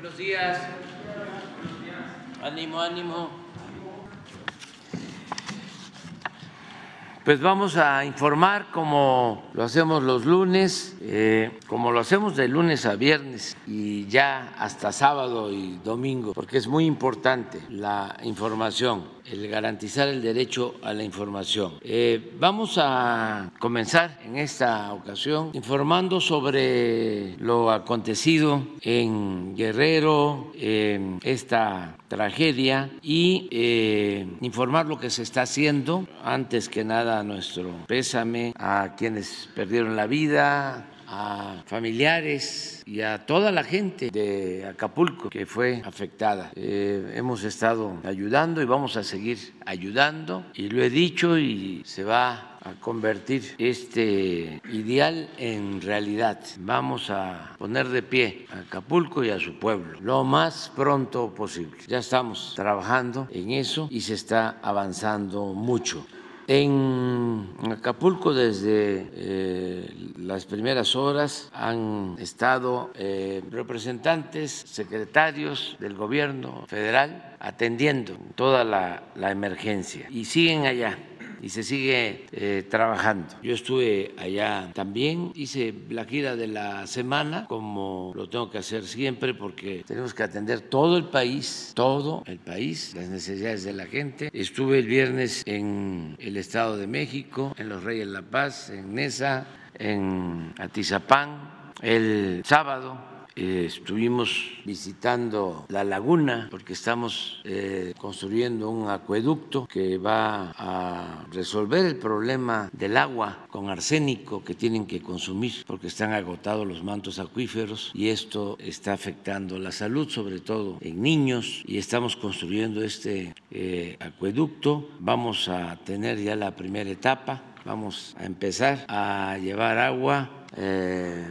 Buenos días. Ánimo, ánimo. Pues vamos a informar como lo hacemos los lunes, como lo hacemos de lunes a viernes y ya hasta sábado y domingo, porque es muy importante la información, el garantizar el derecho a la información. Vamos a comenzar en esta ocasión informando sobre lo acontecido en Guerrero, esta tragedia, y informar lo que se está haciendo. Antes que nada, a nuestro pésame a quienes perdieron la vida, a familiares y a toda la gente de Acapulco que fue afectada. Hemos estado ayudando y vamos a seguir ayudando, y lo he dicho, y se va a convertir este ideal en realidad. Vamos a poner de pie a Acapulco y a su pueblo lo más pronto posible. Ya estamos trabajando en eso y se está avanzando mucho. En Acapulco, desde las primeras horas han estado representantes, secretarios del gobierno federal atendiendo toda la emergencia, y siguen allá y se sigue trabajando. Yo estuve allá también, hice la gira de la semana, como lo tengo que hacer siempre, porque tenemos que atender todo el país, las necesidades de la gente. Estuve el viernes en el Estado de México, en Los Reyes La Paz, en Nesa, en Atizapán. El sábado estuvimos visitando La Laguna, porque estamos construyendo un acueducto que va a resolver el problema del agua con arsénico que tienen que consumir, porque están agotados los mantos acuíferos y esto está afectando la salud, sobre todo en niños, y estamos construyendo este acueducto. Vamos a tener ya la primera etapa, vamos a empezar a llevar agua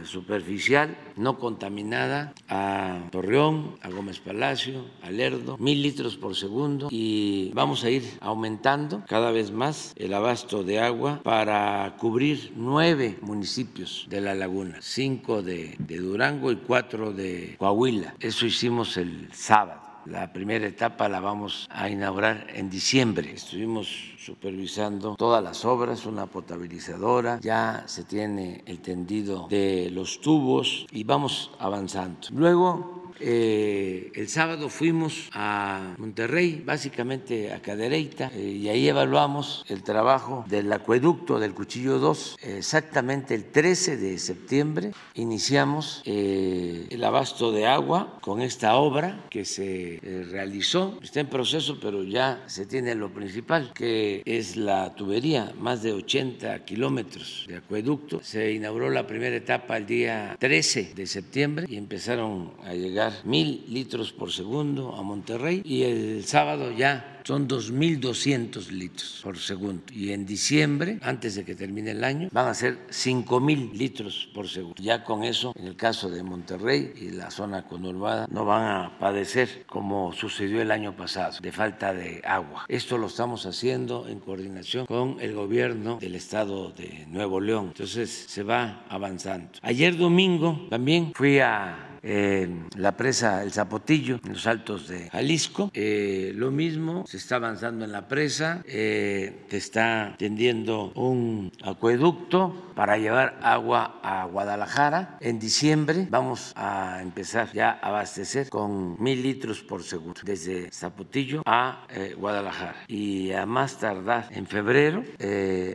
superficial, no contaminada, a Torreón, a Gómez Palacio, a Lerdo, 1,000 litros por segundo, y vamos a ir aumentando cada vez más el abasto de agua para cubrir 9 municipios de La Laguna, 5 de Durango y 4 de Coahuila. Eso hicimos el sábado. La primera etapa la vamos a inaugurar en diciembre. Estuvimos supervisando todas las obras, una potabilizadora, ya se tiene el tendido de los tubos y vamos avanzando. Luego, el sábado fuimos a Monterrey, básicamente a Cadereyta, y ahí evaluamos el trabajo del acueducto del Cuchillo 2. Exactamente el 13 de septiembre iniciamos el abasto de agua con esta obra que se realizó. Está en proceso, pero ya se tiene lo principal, que es la tubería, más de 80 kilómetros de acueducto. Se inauguró la primera etapa el día 13 de septiembre y empezaron a llegar 1,000 litros por segundo a Monterrey, y el sábado ya son 2,200 litros por segundo, y en diciembre, antes de que termine el año, van a ser 5,000 litros por segundo. Ya con eso, en el caso de Monterrey y la zona conurbada, no van a padecer, como sucedió el año pasado, de falta de agua. Esto lo estamos haciendo en coordinación con el gobierno del estado de Nuevo León. Entonces se va avanzando. Ayer domingo también fui a la presa El Zapotillo, en los altos de Jalisco. Lo mismo, se está avanzando en la presa, se está tendiendo un acueducto para llevar agua a Guadalajara. En diciembre vamos a empezar ya a abastecer con 1,000 litros por segundo desde Zapotillo a Guadalajara, y a más tardar en febrero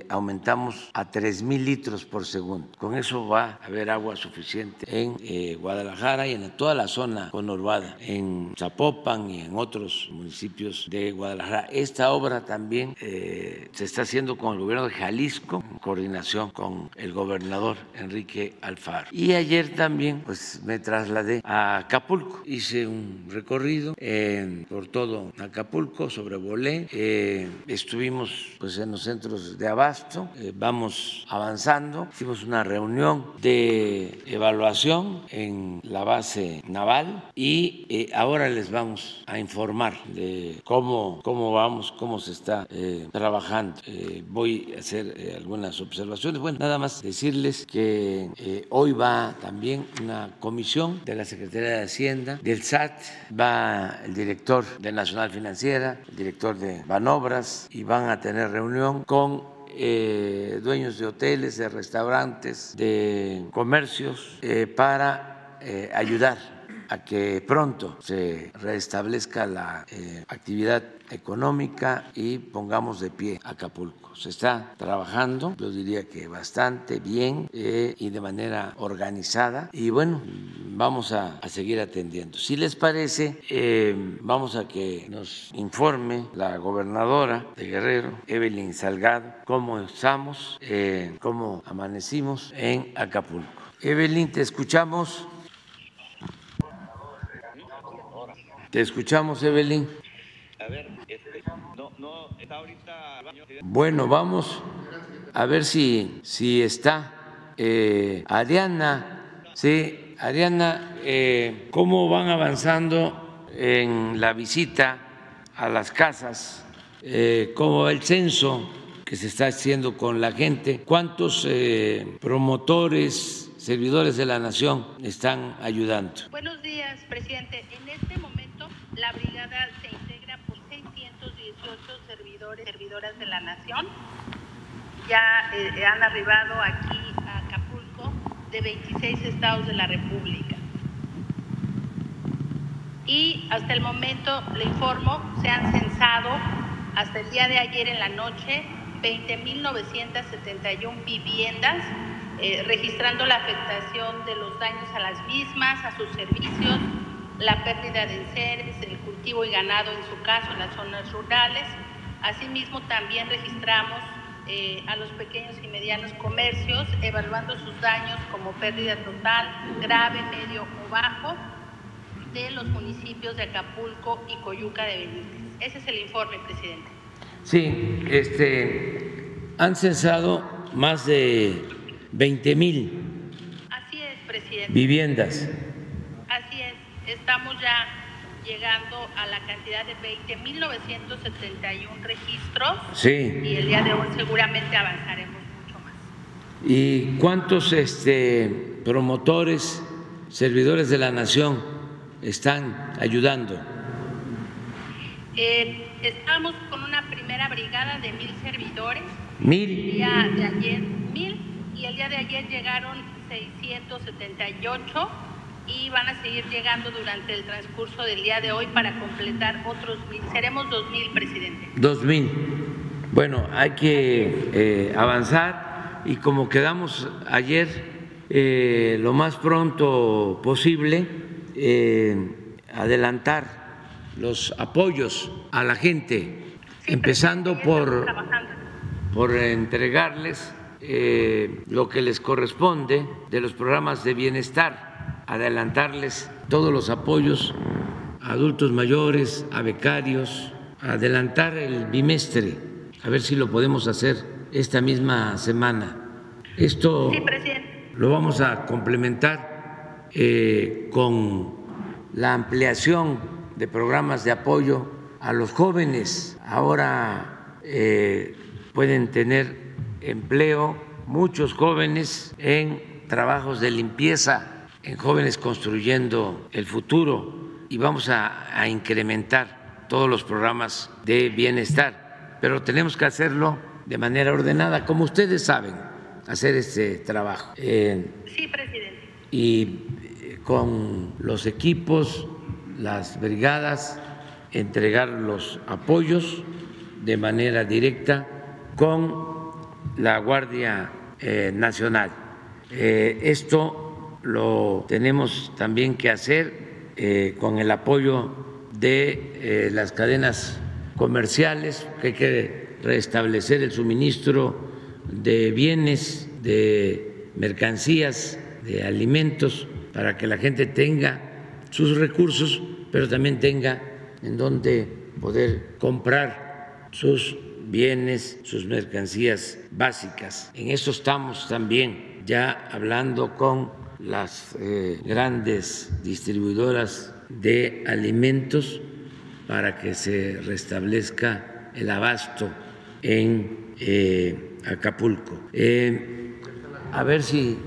aumentamos a 3,000 litros por segundo. Con eso va a haber agua suficiente en Guadalajara y en toda la zona conurbada, en Zapopan y en otros municipios de Guadalajara. Esta obra también se está haciendo con el gobierno de Jalisco, en coordinación con el gobernador Enrique Alfaro. Y ayer también pues me trasladé a Acapulco, hice un recorrido por todo Acapulco, sobrevolé, estuvimos pues en los centros de abasto, vamos avanzando, hicimos una reunión de evaluación en la base naval, y ahora les vamos a informar de cómo vamos, cómo se está trabajando. Voy a hacer algunas las observaciones. Bueno, nada más decirles que hoy va también una comisión de la Secretaría de Hacienda, del SAT, va el director de Nacional Financiera, el director de Banobras, y van a tener reunión con dueños de hoteles, de restaurantes, de comercios, para ayudar a que pronto se restablezca la actividad económica y pongamos de pie Acapulco. Se está trabajando, yo diría que bastante bien y de manera organizada, y bueno, vamos a seguir atendiendo. Si les parece, vamos a que nos informe la gobernadora de Guerrero, Evelyn Salgado, cómo estamos, cómo amanecimos en Acapulco. Evelyn, te escuchamos. Te escuchamos, Evelyn. A ver, no, está ahorita. Bueno, vamos a ver si está Ariana. Sí, Ariana, ¿cómo van avanzando en la visita a las casas? ¿Cómo va el censo que se está haciendo con la gente? ¿Cuántos promotores, servidores de la nación están ayudando? Buenos días, presidente. En este momento la brigada se integra por 618 servidoras de la nación. Ya han arribado aquí a Acapulco de 26 estados de la República. Y hasta el momento, le informo, se han censado hasta el día de ayer en la noche 20.971 viviendas, registrando la afectación de los daños a las mismas, a sus servicios, la pérdida de enseres, el cultivo y ganado, en su caso, en las zonas rurales. Asimismo, también registramos a los pequeños y medianos comercios, evaluando sus daños como pérdida total, grave, medio o bajo, de los municipios de Acapulco y Coyuca de Benítez. Ese es el informe, presidente. Sí, han censado más de 20,000 viviendas. Así es. Estamos ya llegando a la cantidad de 20.971 registros, sí, y el día de hoy seguramente avanzaremos mucho más. ¿Y cuántos promotores, servidores de la nación están ayudando? Estamos con una primera brigada de 1,000 servidores. El día de ayer 1,000, y el día de ayer llegaron 678. Y van a seguir llegando durante el transcurso del día de hoy para completar otros 1,000. Seremos 2,000, presidente. 2,000. Bueno, hay que avanzar, y como quedamos ayer, lo más pronto posible adelantar los apoyos a la gente, sí, empezando por entregarles lo que les corresponde de los programas de bienestar. Adelantarles todos los apoyos a adultos mayores, a becarios, adelantar el bimestre, a ver si lo podemos hacer esta misma semana. Esto sí, lo vamos a complementar con la ampliación de programas de apoyo a los jóvenes. Ahora pueden tener empleo muchos jóvenes en trabajos de limpieza, en Jóvenes Construyendo el Futuro, y vamos a incrementar todos los programas de bienestar, pero tenemos que hacerlo de manera ordenada, como ustedes saben hacer este trabajo. Sí, presidente. Y con los equipos, las brigadas, entregar los apoyos de manera directa con la Guardia Nacional. Esto lo tenemos también que hacer con el apoyo de las cadenas comerciales, que hay que restablecer el suministro de bienes, de mercancías, de alimentos, para que la gente tenga sus recursos, pero también tenga en dónde poder comprar sus bienes, sus mercancías básicas. En eso estamos también ya hablando con las grandes distribuidoras de alimentos para que se restablezca el abasto en Acapulco. A ver si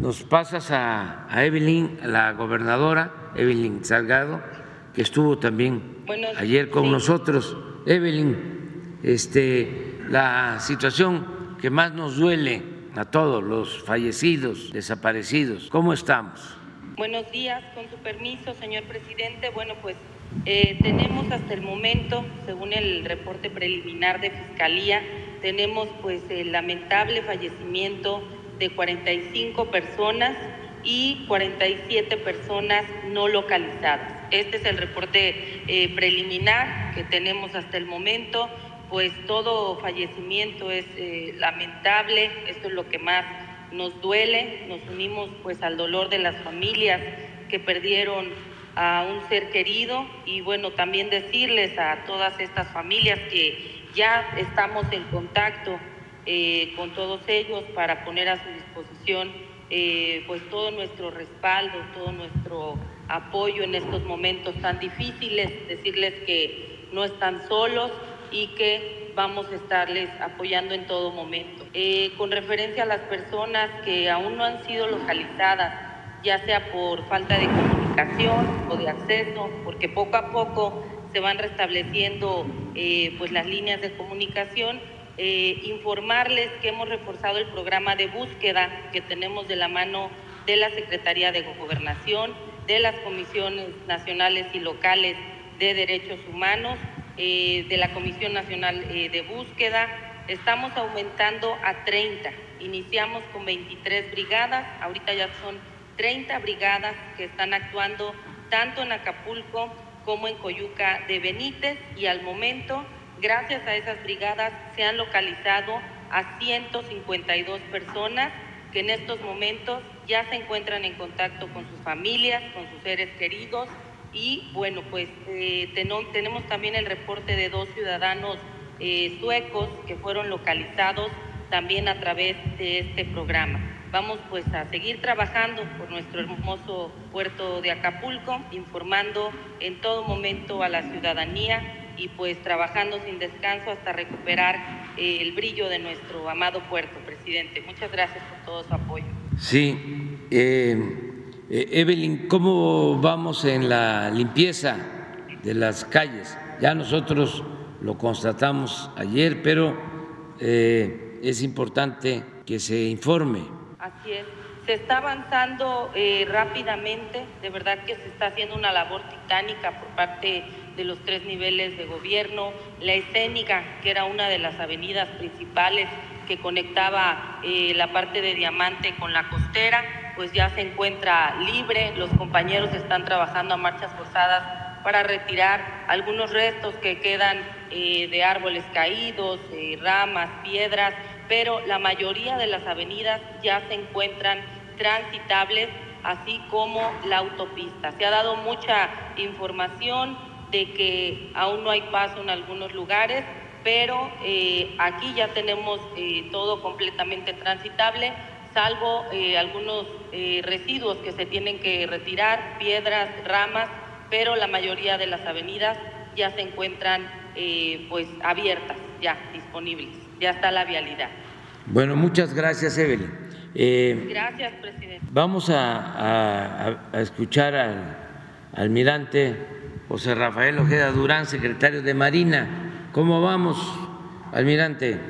nos pasas a Evelyn, a la gobernadora, Evelyn Salgado, que estuvo también ayer con nosotros. Evelyn, la situación que más nos duele a todos los fallecidos, desaparecidos, ¿cómo estamos? Buenos días, con su permiso, señor presidente. Bueno, pues tenemos hasta el momento, según el reporte preliminar de Fiscalía, tenemos pues el lamentable fallecimiento de 45 personas y 47 personas no localizadas. Este es el reporte preliminar que tenemos hasta el momento. Pues todo fallecimiento es lamentable, esto es lo que más nos duele, nos unimos pues al dolor de las familias que perdieron a un ser querido y bueno, también decirles a todas estas familias que ya estamos en contacto con todos ellos para poner a su disposición pues todo nuestro respaldo, todo nuestro apoyo en estos momentos tan difíciles, decirles que no están solos y que vamos a estarles apoyando en todo momento. Con referencia a las personas que aún no han sido localizadas, ya sea por falta de comunicación o de acceso, porque poco a poco se van restableciendo pues las líneas de comunicación, informarles que hemos reforzado el programa de búsqueda que tenemos de la mano de la Secretaría de Gobernación, de las comisiones nacionales y locales de derechos humanos, de la Comisión Nacional de Búsqueda. Estamos aumentando a 30, iniciamos con 23 brigadas, ahorita ya son 30 brigadas que están actuando tanto en Acapulco como en Coyuca de Benítez y al momento, gracias a esas brigadas, se han localizado a 152 personas que en estos momentos ya se encuentran en contacto con sus familias, con sus seres queridos. Y bueno, pues tenemos también el reporte de 2 ciudadanos suecos que fueron localizados también a través de este programa. Vamos pues a seguir trabajando por nuestro hermoso puerto de Acapulco, informando en todo momento a la ciudadanía y pues trabajando sin descanso hasta recuperar el brillo de nuestro amado puerto, presidente. Muchas gracias por todo su apoyo. Sí. Evelyn, ¿cómo vamos en la limpieza de las calles? Ya nosotros lo constatamos ayer, pero es importante que se informe. Así es, se está avanzando rápidamente, de verdad que se está haciendo una labor titánica por parte de los 3 niveles de gobierno, la escénica, que era una de las avenidas principales que conectaba la parte de Diamante con la costera, pues ya se encuentra libre, los compañeros están trabajando a marchas forzadas para retirar algunos restos que quedan de árboles caídos, ramas, piedras, pero la mayoría de las avenidas ya se encuentran transitables, así como la autopista. Se ha dado mucha información de que aún no hay paso en algunos lugares, pero aquí ya tenemos todo completamente transitable, salvo algunos residuos que se tienen que retirar, piedras, ramas, pero la mayoría de las avenidas ya se encuentran pues abiertas, ya disponibles, ya está la vialidad. Bueno, muchas gracias, Evelyn. Gracias, presidente. Vamos a escuchar al almirante José Rafael Ojeda Durán, secretario de Marina. ¿Cómo vamos, almirante?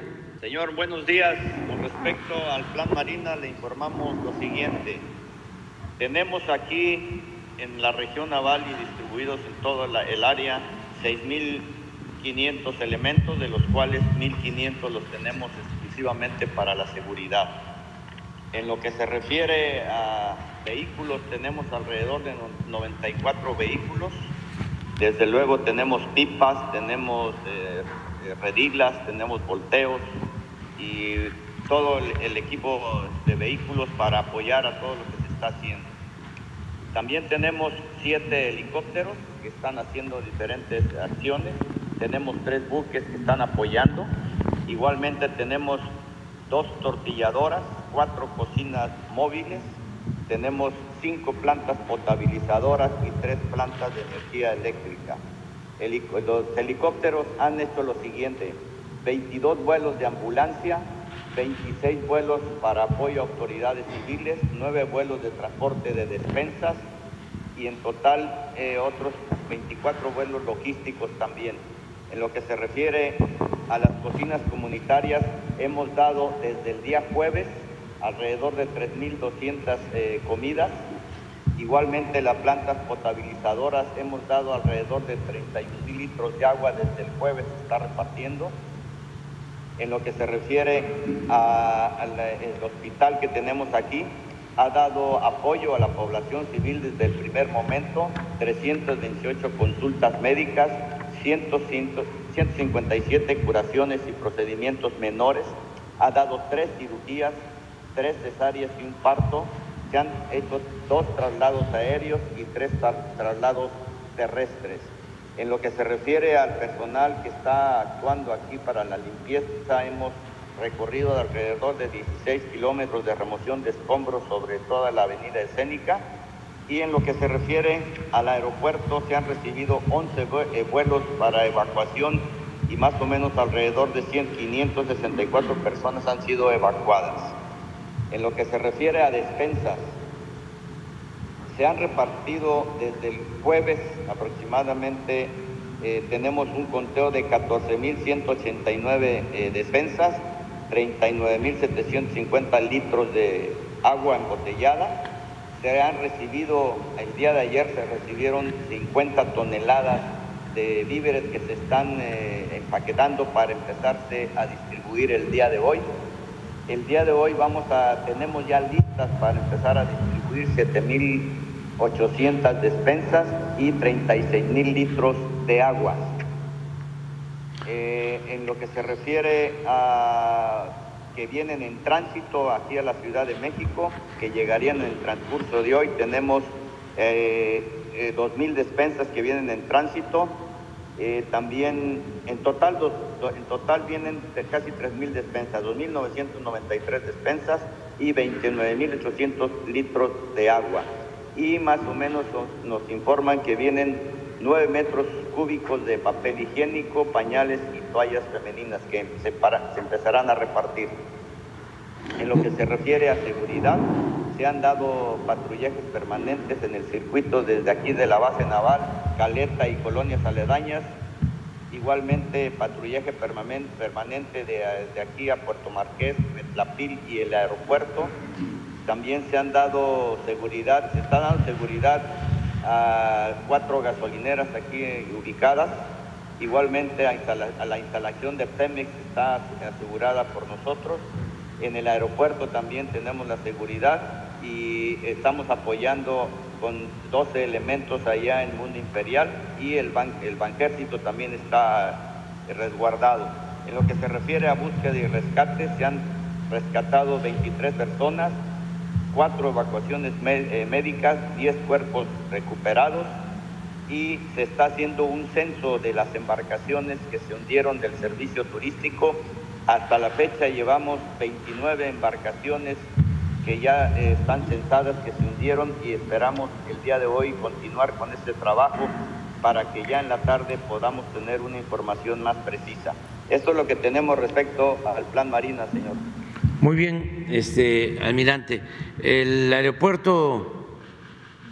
Señor, buenos días. Con respecto al Plan Marina, le informamos lo siguiente. Tenemos aquí en la región naval y distribuidos en todo el área 6.500 elementos, de los cuales 1.500 los tenemos exclusivamente para la seguridad. En lo que se refiere a vehículos, tenemos alrededor de 94 vehículos. Desde luego tenemos pipas, tenemos rediglas, tenemos volteos y todo el equipo de vehículos para apoyar a todo lo que se está haciendo. También tenemos 7 helicópteros que están haciendo diferentes acciones, tenemos 3 buques que están apoyando, igualmente tenemos 2 tortilladoras, 4 cocinas móviles, tenemos 5 plantas potabilizadoras y 3 plantas de energía eléctrica. Los helicópteros han hecho lo siguiente: 22 vuelos de ambulancia, 26 vuelos para apoyo a autoridades civiles, 9 vuelos de transporte de despensas y en total otros 24 vuelos logísticos también. En lo que se refiere a las cocinas comunitarias, hemos dado desde el día jueves alrededor de 3.200 comidas. Igualmente, las plantas potabilizadoras hemos dado alrededor de 31.000 litros de agua desde el jueves, se está repartiendo. En lo que se refiere al hospital que tenemos aquí, ha dado apoyo a la población civil desde el primer momento, 328 consultas médicas, 157 curaciones y procedimientos menores, ha dado 3 cirugías, 3 cesáreas y un parto, se han hecho 2 traslados aéreos y 3 traslados terrestres. En lo que se refiere al personal que está actuando aquí para la limpieza, hemos recorrido alrededor de 16 kilómetros de remoción de escombros sobre toda la avenida escénica. Y en lo que se refiere al aeropuerto, se han recibido 11 vuelos para evacuación y más o menos alrededor de 564 personas han sido evacuadas. En lo que se refiere a despensas, se han repartido desde el jueves aproximadamente, tenemos un conteo de 14.189 despensas, 39.750 litros de agua embotellada. Se han recibido, el día de ayer se recibieron 50 toneladas de víveres que se están empaquetando para empezarse a distribuir el día de hoy. El día de hoy tenemos ya listas para empezar a distribuir 7.800 despensas y 36.000 litros de agua. En lo que se refiere a que vienen en tránsito aquí a la Ciudad de México, que llegarían en el transcurso de hoy. Tenemos 2.000 despensas que vienen en tránsito. También en total vienen casi 3.000 despensas, 2.993 despensas y 29.800 litros de agua. Y más o menos nos informan que vienen 9 metros cúbicos de papel higiénico, pañales y toallas femeninas que se empezarán a repartir. En lo que se refiere a seguridad, se han dado patrullajes permanentes en el circuito desde aquí de la base naval, Caleta y colonias aledañas. Igualmente, patrullaje permanente de aquí a Puerto Marqués, Metlapil y el aeropuerto. También se está dando seguridad a 4 gasolineras aquí ubicadas. Igualmente a la instalación de Pemex está asegurada por nosotros. En el aeropuerto también tenemos la seguridad y estamos apoyando con 12 elementos allá en Mundo Imperial y el Banquército también está resguardado. En lo que se refiere a búsqueda y rescate, se han rescatado 23 personas, 4 evacuaciones médicas, 10 cuerpos recuperados y se está haciendo un censo de las embarcaciones que se hundieron del servicio turístico. Hasta la fecha llevamos 29 embarcaciones que ya están censadas, que se hundieron, y esperamos el día de hoy continuar con este trabajo para que ya en la tarde podamos tener una información más precisa. Esto es lo que tenemos respecto al Plan Marina, señor. Muy bien, almirante. El aeropuerto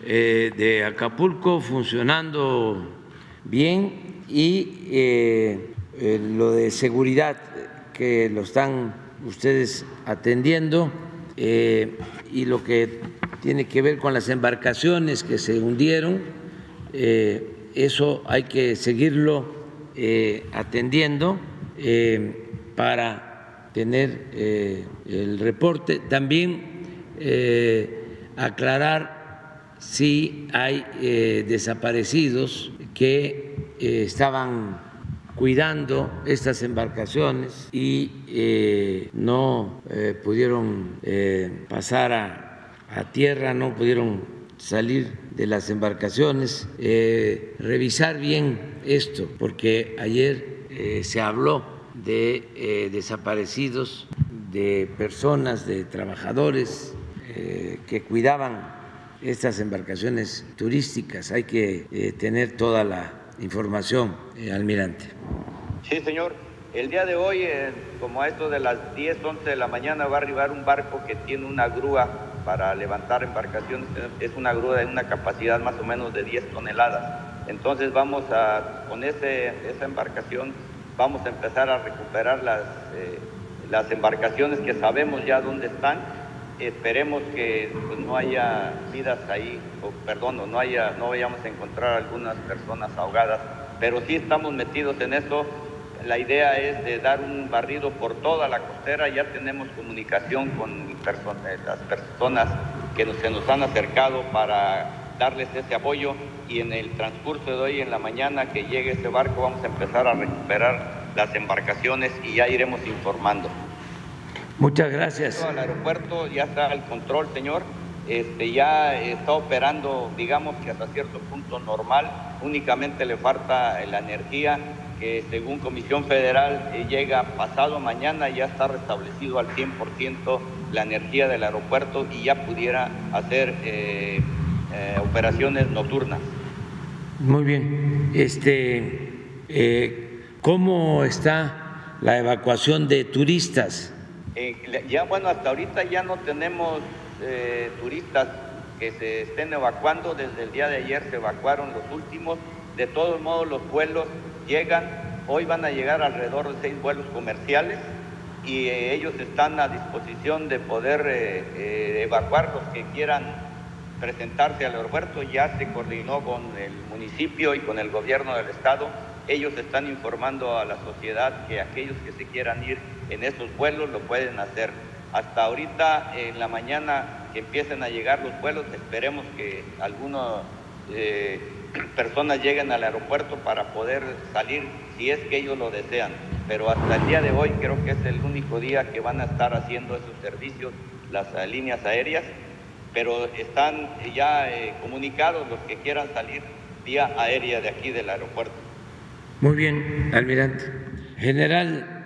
de Acapulco funcionando bien y lo de seguridad que lo están ustedes atendiendo y lo que tiene que ver con las embarcaciones que se hundieron, eso hay que seguirlo atendiendo para tener el reporte, también aclarar si hay desaparecidos que estaban cuidando estas embarcaciones y no pudieron pasar a tierra, no pudieron salir de las embarcaciones, revisar bien esto, porque ayer se habló de desaparecidos, de personas, de trabajadores que cuidaban estas embarcaciones turísticas. Hay que tener toda la información, almirante. Sí, señor. El día de hoy, como a esto de las 10, 11 de la mañana, va a arribar un barco que tiene una grúa para levantar embarcaciones. Es una grúa de una capacidad más o menos de 10 toneladas. Entonces vamos a, con esa embarcación, vamos a empezar a recuperar las embarcaciones que sabemos ya dónde están. Esperemos que pues, no haya vidas ahí, no vayamos a encontrar algunas personas ahogadas, pero sí estamos metidos en eso. La idea es de dar un barrido por toda la costera. Ya tenemos comunicación con las personas que se nos han acercado para darles ese apoyo, y en el transcurso de hoy en la mañana que llegue ese barco vamos a empezar a recuperar las embarcaciones y ya iremos informando. Muchas gracias. El aeropuerto ya está al control, señor. Ya está operando, digamos que hasta cierto punto normal. Únicamente le falta la energía, que según Comisión Federal llega pasado mañana. Ya está restablecido al 100% la energía del aeropuerto y ya pudiera hacer operaciones nocturnas. Muy bien. ¿Cómo está la evacuación de turistas? Hasta ahorita ya no tenemos turistas que se estén evacuando. Desde el día de ayer se evacuaron los últimos. De todos modos, los vuelos llegan. Hoy van a llegar alrededor de 6 vuelos comerciales y ellos están a disposición de poder evacuar los que quieran presentarse al aeropuerto. Ya se coordinó con el municipio y con el gobierno del estado. Ellos están informando a la sociedad que aquellos que se quieran ir en estos vuelos lo pueden hacer. Hasta ahorita en la mañana que empiecen a llegar los vuelos, esperemos que algunas personas lleguen al aeropuerto para poder salir si es que ellos lo desean. Pero hasta el día de hoy creo que es el único día que van a estar haciendo esos servicios las líneas aéreas, pero están ya comunicados los que quieran salir vía aérea de aquí del aeropuerto. Muy bien, almirante. General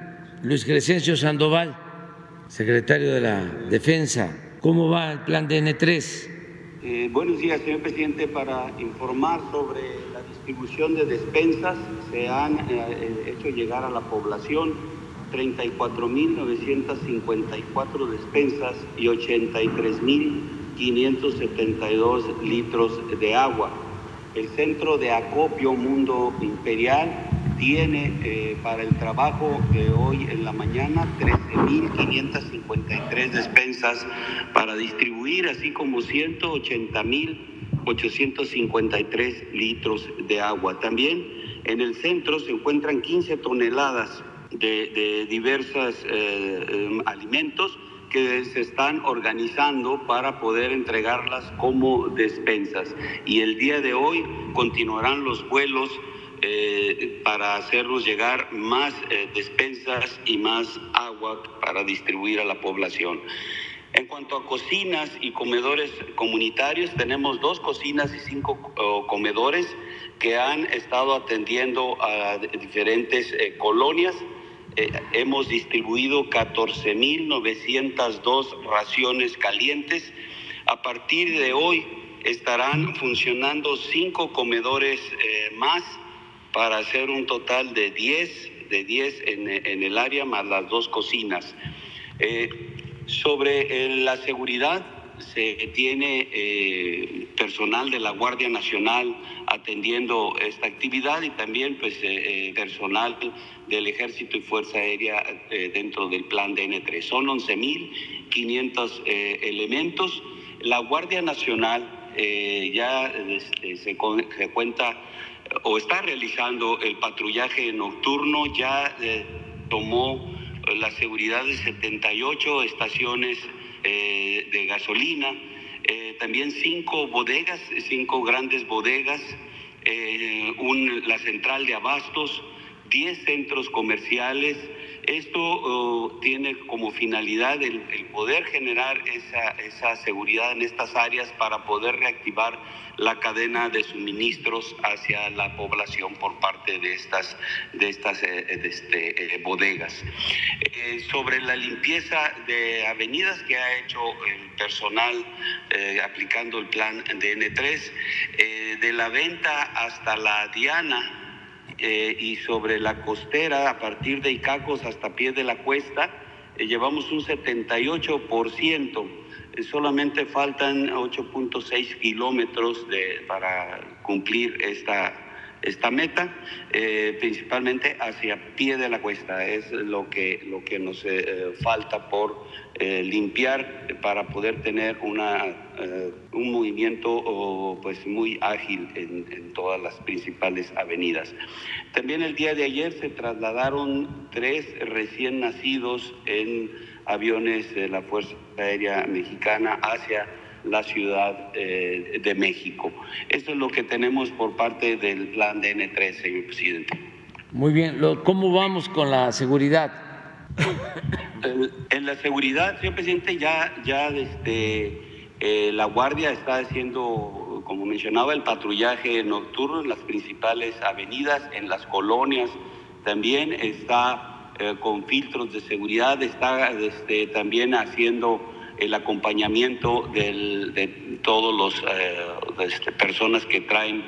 Luis Crescencio Sandoval, secretario de la Defensa, ¿cómo va el plan de N3? Buenos días, señor presidente. Para informar sobre la distribución de despensas, se han hecho llegar a la población 34.954 despensas y 83.572 litros de agua. El centro de acopio Mundo Imperial tiene para el trabajo de hoy en la mañana 13.553 despensas para distribuir, así como 180.853 litros de agua. También en el centro se encuentran 15 toneladas de diversos alimentos que se están organizando para poder entregarlas como despensas. Y el día de hoy continuarán los vuelos para hacernos llegar más despensas y más agua para distribuir a la población. En cuanto a cocinas y comedores comunitarios, tenemos 2 cocinas y 5 comedores que han estado atendiendo a diferentes colonias. Hemos distribuido 14.902 raciones calientes. A partir de hoy estarán funcionando 5 comedores más, para hacer un total de 10 en el área, más las 2 cocinas. Sobre la seguridad, se tiene personal de la Guardia Nacional atendiendo esta actividad y también pues, personal del Ejército y Fuerza Aérea dentro del plan de N3. Son 11.500 elementos. La Guardia Nacional ya se cuenta o está realizando el patrullaje nocturno. Ya tomó la seguridad de 78 estaciones de gasolina, también 5 bodegas, 5 grandes bodegas, la central de abastos, 10 centros comerciales. Esto tiene como finalidad el poder generar esa seguridad en estas áreas para poder reactivar la cadena de suministros hacia la población por parte de estas bodegas. Sobre la limpieza de avenidas que ha hecho el personal aplicando el plan de N3, de la venta hasta la Diana, y sobre la costera, a partir de Icacos hasta Pie de la Cuesta, llevamos un 78%. Solamente faltan 8.6 kilómetros para cumplir esta meta, principalmente hacia Pie de la Cuesta. Es lo que nos falta por limpiar para poder tener un movimiento pues muy ágil en todas las principales avenidas. También el día de ayer se trasladaron 3 recién nacidos en aviones de la Fuerza Aérea Mexicana hacia la Ciudad de México. Esto es lo que tenemos por parte del plan de N3, señor presidente. Muy bien. ¿Cómo vamos con la seguridad? En la seguridad, señor presidente, ya desde la Guardia está haciendo, como mencionaba, el patrullaje nocturno en las principales avenidas, en las colonias también está con filtros de seguridad, está también haciendo el acompañamiento de todos los personas que traen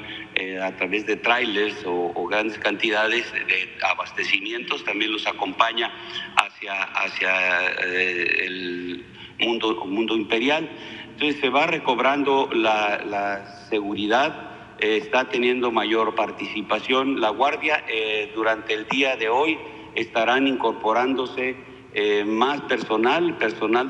a través de trailers o grandes cantidades de abastecimientos, también los acompaña hacia el mundo imperial. Entonces se va recobrando la seguridad, está teniendo mayor participación la Guardia. Durante el día de hoy estarán incorporándose más personal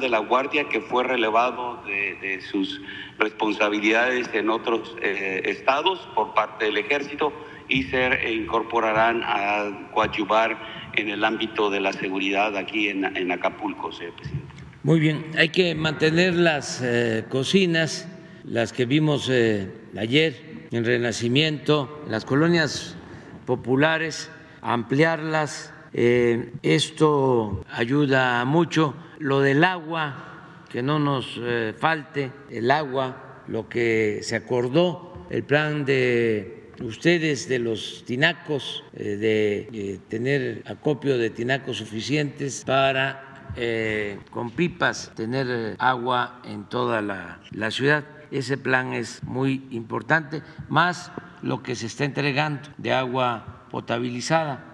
de la Guardia que fue relevado de sus responsabilidades en otros estados por parte del Ejército, y se incorporarán a coadyuvar en el ámbito de la seguridad aquí en Acapulco, señor presidente. Muy bien, hay que mantener las cocinas, las que vimos ayer en Renacimiento, en las colonias populares, ampliarlas. Esto ayuda mucho. Lo del agua, que no nos falte el agua, lo que se acordó, el plan de ustedes de los tinacos, de tener acopio de tinacos suficientes para con pipas tener agua en toda la ciudad. Ese plan es muy importante, más lo que se está entregando de agua potabilizada.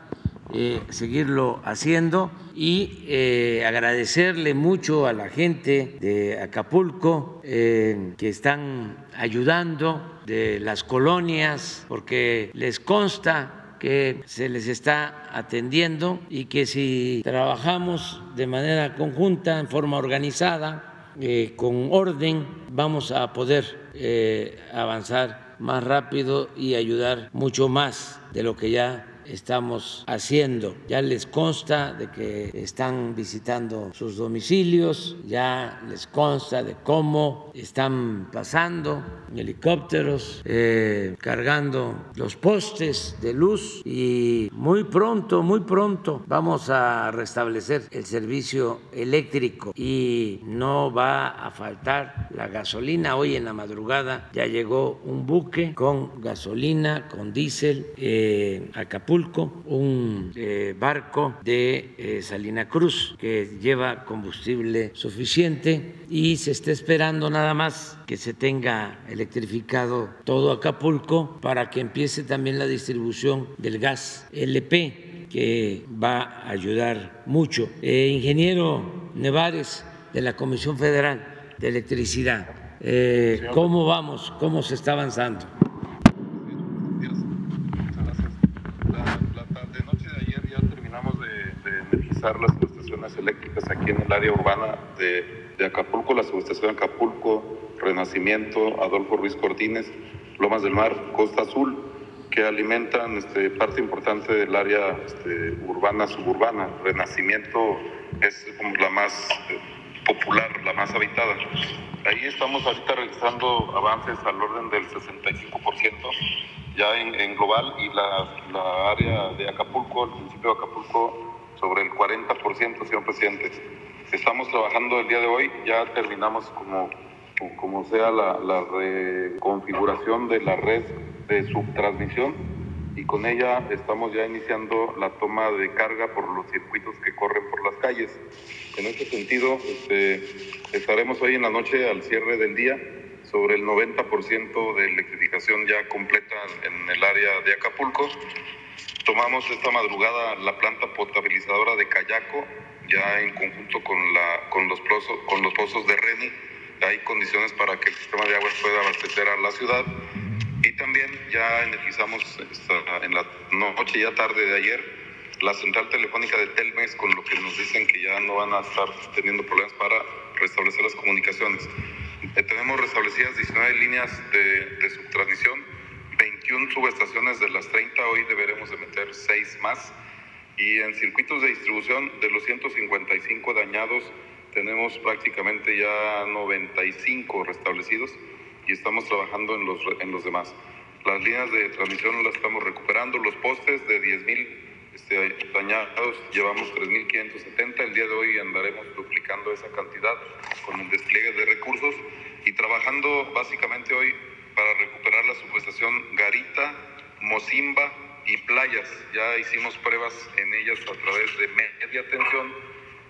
Seguirlo haciendo y agradecerle mucho a la gente de Acapulco que están ayudando de las colonias, porque les consta que se les está atendiendo y que si trabajamos de manera conjunta, en forma organizada, con orden, vamos a poder avanzar más rápido y ayudar mucho más de lo que ya estamos haciendo. Ya les consta de que están visitando sus domicilios, ya les consta de cómo están pasando helicópteros, cargando los postes de luz, y muy pronto vamos a restablecer el servicio eléctrico y no va a faltar la gasolina. Hoy en la madrugada ya llegó un buque con gasolina, con diésel, Acapulco, un barco de Salina Cruz que lleva combustible suficiente, y se está esperando nada más que se tenga electrificado todo Acapulco para que empiece también la distribución del gas LP, que va a ayudar mucho. Ingeniero Nevares, de la Comisión Federal de Electricidad, ¿cómo vamos? ¿Cómo se está avanzando? Las subestaciones eléctricas aquí en el área urbana de Acapulco, la subestación Acapulco, Renacimiento, Adolfo Ruiz Cortines, Lomas del Mar, Costa Azul, que alimentan parte importante del área urbana, suburbana. Renacimiento es como la más popular, la más habitada. Ahí estamos ahorita realizando avances al orden del 65%. Ya en global, y la área de Acapulco, el municipio de Acapulco, sobre el 40%, señor presidente. Estamos trabajando el día de hoy, ya terminamos como sea la reconfiguración de la red de subtransmisión, y con ella estamos ya iniciando la toma de carga por los circuitos que corren por las calles. En este sentido, estaremos hoy en la noche al cierre del día sobre el 90% de electrificación ya completa en el área de Acapulco. Tomamos esta madrugada la planta potabilizadora de Cayaco, ya en conjunto con los pozos de Reni. Hay condiciones para que el sistema de aguas pueda abastecer a la ciudad. Y también ya energizamos en la noche, ya tarde de ayer, la central telefónica de Telmex, con lo que nos dicen que ya no van a estar teniendo problemas para restablecer las comunicaciones. Tenemos restablecidas 19 líneas de subtransmisión, 21 subestaciones de las 30, hoy deberemos de meter 6 más. Y en circuitos de distribución, de los 155 dañados, tenemos prácticamente ya 95 restablecidos y estamos trabajando en los demás. Las líneas de transmisión las estamos recuperando, los postes de 10,000 dañados, llevamos 3,570, el día de hoy andaremos duplicando esa cantidad con el despliegue de recursos y trabajando básicamente hoy para recuperar la subestación Garita, Mozimba y Playas. Ya hicimos pruebas en ellas a través de media tensión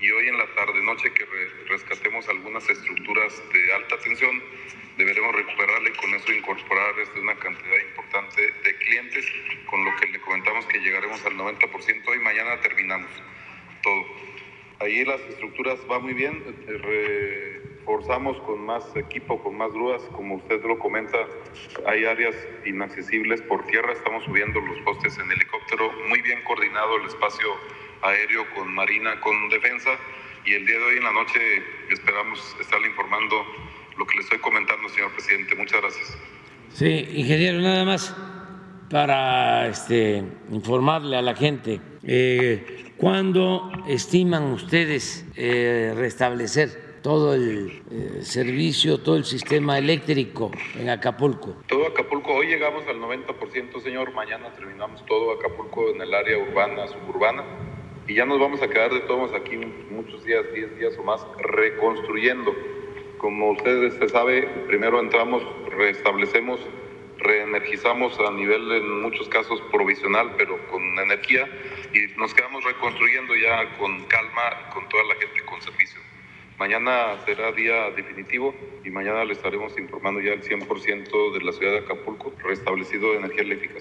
y hoy en la tarde-noche que rescatemos algunas estructuras de alta tensión deberemos recuperarla y con eso incorporar una cantidad importante de clientes, con lo que le comentamos que llegaremos al 90% y mañana terminamos todo. Ahí las estructuras van muy bien, reforzamos con más equipo, con más grúas, como usted lo comenta, hay áreas inaccesibles por tierra, estamos subiendo los postes en helicóptero, muy bien coordinado el espacio aéreo con Marina, con Defensa, y el día de hoy en la noche esperamos estarle informando lo que le estoy comentando, señor presidente. Muchas gracias. Sí, ingeniero, nada más para informarle a la gente, ¿cuándo estiman ustedes restablecer todo el servicio, todo el sistema eléctrico en Acapulco? Todo Acapulco, hoy llegamos al 90%, señor, mañana terminamos todo Acapulco en el área urbana, suburbana, y ya nos vamos a quedar de todos aquí muchos días, 10 días o más, reconstruyendo. Como ustedes se sabe, primero entramos, restablecemos, reenergizamos a nivel, en muchos casos, provisional, pero con energía, y nos quedamos reconstruyendo ya con calma, con toda la gente con servicio. Mañana será día definitivo y mañana le estaremos informando ya el 100% de la ciudad de Acapulco restablecido de energía eléctrica.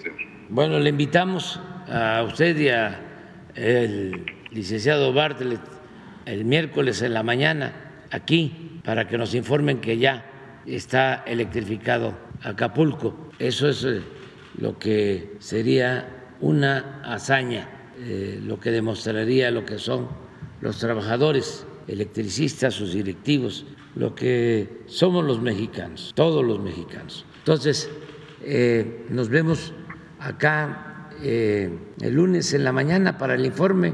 Bueno, le invitamos a usted y al licenciado Bartlett el miércoles en la mañana aquí, para que nos informen que ya está electrificado Acapulco. Eso es lo que sería una hazaña, lo que demostraría lo que son los trabajadores electricistas, sus directivos, lo que somos los mexicanos, todos los mexicanos. Entonces, nos vemos acá el lunes en la mañana para el informe.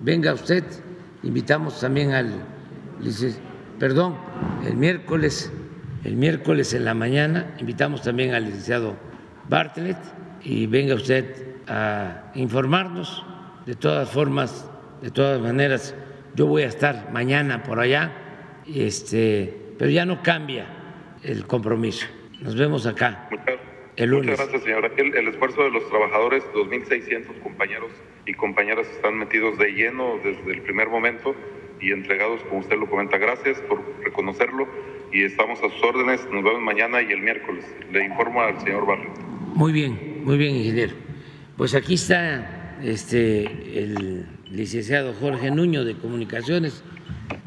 Venga usted, invitamos también al licenciado. Perdón, el miércoles en la mañana invitamos también al licenciado Bartlett y venga usted a informarnos. De todas formas, de todas maneras, yo voy a estar mañana por allá, pero ya no cambia el compromiso. Nos vemos acá el lunes. Muchas gracias, señora. El esfuerzo de los trabajadores, 2,600 compañeros y compañeras están metidos de lleno desde el primer momento y entregados, como usted lo comenta. Gracias por reconocerlo y estamos a sus órdenes. Nos vemos mañana y el miércoles. Le informo al señor Bartlett. Muy bien, ingeniero. Pues aquí está el licenciado Jorge Nuño de Comunicaciones,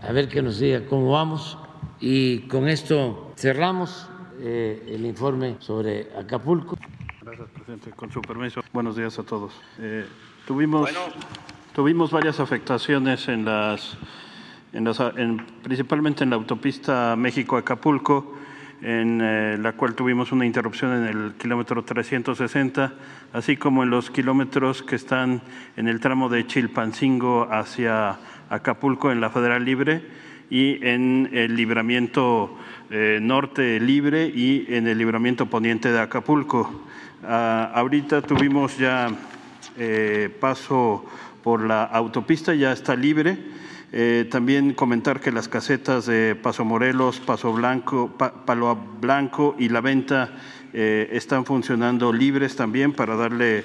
a ver que nos diga cómo vamos. Y con esto cerramos el informe sobre Acapulco. Gracias, presidente. Con su permiso, buenos días a todos. Tuvimos varias afectaciones principalmente en la autopista México-Acapulco, en la cual tuvimos una interrupción en el kilómetro 360, así como en los kilómetros que están en el tramo de Chilpancingo hacia Acapulco en la Federal Libre y en el libramiento norte libre y en el libramiento poniente de Acapulco. Ahorita tuvimos ya paso por la autopista, ya está libre. También comentar que las casetas de Paso Morelos, Palo Blanco y La Venta están funcionando libres también para darle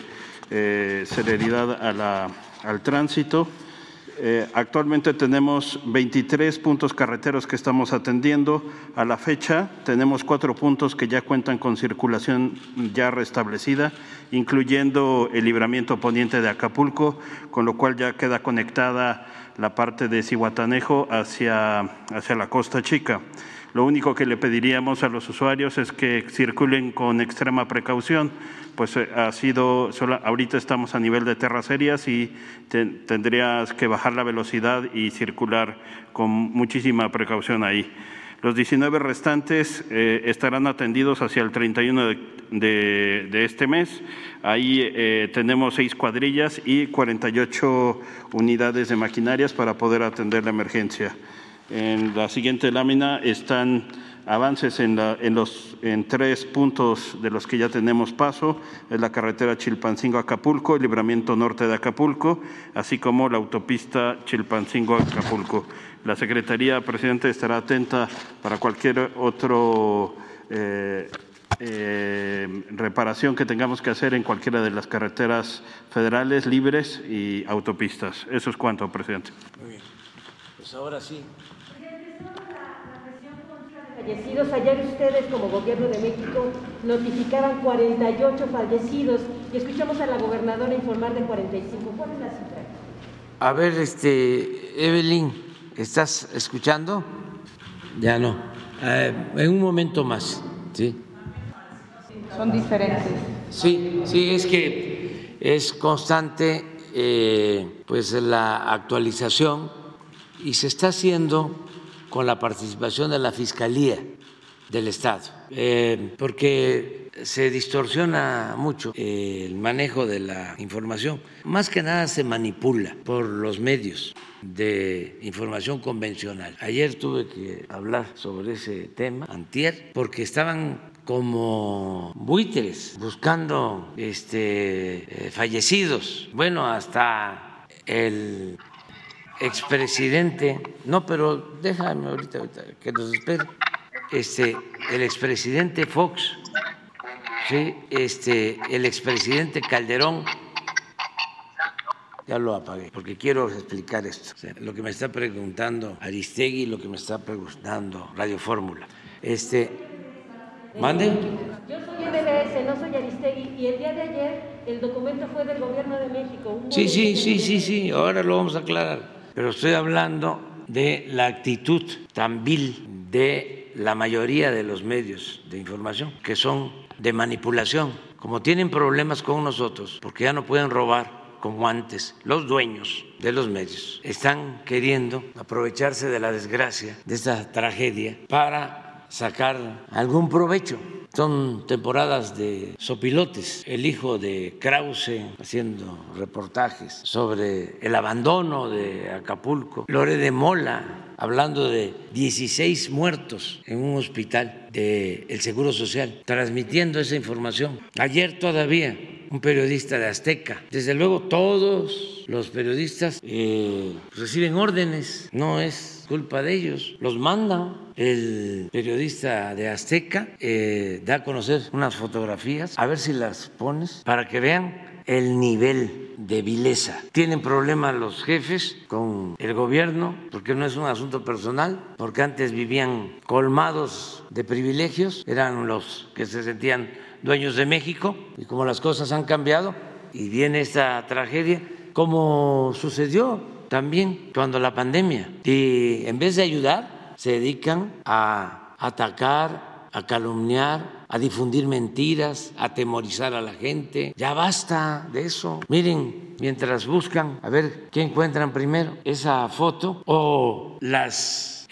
celeridad al tránsito. Actualmente tenemos 23 puntos carreteros que estamos atendiendo. A la fecha tenemos 4 puntos que ya cuentan con circulación ya restablecida, incluyendo el libramiento poniente de Acapulco, con lo cual ya queda conectada la parte de Zihuatanejo hacia la Costa Chica. Lo único que le pediríamos a los usuarios es que circulen con extrema precaución, pues ahorita estamos a nivel de terracerías y tendrías que bajar la velocidad y circular con muchísima precaución ahí. Los 19 restantes estarán atendidos hacia el 31 de este mes. Ahí tenemos 6 cuadrillas y 48 unidades de maquinarias para poder atender la emergencia. En la siguiente lámina están avances en 3 puntos de los que ya tenemos paso: es la carretera Chilpancingo-Acapulco, el libramiento norte de Acapulco, así como la autopista Chilpancingo-Acapulco. La Secretaría, Presidente, estará atenta para cualquier otro reparación que tengamos que hacer en cualquiera de las carreteras federales, libres y autopistas. Eso es cuanto, Presidente. Muy bien. Pues ahora sí. Fallecidos. Ayer ustedes como Gobierno de México notificaban 48 fallecidos y escuchamos a la gobernadora informar de 45. ¿Cuál es la cifra? A ver, Evelyn, ¿estás escuchando? Ya no. En un momento más, ¿sí? Son diferentes. Sí, sí, es que es constante pues la actualización y se está haciendo con la participación de la Fiscalía del Estado, porque se distorsiona mucho el manejo de la información. Más que nada se manipula por los medios de información convencional. Ayer tuve que hablar sobre ese tema, antier, porque estaban como buitres buscando fallecidos. Bueno, hasta el expresidente, no, pero déjame ahorita que nos espere, el expresidente Fox, ¿sí? El expresidente Calderón, ya lo apagué, porque quiero explicar esto, o sea, lo que me está preguntando Aristegui, lo que me está preguntando Radio Fórmula, ¿mande? Yo soy MBS, no soy Aristegui, y el día de ayer el documento fue del Gobierno de México. Sí, ahora lo vamos a aclarar. Pero estoy hablando de la actitud tan vil de la mayoría de los medios de información, que son de manipulación. Como tienen problemas con nosotros, porque ya no pueden robar como antes, los dueños de los medios están queriendo aprovecharse de la desgracia, de esta tragedia, para sacar algún provecho. Son temporadas de sopilotes, el hijo de Krause haciendo reportajes sobre el abandono de Acapulco, Lore de Mola hablando de 16 muertos en un hospital del Seguro Social, transmitiendo esa información. Ayer todavía un periodista de Azteca. Desde luego todos los periodistas reciben órdenes, no es culpa de ellos, los mandan. El periodista de Azteca da a conocer unas fotografías, a ver si las pones, para que vean el nivel de vileza. Tienen problemas los jefes con el gobierno, porque no es un asunto personal, porque antes vivían colmados de privilegios, eran los que se sentían dueños de México, y como las cosas han cambiado y viene esta tragedia, como sucedió también cuando la pandemia, y en vez de ayudar, se dedican a atacar, a calumniar, a difundir mentiras, a atemorizar a la gente. Ya basta de eso. Miren, mientras buscan a ver qué encuentran primero, esa foto o las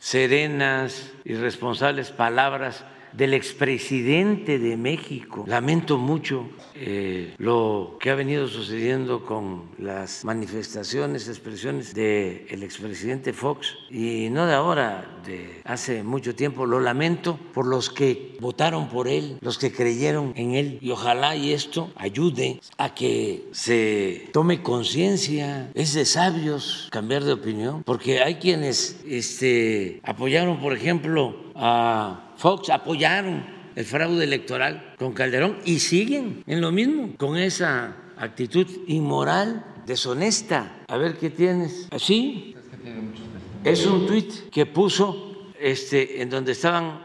serenas, irresponsables palabras del expresidente de México. Lamento mucho lo que ha venido sucediendo con las manifestaciones, expresiones del expresidente Fox, y no de ahora, de hace mucho tiempo. Lo lamento por los que votaron por él, los que creyeron en él, y ojalá y esto ayude a que se tome conciencia. Es de sabios cambiar de opinión, porque hay quienes apoyaron, por ejemplo, a Fox, apoyaron el fraude electoral con Calderón y siguen en lo mismo, con esa actitud inmoral deshonesta. A ver qué tienes. ¿Así? Es un tuit que puso en donde estaban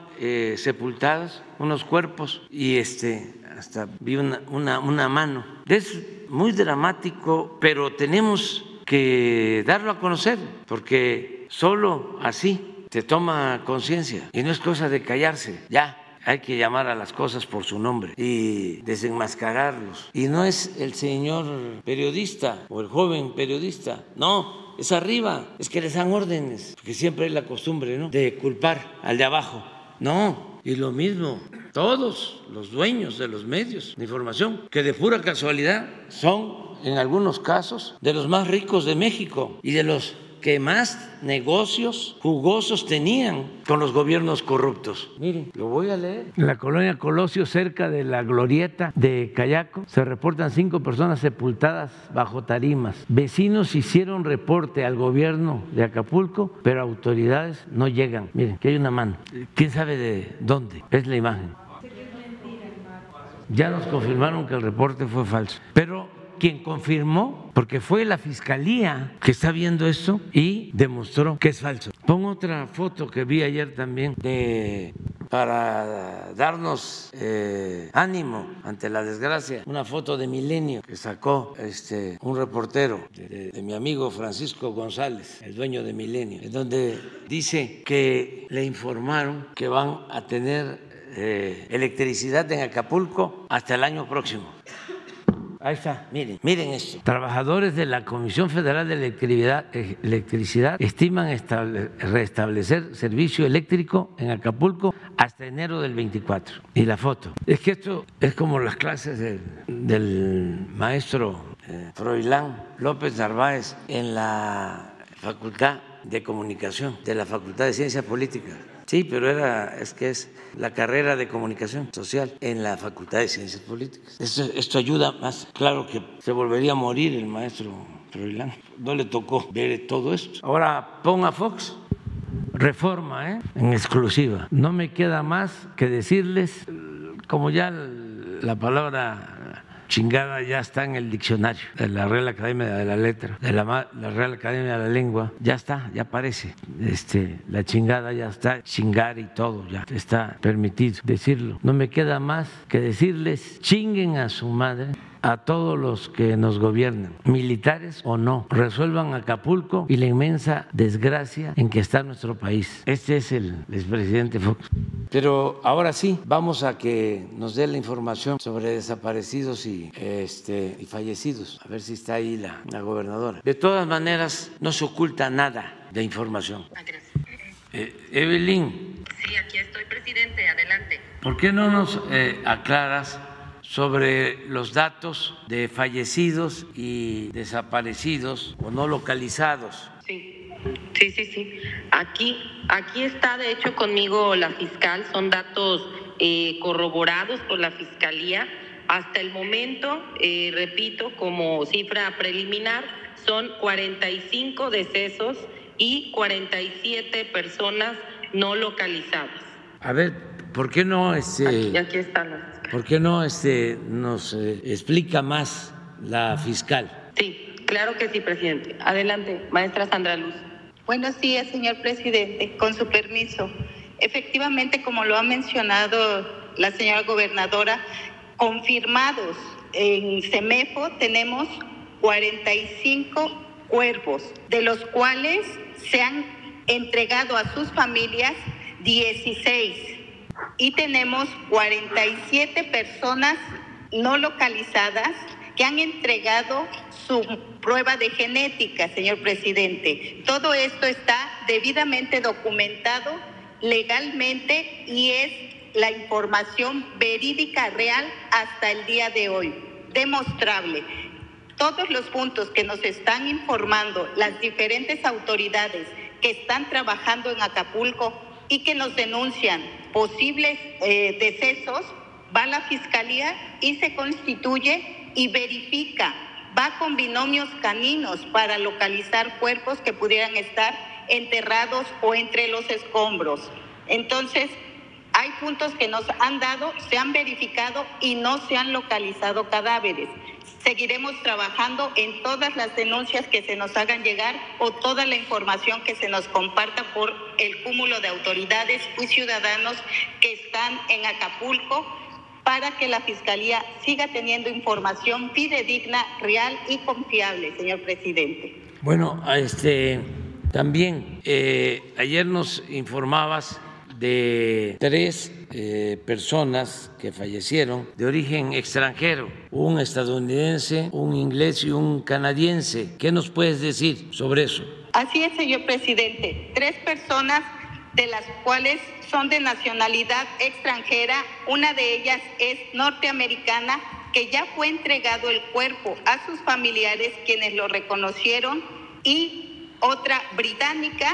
sepultados unos cuerpos y hasta vi una mano. Es muy dramático, pero tenemos que darlo a conocer, porque solo así se toma conciencia y no es cosa de callarse. Ya hay que llamar a las cosas por su nombre y desenmascararlos. Y no es el señor periodista o el joven periodista, no. Es arriba, es que les dan órdenes, porque siempre hay la costumbre, ¿no?, de culpar al de abajo. No, y lo mismo, todos los dueños de los medios de información, que de pura casualidad son, en algunos casos, de los más ricos de México y de los que más negocios jugosos tenían con los gobiernos corruptos. Miren, lo voy a leer. En la colonia Colosio, cerca de la glorieta de Cayaco, se reportan 5 personas sepultadas bajo tarimas. Vecinos hicieron reporte al gobierno de Acapulco, pero autoridades no llegan. Miren, que hay una mano. ¿Quién sabe de dónde? Es la imagen. Ya nos confirmaron que el reporte fue falso, pero quien confirmó, porque fue la fiscalía que está viendo esto y demostró que es falso. Pongo otra foto que vi ayer también para darnos ánimo ante la desgracia. Una foto de Milenio que sacó un reportero de mi amigo Francisco González, el dueño de Milenio, en donde dice que le informaron que van a tener electricidad en Acapulco hasta el año próximo. Ahí está, miren esto. Trabajadores de la Comisión Federal de Electricidad estiman restablecer servicio eléctrico en Acapulco hasta enero del 24. Y la foto. Es que esto es como las clases del maestro Froylán López Narváez en la Facultad de Comunicación, de la Facultad de Ciencias Políticas. Sí, pero es la carrera de comunicación social en la Facultad de Ciencias Políticas. Esto ayuda más. Claro que se volvería a morir el maestro Froilán. No le tocó ver todo esto. Ahora pon a Fox. Reforma, en exclusiva. No me queda más que decirles, como ya la palabra chingada ya está en el diccionario de la Real Academia de la Letra, de la Real Academia de la Lengua, ya está, ya aparece, la chingada ya está, chingar y todo ya está permitido decirlo. No me queda más que decirles, chinguen a su madre a todos los que nos gobiernan, militares o no, resuelvan Acapulco y la inmensa desgracia en que está nuestro país. Este es el expresidente Fox. Pero ahora sí, vamos a que nos dé la información sobre desaparecidos y fallecidos. A ver si está ahí la gobernadora. De todas maneras, no se oculta nada de información. Gracias. Evelyn. Sí, aquí estoy, presidente. Adelante. ¿Por qué no nos aclaras sobre los datos de fallecidos y desaparecidos o no localizados? Sí. Aquí está, de hecho, conmigo la fiscal. Son datos corroborados por la fiscalía. Hasta el momento, repito, como cifra preliminar, son 45 decesos y 47 personas no localizadas. A ver, ¿por qué no Aquí está la fiscal. ¿Por qué no nos explica más la fiscal? Sí, claro que sí, presidente. Adelante, maestra Sandra Luz. Buenos días, señor presidente. Con su permiso. Efectivamente, como lo ha mencionado la señora gobernadora, confirmados en CEMEFO tenemos 45 cuerpos, de los cuales se han entregado a sus familias 16. Y tenemos 47 personas no localizadas que han entregado su prueba de genética, señor presidente. Todo esto está debidamente documentado legalmente y es la información verídica real hasta el día de hoy, demostrable. Todos los puntos que nos están informando las diferentes autoridades que están trabajando en Acapulco y que nos denuncian posibles decesos, va la fiscalía y se constituye y verifica, va con binomios caninos para localizar cuerpos que pudieran estar enterrados o entre los escombros. Entonces, hay puntos que nos han dado, se han verificado y no se han localizado cadáveres. Seguiremos trabajando en todas las denuncias que se nos hagan llegar o toda la información que se nos comparta por el cúmulo de autoridades y ciudadanos que están en Acapulco para que la Fiscalía siga teniendo información fidedigna, real y confiable, señor presidente. Bueno, también ayer nos informabas de tres personas que fallecieron de origen extranjero, un estadounidense, un inglés y un canadiense. ¿Qué nos puedes decir sobre eso? Así es, señor presidente. Tres personas, de las cuales son de nacionalidad extranjera. Una de ellas es norteamericana, que ya fue entregado el cuerpo a sus familiares, quienes lo reconocieron, y otra británica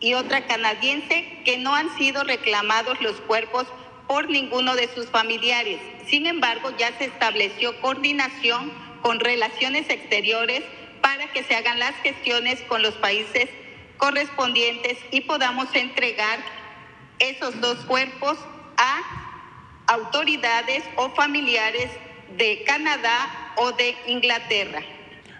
y otra canadiense, que no han sido reclamados los cuerpos por ninguno de sus familiares. Sin embargo, ya se estableció coordinación con Relaciones Exteriores para que se hagan las gestiones con los países correspondientes y podamos entregar esos dos cuerpos a autoridades o familiares de Canadá o de Inglaterra.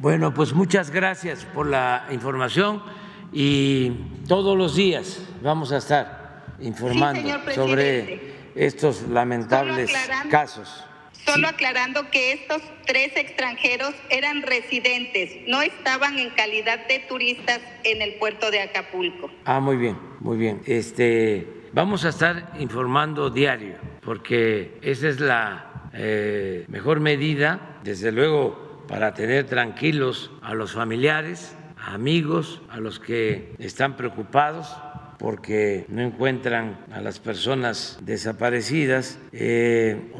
Bueno, pues muchas gracias por la información y todos los días vamos a estar informando, sí, señor, sobre estos lamentables casos. Solo aclarando que estos tres extranjeros eran residentes, no estaban en calidad de turistas en el puerto de Acapulco. Ah, muy bien, muy bien. Vamos a estar informando diario, porque esa es la mejor medida, desde luego, para tener tranquilos a los familiares, a amigos, a los que están preocupados porque no encuentran a las personas desaparecidas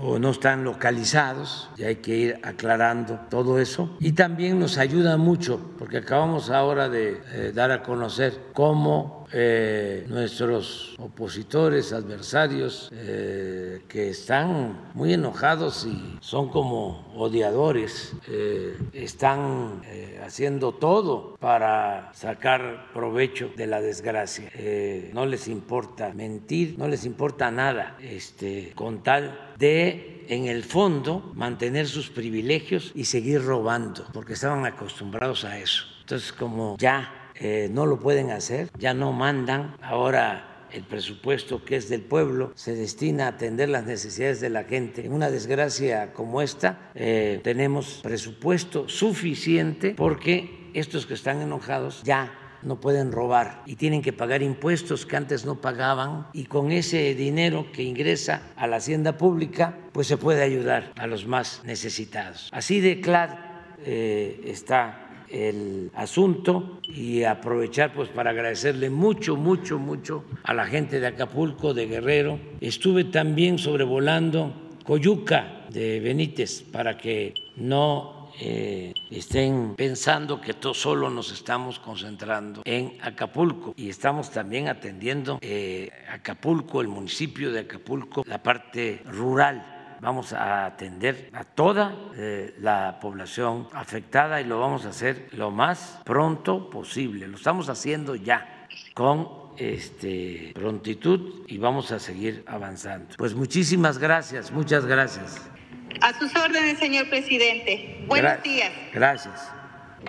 o no están localizados, y hay que ir aclarando todo eso. Y también nos ayuda mucho, porque acabamos ahora de dar a conocer cómo nuestros opositores, adversarios, que están muy enojados y son como odiadores, están haciendo todo para sacar provecho de la desgracia. No les importa mentir, no les importa nada, con tal de, en el fondo, mantener sus privilegios y seguir robando, porque estaban acostumbrados a eso. Entonces, como ya no lo pueden hacer, ya no mandan. Ahora el presupuesto, que es del pueblo, se destina a atender las necesidades de la gente. En una desgracia como esta, tenemos presupuesto suficiente, porque estos que están enojados ya no pueden robar y tienen que pagar impuestos que antes no pagaban, y con ese dinero que ingresa a la hacienda pública, pues se puede ayudar a los más necesitados. Así de claro está el asunto, y aprovechar pues para agradecerle mucho a la gente de Acapulco, de Guerrero. Estuve también sobrevolando Coyuca de Benítez, para que no estén pensando que solo nos estamos concentrando en Acapulco, y estamos también atendiendo Acapulco, el municipio de Acapulco, la parte rural. Vamos a atender a toda la población afectada, y lo vamos a hacer lo más pronto posible. Lo estamos haciendo ya con prontitud, y vamos a seguir avanzando. Pues muchísimas gracias, muchas gracias. A sus órdenes, señor presidente. Buenos días. Gracias.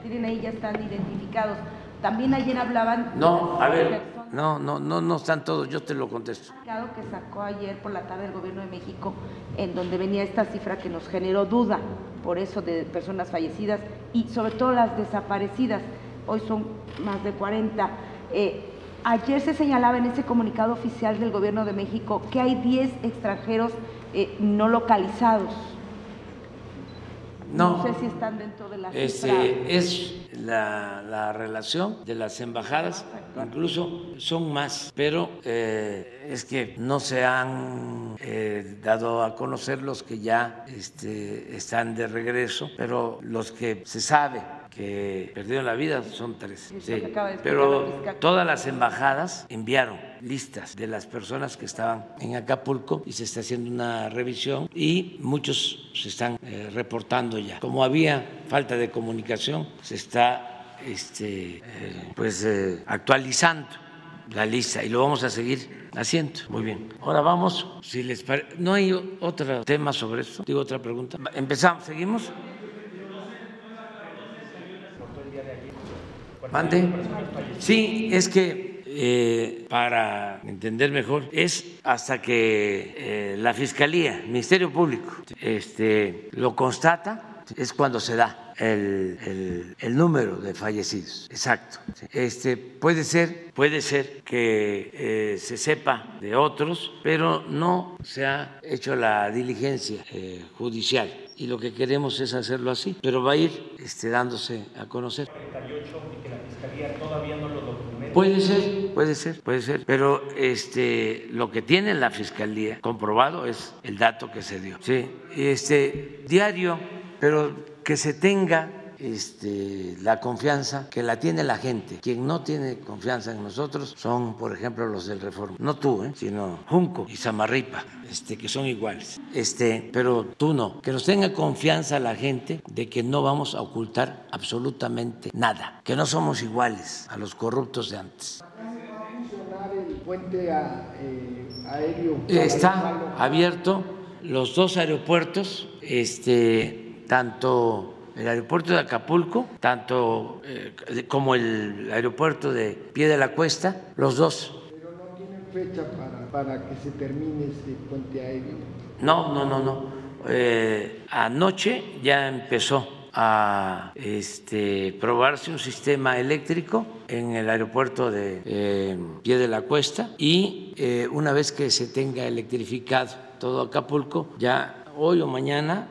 Miren, ahí ya están identificados. También ayer hablaban... No, a ver... No están todos, yo te lo contesto. ...que sacó ayer por la tarde el gobierno de México, en donde venía esta cifra que nos generó duda, por eso, de personas fallecidas y sobre todo las desaparecidas. Hoy son más de 40. Ayer se señalaba en ese comunicado oficial del gobierno de México que hay 10 extranjeros no localizados. No sé si están dentro de la cifra. Es la relación de las embajadas, incluso son más, pero es que no se han dado a conocer los que ya están de regreso, pero los que se sabe que perdieron la vida son 3. Sí, pero todas las embajadas enviaron listas de las personas que estaban en Acapulco, y se está haciendo una revisión, y muchos se están reportando ya. Como había falta de comunicación, se está actualizando la lista, y lo vamos a seguir haciendo. Muy bien. Ahora vamos, si les parece, ¿no hay otro tema sobre esto? Digo, otra pregunta. Empezamos, seguimos. ¿Mande? Sí, es que para entender mejor, es hasta que la Fiscalía, Ministerio Público, lo constata, es cuando se da el número de fallecidos. Exacto. Puede ser que se sepa de otros, pero no se ha hecho la diligencia judicial. Y lo que queremos es hacerlo así, pero va a ir dándose a conocer. 48 y que la Fiscalía todavía no lo documenta. Puede ser. Pero lo que tiene la Fiscalía comprobado es el dato que se dio. Sí, diario, pero que se tenga la confianza que la tiene la gente. Quien no tiene confianza en nosotros son, por ejemplo, los del Reforma. No tú, sino Junco y Zamarripa, que son iguales. Pero tú no. Que nos tenga confianza la gente de que no vamos a ocultar absolutamente nada. Que no somos iguales a los corruptos de antes. ¿Va a funcionar el puente aéreo? Está abierto los dos aeropuertos, tanto el aeropuerto de Acapulco, tanto como el aeropuerto de Pie de la Cuesta, los dos. ¿Pero no tienen fecha para que se termine ese puente aéreo? No. Anoche ya empezó a probarse un sistema eléctrico en el aeropuerto de Pie de la Cuesta y una vez que se tenga electrificado todo Acapulco, ya hoy o mañana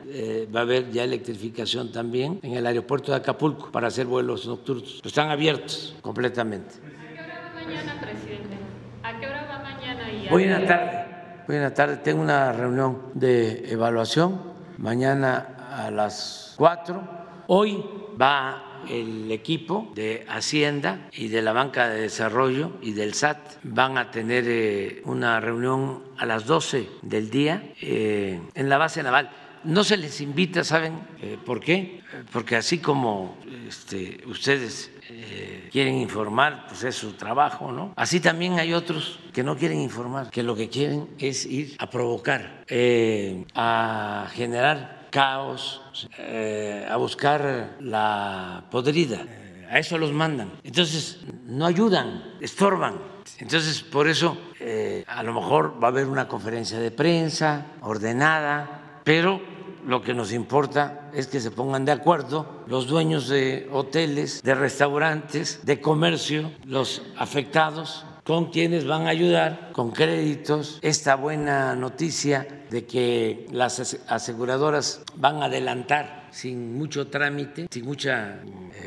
va a haber ya electrificación también en el aeropuerto de Acapulco para hacer vuelos nocturnos. Pues están abiertos completamente. ¿A qué hora va mañana, presidente? ¿A qué hora va mañana? Hoy en la tarde tengo una reunión de evaluación, mañana a las 4. Hoy va el equipo de Hacienda y de la Banca de Desarrollo y del SAT. Van a tener una reunión a las 12 del día en la base naval. No se les invita, ¿saben por qué? Porque así como ustedes quieren informar, pues es su trabajo, ¿no? Así también hay otros que no quieren informar, que lo que quieren es ir a provocar, a generar caos, a buscar la podrida. A eso los mandan. Entonces, no ayudan, estorban. Entonces, por eso, a lo mejor va a haber una conferencia de prensa ordenada, pero lo que nos importa es que se pongan de acuerdo los dueños de hoteles, de restaurantes, de comercio, los afectados, con quienes van a ayudar con créditos. Esta buena noticia de que las aseguradoras van a adelantar sin mucho trámite, sin mucha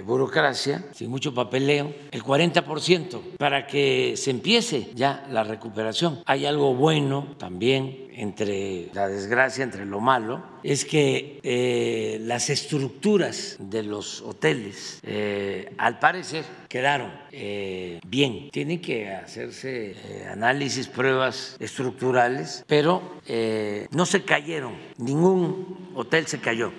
burocracia, sin mucho papeleo, el 40% para que se empiece ya la recuperación. Hay algo bueno también entre la desgracia, entre lo malo, es que las estructuras de los hoteles al parecer quedaron bien. Tienen que hacerse análisis, pruebas estructurales, pero no se cayeron, ningún hotel se cayó.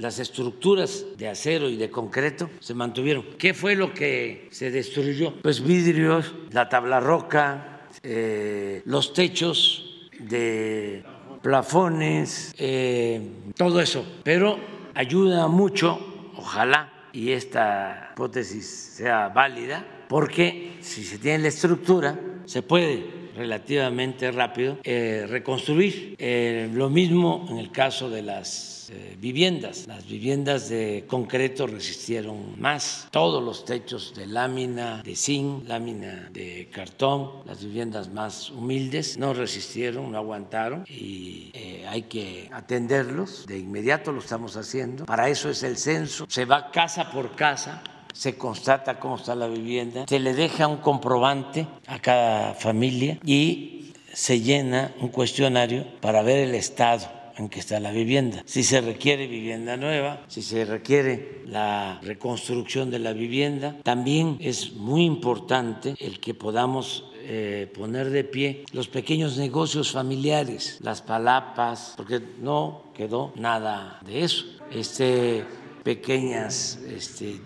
Las estructuras de acero y de concreto se mantuvieron. ¿Qué fue lo que se destruyó? Pues vidrios, la tabla roca, los techos de plafones, todo eso. Pero ayuda mucho, ojalá, y esta hipótesis sea válida, porque si se tiene la estructura, se puede relativamente rápido reconstruir. Lo mismo en el caso de las viviendas. Las viviendas de concreto resistieron más. Todos los techos de lámina de zinc, lámina de cartón, las viviendas más humildes no resistieron, no aguantaron y hay que atenderlos. De inmediato lo estamos haciendo. Para eso es el censo. Se va casa por casa. Se constata cómo está la vivienda, se le deja un comprobante a cada familia y se llena un cuestionario para ver el estado en que está la vivienda. Si se requiere vivienda nueva, si se requiere la reconstrucción de la vivienda. También es muy importante el que podamos poner de pie los pequeños negocios familiares, las palapas, porque no quedó nada de eso. Pequeñas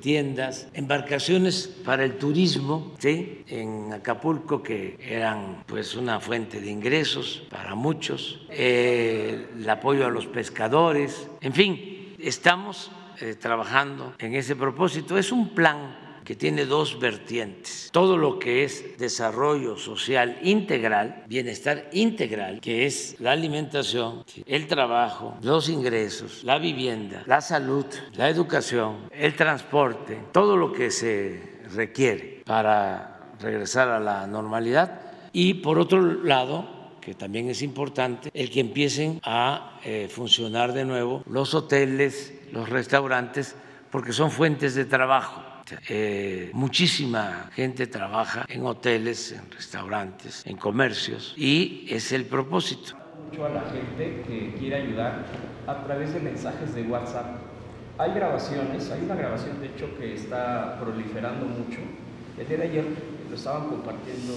tiendas, embarcaciones para el turismo, ¿sí? En Acapulco, que eran pues una fuente de ingresos para muchos, el apoyo a los pescadores, en fin, estamos trabajando en ese propósito. Es un plan que tiene dos vertientes. Todo lo que es desarrollo social integral, bienestar integral, que es la alimentación, el trabajo, los ingresos, la vivienda, la salud, la educación, el transporte, todo lo que se requiere para regresar a la normalidad. Y por otro lado, que también es importante, el que empiecen a funcionar de nuevo los hoteles, los restaurantes, porque son fuentes de trabajo. Muchísima gente trabaja en hoteles, en restaurantes, en comercios, y es el propósito. Mucho a la gente que quiere ayudar a través de mensajes de WhatsApp. Hay grabaciones, hay una grabación de hecho que está proliferando mucho. El día de ayer lo estaban compartiendo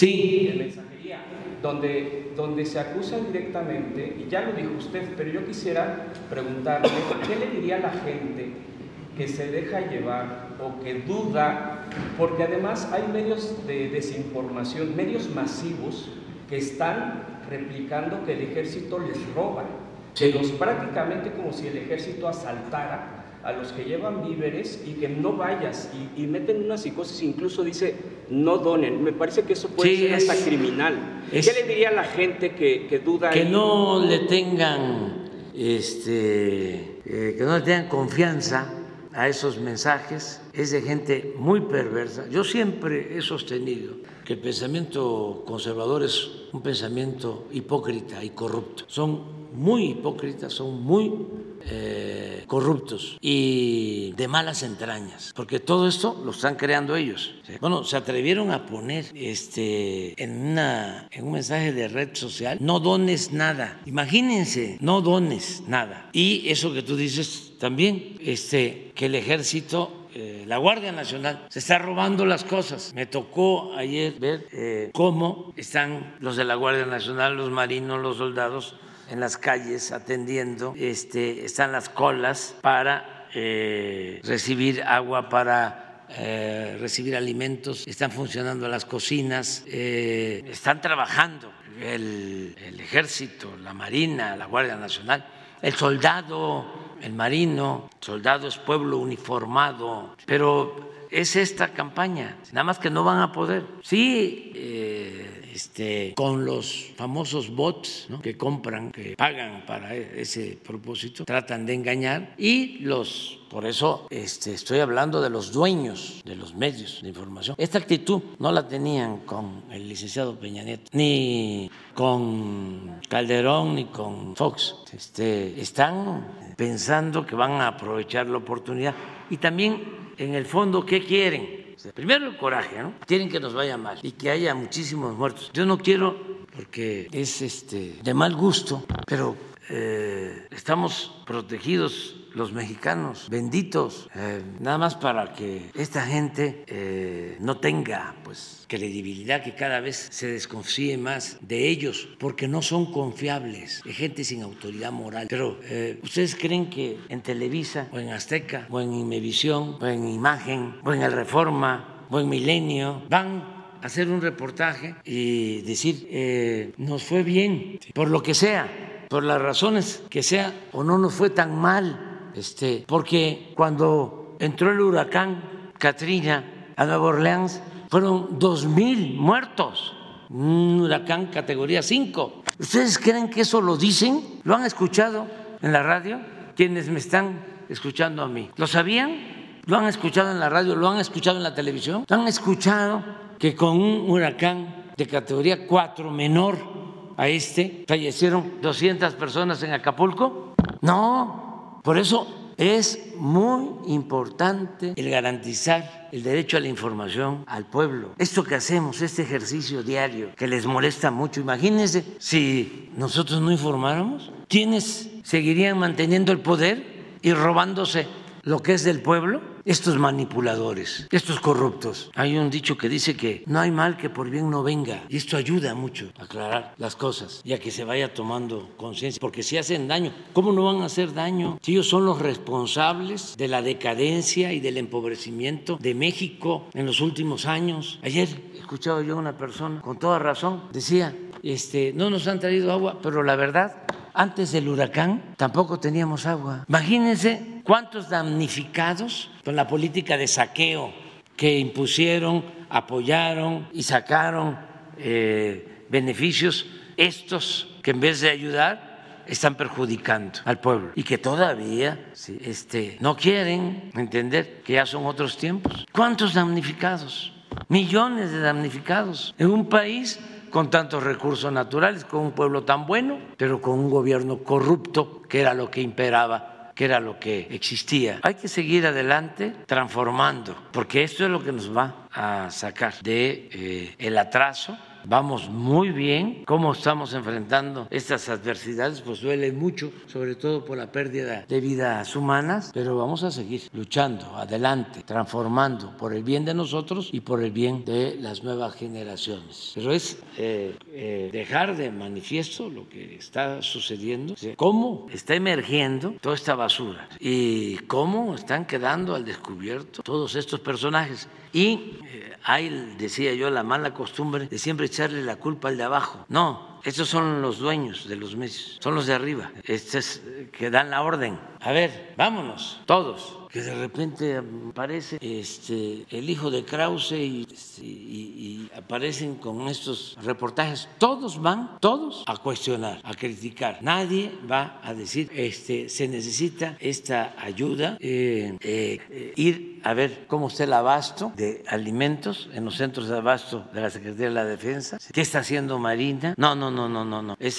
en mensajería, donde se acusa directamente, y ya lo dijo usted, pero yo quisiera preguntarle, ¿qué le diría a la gente que se deja llevar o que duda? Porque además hay medios de desinformación, medios masivos que están replicando que el ejército les roba, que los prácticamente como si el ejército asaltara a los que llevan víveres y que no vayas, y meten una psicosis, incluso dice no donen. Me parece que eso puede ser hasta criminal. ¿Qué le diría a la gente que duda? Que no le tengan, que no le tengan confianza a esos mensajes. Es de gente muy perversa. Yo siempre he sostenido que el pensamiento conservador es un pensamiento hipócrita y corrupto. Son muy hipócritas, son muy corruptos y de malas entrañas, porque todo esto lo están creando ellos. Bueno, se atrevieron a poner en un mensaje de red social, no dones nada. Imagínense, no dones nada. Y eso que tú dices también, que el ejército, la Guardia Nacional se está robando las cosas. Me tocó ayer ver cómo están los de la Guardia Nacional, los marinos, los soldados en las calles atendiendo, están las colas para recibir agua, para recibir alimentos, están funcionando las cocinas, están trabajando el ejército, la marina, la Guardia Nacional, el soldado, el marino. El soldado es pueblo uniformado, pero es esta campaña, nada más que no van a poder. Sí, con los famosos bots, ¿no?, que compran, que pagan para ese propósito, tratan de engañar, y por eso estoy hablando de los dueños de los medios de información. Esta actitud no la tenían con el licenciado Peña Nieto, ni con Calderón, ni con Fox. Están pensando que van a aprovechar la oportunidad. Y también, en el fondo, ¿qué quieren? Primero el coraje, ¿no? Quieren que nos vaya mal y que haya muchísimos muertos. Yo no quiero, porque es de mal gusto, pero estamos protegidos los mexicanos, benditos, nada más para que esta gente no tenga credibilidad, que cada vez se desconfíe más de ellos, porque no son confiables, es gente sin autoridad moral. Pero ¿ustedes creen que en Televisa, o en Azteca, o en Imevisión, o en Imagen, o en El Reforma, o en Milenio, van a hacer un reportaje y decir, nos fue bien, por lo que sea, por las razones que sea, o no nos fue tan mal? Porque cuando entró el huracán Katrina a Nueva Orleans, fueron 2,000 muertos, un huracán categoría 5. ¿Ustedes creen que eso lo dicen? ¿Lo han escuchado en la radio? Quienes me están escuchando a mí, ¿lo sabían? ¿Lo han escuchado en la radio? ¿Lo han escuchado en la televisión? ¿Han escuchado que con un huracán de categoría 4 menor a fallecieron 200 personas en Acapulco? No. Por eso es muy importante el garantizar el derecho a la información al pueblo. Esto que hacemos, este ejercicio diario que les molesta mucho, imagínense si nosotros no informáramos, ¿quiénes seguirían manteniendo el poder y robándose lo que es del pueblo? Estos manipuladores, estos corruptos. Hay un dicho que dice que no hay mal que por bien no venga, y esto ayuda mucho a aclarar las cosas y a que se vaya tomando conciencia, porque si hacen daño, ¿cómo no van a hacer daño? Si ellos son los responsables de la decadencia y del empobrecimiento de México en los últimos años. Ayer escuchaba yo a una persona, con toda razón, decía, no nos han traído agua, pero la verdad antes del huracán tampoco teníamos agua. Imagínense cuántos damnificados con la política de saqueo que impusieron, apoyaron y sacaron beneficios estos que en vez de ayudar están perjudicando al pueblo y que todavía no quieren entender que ya son otros tiempos. ¿Cuántos damnificados? Millones de damnificados en un país con tantos recursos naturales, con un pueblo tan bueno, pero con un gobierno corrupto, que era lo que imperaba, que era lo que existía. Hay que seguir adelante transformando, porque esto es lo que nos va a sacar de el atraso. Vamos muy bien. ¿Cómo estamos enfrentando estas adversidades? Pues duele mucho, sobre todo por la pérdida de vidas humanas, pero vamos a seguir luchando, adelante, transformando por el bien de nosotros y por el bien de las nuevas generaciones. Pero es dejar de manifiesto lo que está sucediendo, cómo está emergiendo toda esta basura y cómo están quedando al descubierto todos estos personajes. Y hay, decía yo, la mala costumbre de siempre echarle la culpa al de abajo. No, estos son los dueños de los medios, son los de arriba, estos que dan la orden. A ver, vámonos, todos. Que de repente aparece el hijo de Krause y aparecen con estos reportajes. Todos van, todos a cuestionar, a criticar. Nadie va a decir, se necesita esta ayuda, ir a ver cómo está el abasto de alimentos en los centros de abasto de la Secretaría de la Defensa. ¿Qué está haciendo Marina? No.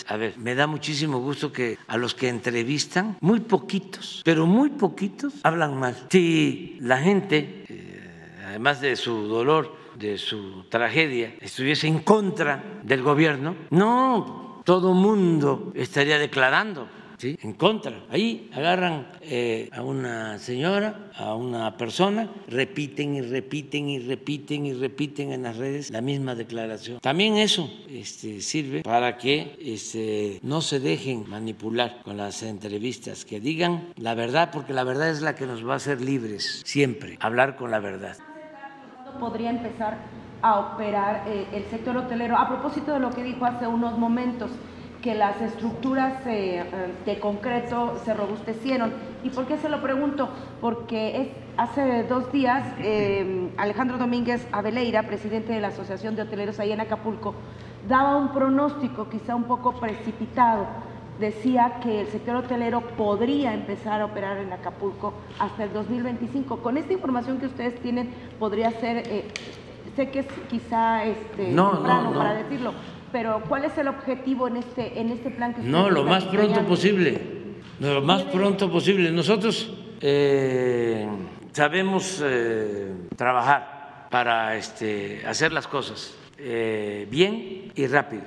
A ver, me da muchísimo gusto que a los que entrevistan, muy poquitos, pero muy poquitos, hablan mal. Si la gente, además de su dolor, de su tragedia, estuviese en contra del gobierno, no, todo mundo estaría declarando, ¿sí?, en contra. Ahí agarran a una señora, a una persona, repiten en las redes la misma declaración. También eso sirve para que no se dejen manipular con las entrevistas, que digan la verdad, porque la verdad es la que nos va a hacer libres siempre, hablar con la verdad. ¿Cuándo podría empezar a operar el sector hotelero? A propósito de lo que dijo hace unos momentos, que las estructuras de concreto se robustecieron. ¿Y por qué se lo pregunto? Porque hace 2 días Alejandro Domínguez Aveleira, presidente de la Asociación de Hoteleros ahí en Acapulco, daba un pronóstico quizá un poco precipitado. Decía que el sector hotelero podría empezar a operar en Acapulco hasta el 2025. Con esta información que ustedes tienen, podría ser, sé que es quizá temprano para decirlo, pero ¿cuál es el objetivo en este plan que no, lo más pronto posible, lo más pronto posible. Nosotros sabemos trabajar para hacer las cosas bien y rápido,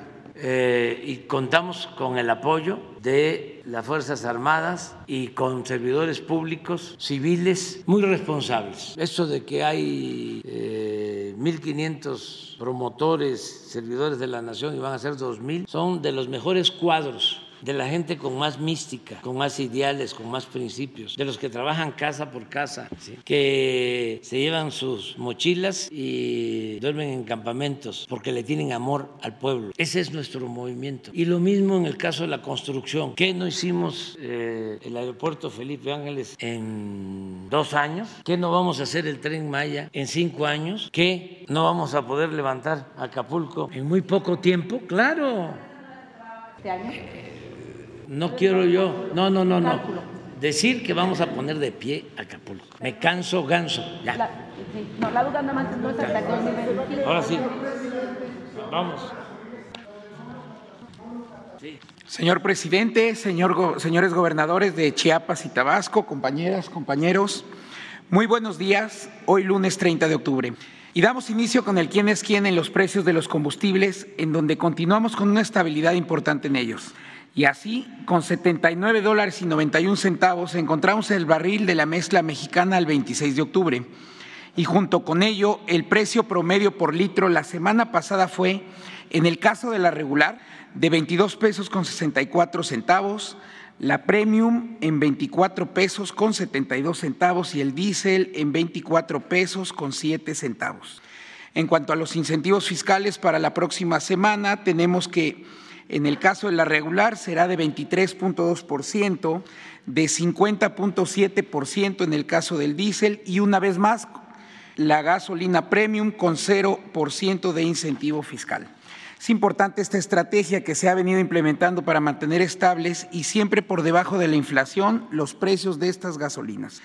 y contamos con el apoyo de las Fuerzas Armadas y con servidores públicos civiles muy responsables. Eso de que hay 1.500 promotores, servidores de la nación, y van a ser 2.000, son de los mejores cuadros, de la gente con más mística, con más ideales, con más principios, de los que trabajan casa por casa, ¿sí?, que se llevan sus mochilas y duermen en campamentos porque le tienen amor al pueblo. Ese es nuestro movimiento. Y lo mismo en el caso de la construcción. ¿Qué no hicimos el aeropuerto Felipe Ángeles en 2 años? ¿Qué no vamos a hacer el Tren Maya en 5 años? ¿Qué no vamos a poder levantar Acapulco en muy poco tiempo? ¡Claro! ¿Este año? No quiero yo, no. Decir que vamos a poner de pie Acapulco. Me canso, ganso. Ya. La duda nada más no es hasta el 2025. Ahora sí. Vamos. Sí. Señor presidente, señores gobernadores de Chiapas y Tabasco, compañeras, compañeros, muy buenos días. Hoy lunes 30 de octubre. Y damos inicio con el quién es quién en los precios de los combustibles, en donde continuamos con una estabilidad importante en ellos. Y así, con $79.91, encontramos el barril de la mezcla mexicana al 26 de octubre. Y junto con ello, el precio promedio por litro la semana pasada fue, en el caso de la regular, de $22.64, la premium en $24.72 y el diésel en $24.07. En cuanto a los incentivos fiscales para la próxima semana, tenemos que En el caso de la regular será de 23.2%, de 50.7% en el caso del diésel y una vez más la gasolina premium con 0% de incentivo fiscal. Es importante esta estrategia que se ha venido implementando para mantener estables y siempre por debajo de la inflación los precios de estas gasolinas.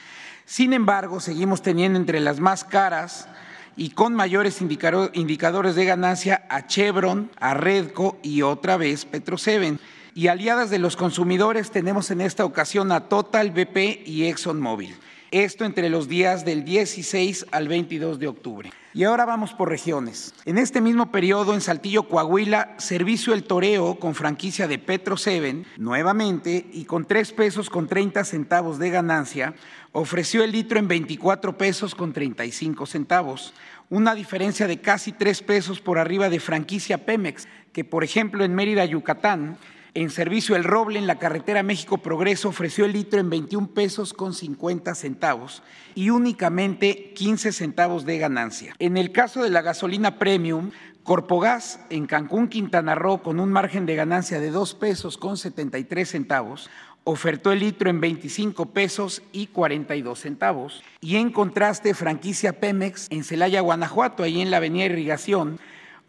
Sin embargo, seguimos teniendo entre las más caras y con mayores indicadores de ganancia a Chevron, a Redco y otra vez Petroseven. Y aliadas de los consumidores tenemos en esta ocasión a Total, BP y ExxonMobil. Esto entre los días del 16 al 22 de octubre. Y ahora vamos por regiones. En este mismo periodo, en Saltillo, Coahuila, servicio El Toreo con franquicia de Petroseven, nuevamente, y con $3.30 de ganancia, ofreció el litro en $24.35, una diferencia de casi $3 por arriba de franquicia Pemex, que por ejemplo en Mérida, Yucatán, en servicio El Roble, en la carretera México Progreso, ofreció el litro en $21.50 y únicamente 15 centavos de ganancia. En el caso de la gasolina premium, Corpogas, en Cancún, Quintana Roo, con un margen de ganancia de $2.73, ofertó el litro en $25.42. Y en contraste, franquicia Pemex, en Celaya, Guanajuato, ahí en la avenida Irrigación,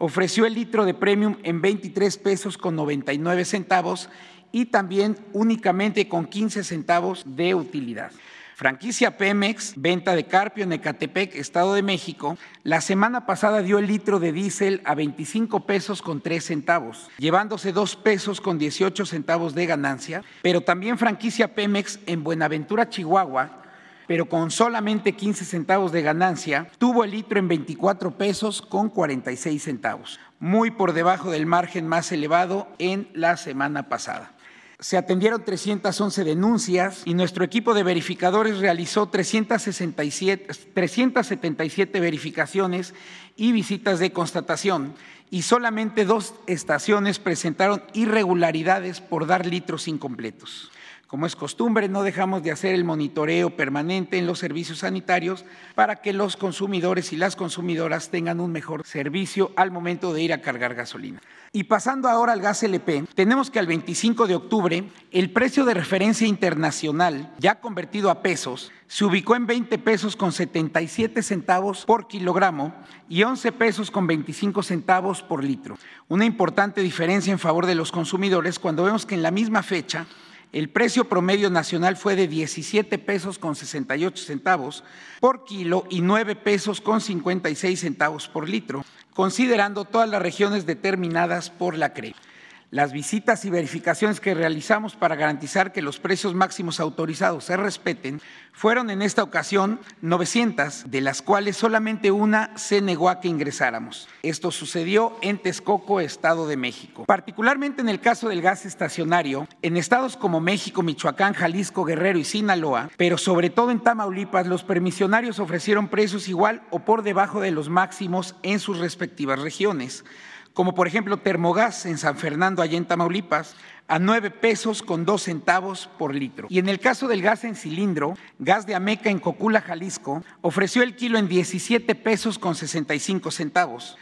ofreció el litro de premium en $23.99 y también únicamente con 15 centavos de utilidad. Franquicia Pemex, venta de Carpio en Ecatepec, Estado de México, la semana pasada dio el litro de diésel a $25.03, llevándose $2.18 de ganancia, pero también franquicia Pemex en Buenaventura, Chihuahua, pero con solamente 15 centavos de ganancia, tuvo el litro en $24.46, muy por debajo del margen más elevado en la semana pasada. Se atendieron 311 denuncias y nuestro equipo de verificadores realizó 377 verificaciones y visitas de constatación, y solamente 2 estaciones presentaron irregularidades por dar litros incompletos. Como es costumbre, no dejamos de hacer el monitoreo permanente en los servicios sanitarios para que los consumidores y las consumidoras tengan un mejor servicio al momento de ir a cargar gasolina. Y pasando ahora al gas LP, tenemos que al 25 de octubre el precio de referencia internacional, ya convertido a pesos, se ubicó en $20.77 por kilogramo y $11.25 por litro. Una importante diferencia en favor de los consumidores cuando vemos que en la misma fecha el precio promedio nacional fue de $17.68 por kilo y $9.56 por litro, considerando todas las regiones determinadas por la CRE. Las visitas y verificaciones que realizamos para garantizar que los precios máximos autorizados se respeten fueron en esta ocasión 900, de las cuales solamente una se negó a que ingresáramos. Esto sucedió en Texcoco, Estado de México. Particularmente en el caso del gas estacionario, en estados como México, Michoacán, Jalisco, Guerrero y Sinaloa, pero sobre todo en Tamaulipas, los permisionarios ofrecieron precios igual o por debajo de los máximos en sus respectivas regiones, como por ejemplo Termogas en San Fernando, allá en Tamaulipas, a $9.02 por litro. Y en el caso del gas en cilindro, Gas de Ameca en Cocula, Jalisco, ofreció el kilo en $17.65,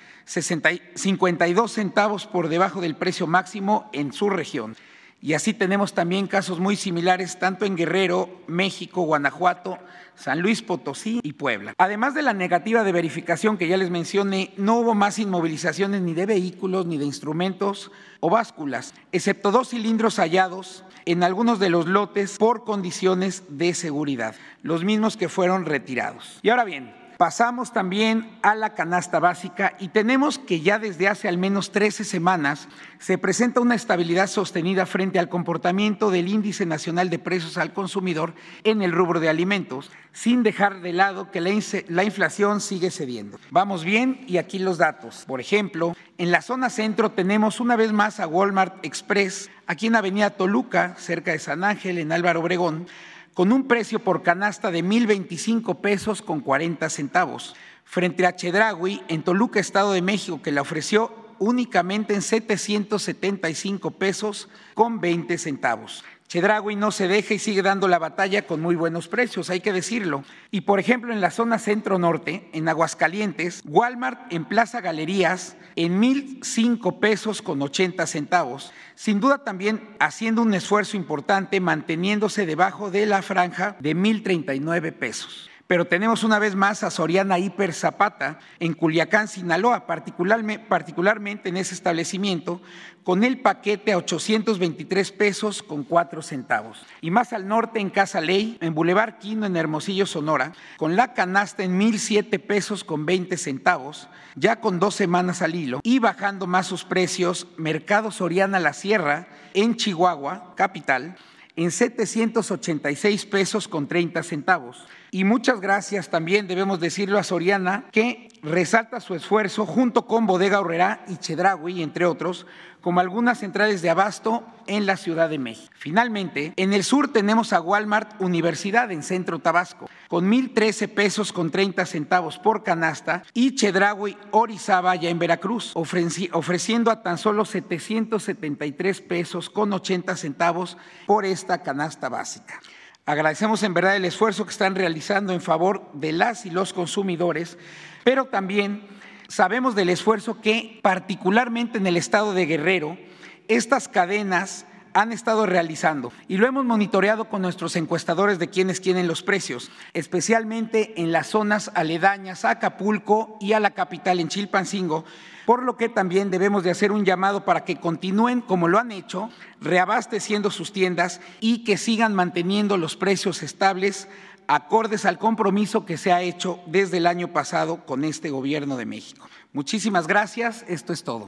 52 centavos por debajo del precio máximo en su región. Y así tenemos también casos muy similares tanto en Guerrero, México, Guanajuato, San Luis Potosí y Puebla. Además de la negativa de verificación que ya les mencioné, no hubo más inmovilizaciones ni de vehículos, ni de instrumentos o básculas, excepto 2 cilindros hallados en algunos de los lotes por condiciones de seguridad, los mismos que fueron retirados. Y ahora bien, pasamos también a la canasta básica y tenemos que ya desde hace al menos 13 semanas se presenta una estabilidad sostenida frente al comportamiento del Índice Nacional de Precios al Consumidor en el rubro de alimentos, sin dejar de lado que la inflación sigue cediendo. Vamos bien y aquí los datos. Por ejemplo, en la zona centro tenemos una vez más a Walmart Express, aquí en Avenida Toluca, cerca de San Ángel, en Álvaro Obregón, con un precio por canasta de $1,025.40, frente a Chedraui en Toluca, Estado de México, que la ofreció únicamente en $775.20. Chedraui no se deja y sigue dando la batalla con muy buenos precios, hay que decirlo. Y por ejemplo, en la zona centro-norte, en Aguascalientes, Walmart en Plaza Galerías en 1,005 pesos con 80 centavos. Sin duda también haciendo un esfuerzo importante, manteniéndose debajo de la franja de 1,039 pesos. Pero tenemos una vez más a Soriana Hiper Zapata en Culiacán, Sinaloa, particularmente en ese establecimiento, con el paquete a 823 pesos con 4 centavos. Y más al norte, en Casa Ley, en Boulevard Quino, en Hermosillo, Sonora, con la canasta en 1,007 pesos con 20 centavos, ya con 2 semanas al hilo. Y bajando más sus precios, Mercado Soriana La Sierra, en Chihuahua, capital, en 786 pesos con 30 centavos. Y muchas gracias también, debemos decirlo, a Soriana, que resalta su esfuerzo junto con Bodega Aurrerá y Chedraui, entre otros, como algunas centrales de abasto en la Ciudad de México. Finalmente, en el sur tenemos a Walmart Universidad en Centro Tabasco, con 1,013 pesos con 30 centavos por canasta, y Chedraui Orizaba, ya en Veracruz, ofreciendo a tan solo 773 pesos con 80 centavos por esta canasta básica. Agradecemos en verdad el esfuerzo que están realizando en favor de las y los consumidores, pero también sabemos del esfuerzo que, particularmente en el estado de Guerrero, estas cadenas han estado realizando, y lo hemos monitoreado con nuestros encuestadores de quienes tienen los precios, especialmente en las zonas aledañas a Acapulco y a la capital, en Chilpancingo, por lo que también debemos de hacer un llamado para que continúen, como lo han hecho, reabasteciendo sus tiendas y que sigan manteniendo los precios estables, acordes al compromiso que se ha hecho desde el año pasado con este Gobierno de México. Muchísimas gracias, esto es todo.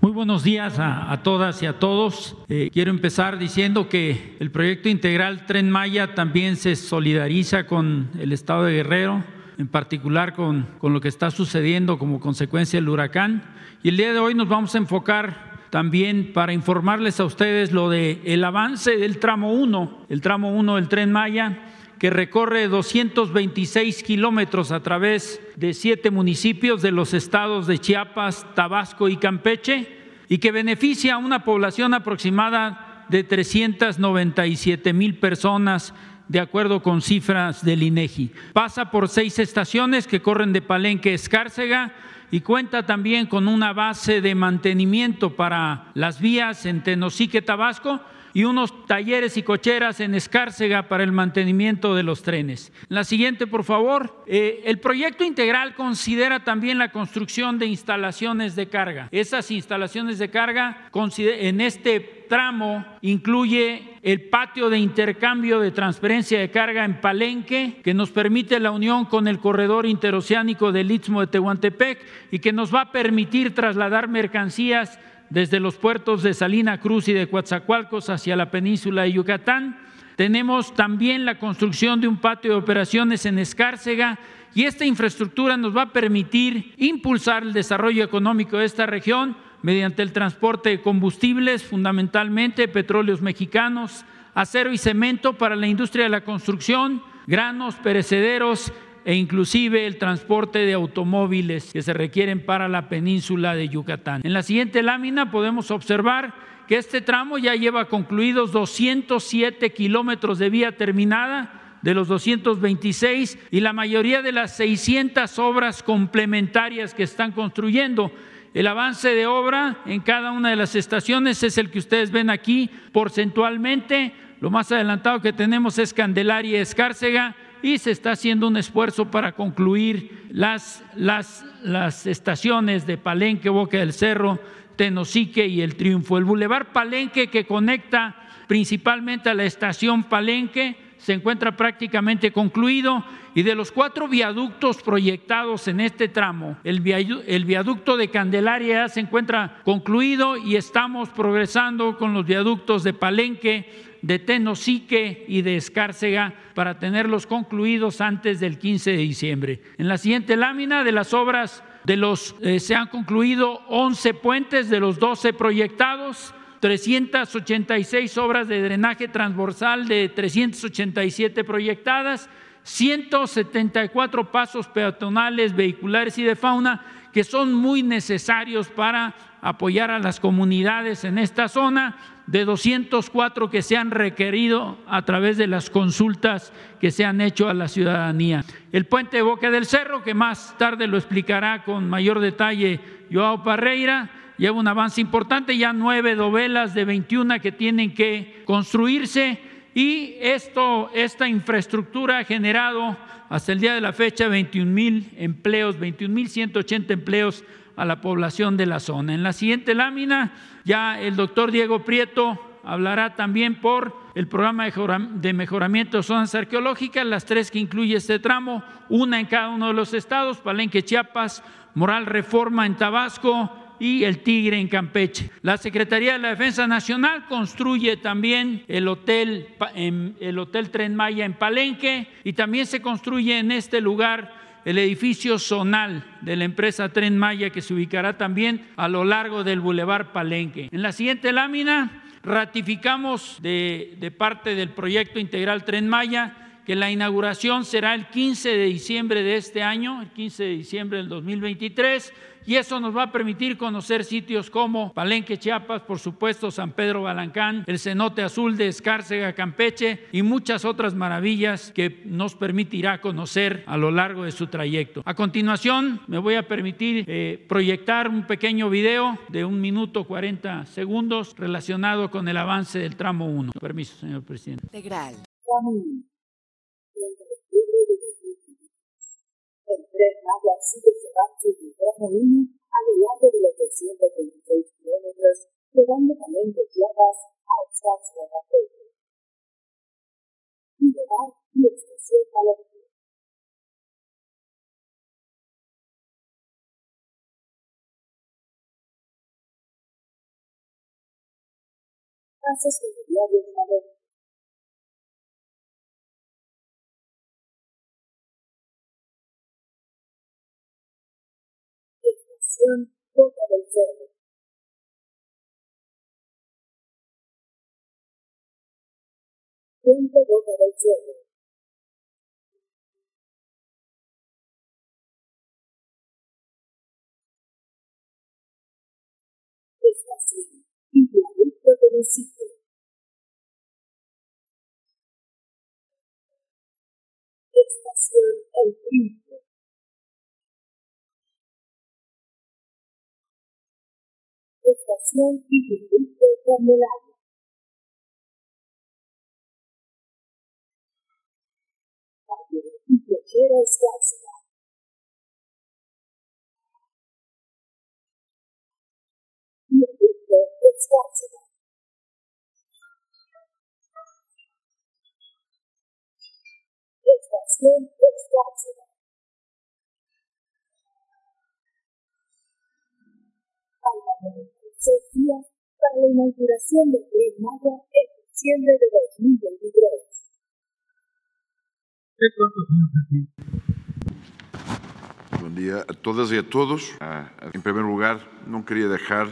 Muy buenos días a todas y a todos. Quiero empezar diciendo que el proyecto integral Tren Maya también se solidariza con el estado de Guerrero, en particular con lo que está sucediendo como consecuencia del huracán. Y el día de hoy nos vamos a enfocar también para informarles a ustedes lo de el avance del tramo 1, el tramo 1 del Tren Maya, que recorre 226 kilómetros a través de 7 municipios de los estados de Chiapas, Tabasco y Campeche, y que beneficia a una población aproximada de 397,000 personas, de acuerdo con cifras del INEGI. Pasa por 6 estaciones que corren de Palenque a Escárcega y cuenta también con una base de mantenimiento para las vías en Tenosique, Tabasco, y unos talleres y cocheras en Escárcega para el mantenimiento de los trenes. La siguiente, por favor. El proyecto integral considera también la construcción de instalaciones de carga. Esas instalaciones de carga en este tramo incluye el patio de intercambio de transferencia de carga en Palenque, que nos permite la unión con el corredor interoceánico del Istmo de Tehuantepec y que nos va a permitir trasladar mercancías desde los puertos de Salina Cruz y de Coatzacoalcos hacia la península de Yucatán. Tenemos también la construcción de un patio de operaciones en Escárcega, y esta infraestructura nos va a permitir impulsar el desarrollo económico de esta región mediante el transporte de combustibles, fundamentalmente petróleos mexicanos, acero y cemento para la industria de la construcción, granos, perecederos e inclusive el transporte de automóviles que se requieren para la península de Yucatán. En la siguiente lámina podemos observar que este tramo ya lleva concluidos 207 kilómetros de vía terminada de los 226 y la mayoría de las 600 obras complementarias que están construyendo. El avance de obra en cada una de las estaciones es el que ustedes ven aquí porcentualmente. Lo más adelantado que tenemos es Candelaria y Escárcega, y se está haciendo un esfuerzo para concluir las estaciones de Palenque, Boca del Cerro, Tenosique y El Triunfo. El Boulevard Palenque, que conecta principalmente a la estación Palenque, se encuentra prácticamente concluido, y de los 4 viaductos proyectados en este tramo, el viaducto de Candelaria se encuentra concluido y estamos progresando con los viaductos de Palenque, de Tenosique y de Escárcega para tenerlos concluidos antes del 15 de diciembre. En la siguiente lámina, de las obras se han concluido 11 puentes de los 12 proyectados, 386 obras de drenaje transversal de 387 proyectadas, 174 pasos peatonales, vehiculares y de fauna, que son muy necesarios para apoyar a las comunidades en esta zona, de 204 que se han requerido a través de las consultas que se han hecho a la ciudadanía. El puente de Boca del Cerro, que más tarde lo explicará con mayor detalle Joao Parreira, lleva un avance importante, ya 9 dovelas de 21 que tienen que construirse, y esta infraestructura ha generado hasta el día de la fecha 21.180 empleos a la población de la zona. En la siguiente lámina ya el doctor Diego Prieto hablará también por el programa de mejoramiento de zonas arqueológicas, las 3 que incluye este tramo, 1 en cada uno de los estados: Palenque, Chiapas; Moral Reforma en Tabasco y El Tigre en Campeche. La Secretaría de la Defensa Nacional construye también el hotel Tren Maya en Palenque, y también se construye en este lugar el edificio zonal de la empresa Tren Maya, que se ubicará también a lo largo del Boulevard Palenque. En la siguiente lámina ratificamos de parte del proyecto integral Tren Maya que la inauguración será el 15 de diciembre de este año, el 15 de diciembre del 2023, y eso nos va a permitir conocer sitios como Palenque, Chiapas, por supuesto, San Pedro Balancán, el Cenote Azul de Escárcega, Campeche, y muchas otras maravillas que nos permitirá conocer a lo largo de su trayecto. A continuación, me voy a permitir proyectar un pequeño video de 1 minuto 40 segundos relacionado con el avance del tramo 1. Permiso, señor presidente. Integral. Tren Maya sigue su tramo 1 a lo largo de los 226 kilómetros, llegando también de Chiapas a Escárcega y llegar y extensión a la región. Pasos ferroviarios a la región. Boca del Cerro. Puente Boca del Cerro. Estación y viaducto Tenosique. Estación El Triunfo. Estación y viaducto Candelaria. Calle y Coyuca de Benítez. Viaducto Escárcega. Estación Escárcega. Faltan 6 días para la inauguración del Tren Maya en diciembre de 2023. Buen día a todas y a todos. En primer lugar, no quería dejar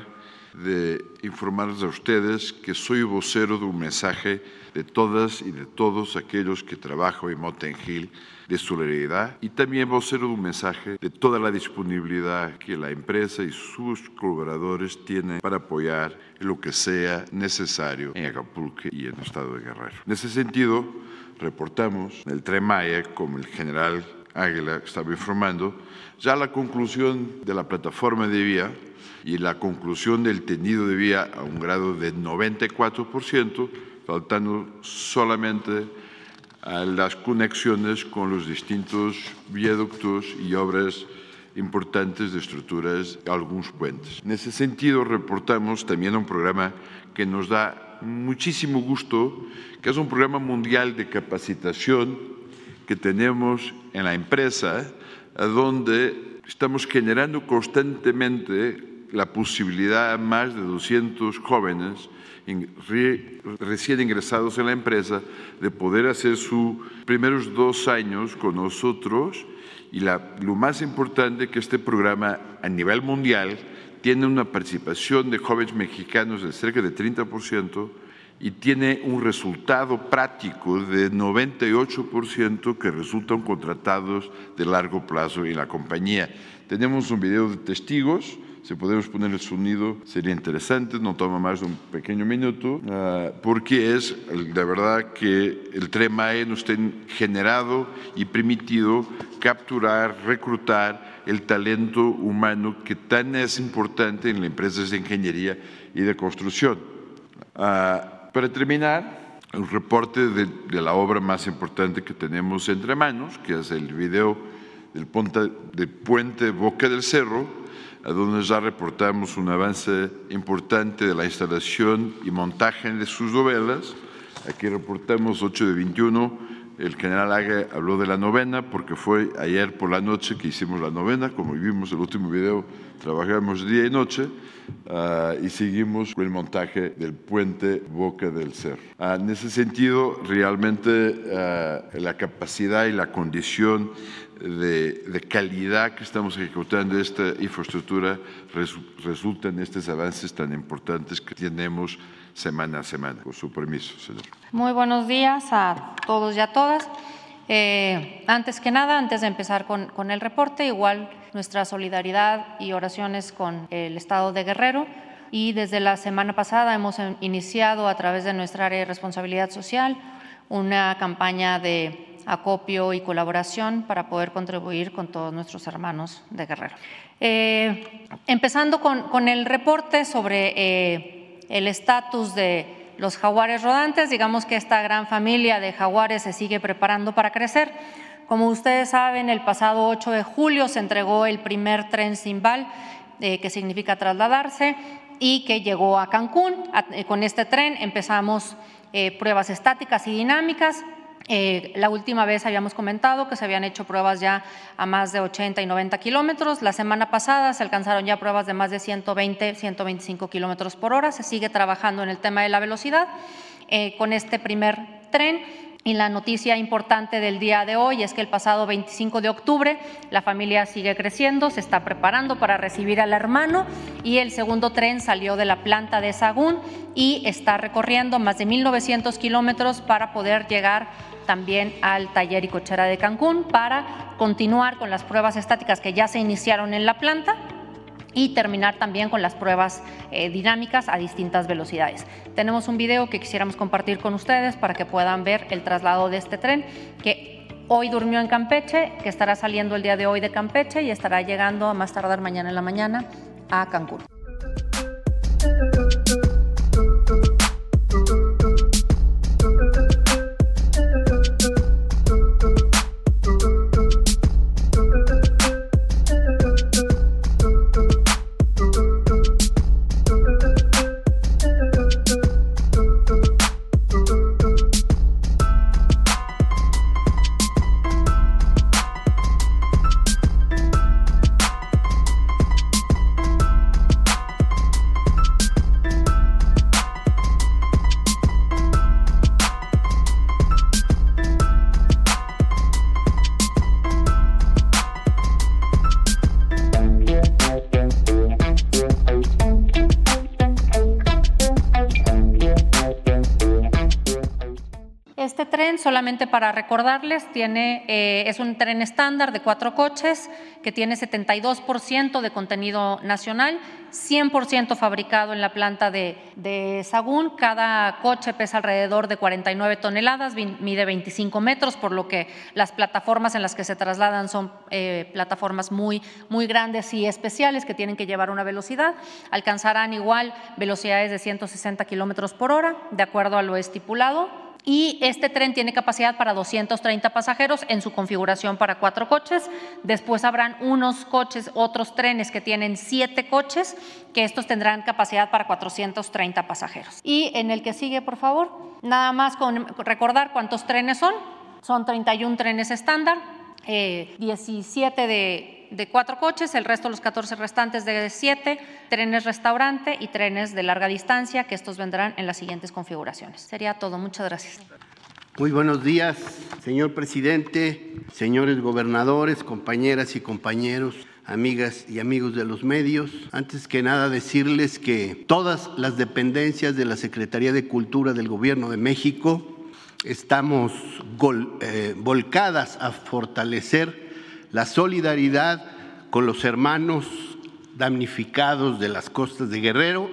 de informarles a ustedes que soy vocero de un mensaje de todas y de todos aquellos que trabajan en Mountain Hill de solidaridad, y también vocero de un mensaje de toda la disponibilidad que la empresa y sus colaboradores tienen para apoyar en lo que sea necesario en Acapulco y en el estado de Guerrero. En ese sentido, reportamos en el Tren Maya, como el general Águila estaba informando, ya la conclusión de la plataforma de vía y la conclusión del tendido de vía a un grado de 94%, faltando solamente a las conexiones con los distintos viaductos y obras importantes de estructuras y algunos puentes. En ese sentido, reportamos también un programa que nos da muchísimo gusto, que es un programa mundial de capacitación que tenemos en la empresa, donde estamos generando constantemente la posibilidad a más de 200 jóvenes recién ingresados en la empresa de poder hacer sus primeros 2 años con nosotros, y lo más importante que este programa a nivel mundial tiene una participación de jóvenes mexicanos de cerca de 30% y tiene un resultado práctico de 98% que resultan contratados de largo plazo en la compañía. Tenemos un video de testigos se podemos poner el sonido, sería interesante, no toma más de un pequeño minuto, porque es la verdad que el Tren Maya nos ha generado y permitido capturar, reclutar el talento humano que tan es importante en las empresas de ingeniería y de construcción. Para terminar, un reporte de la obra más importante que tenemos entre manos, que es el video del puente Boca del Cerro, a donde ya reportamos un avance importante de la instalación y montaje de sus novelas. Aquí reportamos 8 de 21, el general Haga habló de la novena, porque fue ayer por la noche que hicimos la novena, como vimos en el último video, trabajamos día y noche y seguimos con el montaje del puente Boca del Cerro. En ese sentido, realmente la capacidad y la condición de calidad que estamos ejecutando esta infraestructura resulta en estos avances tan importantes que tenemos semana a semana. Con su permiso, señor. Muy buenos días a todos y a todas. Antes que nada, antes de empezar con el reporte, igual nuestra solidaridad y oraciones con el Estado de Guerrero, y desde la semana pasada hemos iniciado a través de nuestra área de responsabilidad social una campaña de acopio y colaboración para poder contribuir con todos nuestros hermanos de Guerrero. Empezando con el reporte sobre el estatus de los jaguares rodantes, digamos que esta gran familia de jaguares se sigue preparando para crecer. Como ustedes saben, el pasado 8 de julio se entregó el primer tren Simbal, que significa trasladarse, y que llegó a Cancún. Con este tren empezamos pruebas estáticas y dinámicas. La última vez habíamos comentado que se habían hecho pruebas ya a más de 80 y 90 kilómetros. La semana pasada se alcanzaron ya pruebas de más de 120, 125 kilómetros por hora. Se sigue trabajando en el tema de la velocidad con este primer tren. Y la noticia importante del día de hoy es que el pasado 25 de octubre la familia sigue creciendo, se está preparando para recibir al hermano y el segundo tren salió de la planta de Sagún y está recorriendo más de 1,900 kilómetros para poder llegar también al taller y cochera de Cancún para continuar con las pruebas estáticas que ya se iniciaron en la planta y terminar también con las pruebas dinámicas a distintas velocidades. Tenemos un video que quisiéramos compartir con ustedes para que puedan ver el traslado de este tren que hoy durmió en Campeche, que estará saliendo el día de hoy de Campeche y estará llegando a más tardar mañana en la mañana a Cancún. Solamente para recordarles, es un tren estándar de 4 coches que tiene 72% de contenido nacional, 100% fabricado en la planta de Sagún. Cada coche pesa alrededor de 49 toneladas, mide 25 metros, por lo que las plataformas en las que se trasladan son plataformas muy, muy grandes y especiales que tienen que llevar una velocidad. Alcanzarán igual velocidades de 160 kilómetros por hora, de acuerdo a lo estipulado. Y este tren tiene capacidad para 230 pasajeros en su configuración para 4 coches. Después habrán otros trenes que tienen 7 coches, que estos tendrán capacidad para 430 pasajeros. Y en el que sigue, por favor, nada más con recordar cuántos trenes son. Son 31 trenes estándar, 17 de 4 coches, el resto, los 14 restantes de 7, trenes restaurante y trenes de larga distancia, que estos vendrán en las siguientes configuraciones. Sería todo. Muchas gracias. Muy buenos días, señor presidente, señores gobernadores, compañeras y compañeros, amigas y amigos de los medios. Antes que nada, decirles que todas las dependencias de la Secretaría de Cultura del Gobierno de México estamos volcadas a fortalecer la solidaridad con los hermanos damnificados de las costas de Guerrero.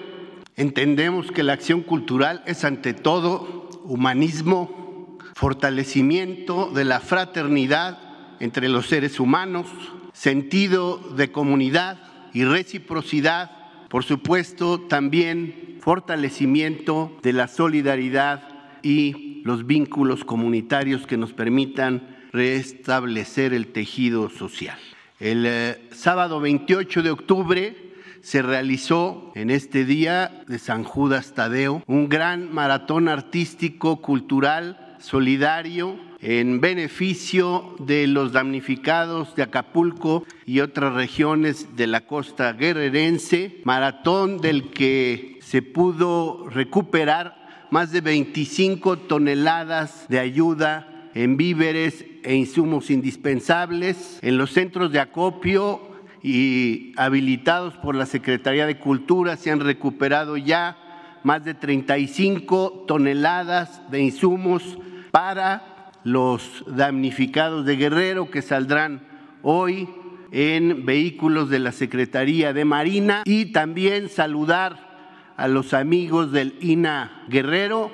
Entendemos que la acción cultural es ante todo humanismo, fortalecimiento de la fraternidad entre los seres humanos, sentido de comunidad y reciprocidad, por supuesto también fortalecimiento de la solidaridad y los vínculos comunitarios que nos permitan restablecer el tejido social. El sábado 28 de octubre se realizó en este día de San Judas Tadeo un gran maratón artístico, cultural, solidario en beneficio de los damnificados de Acapulco y otras regiones de la costa guerrerense, maratón del que se pudo recuperar más de 25 toneladas de ayuda en víveres e insumos indispensables en los centros de acopio y habilitados por la Secretaría de Cultura. Se han recuperado ya más de 35 toneladas de insumos para los damnificados de Guerrero, que saldrán hoy en vehículos de la Secretaría de Marina. Y también saludar a los amigos del INAH Guerrero,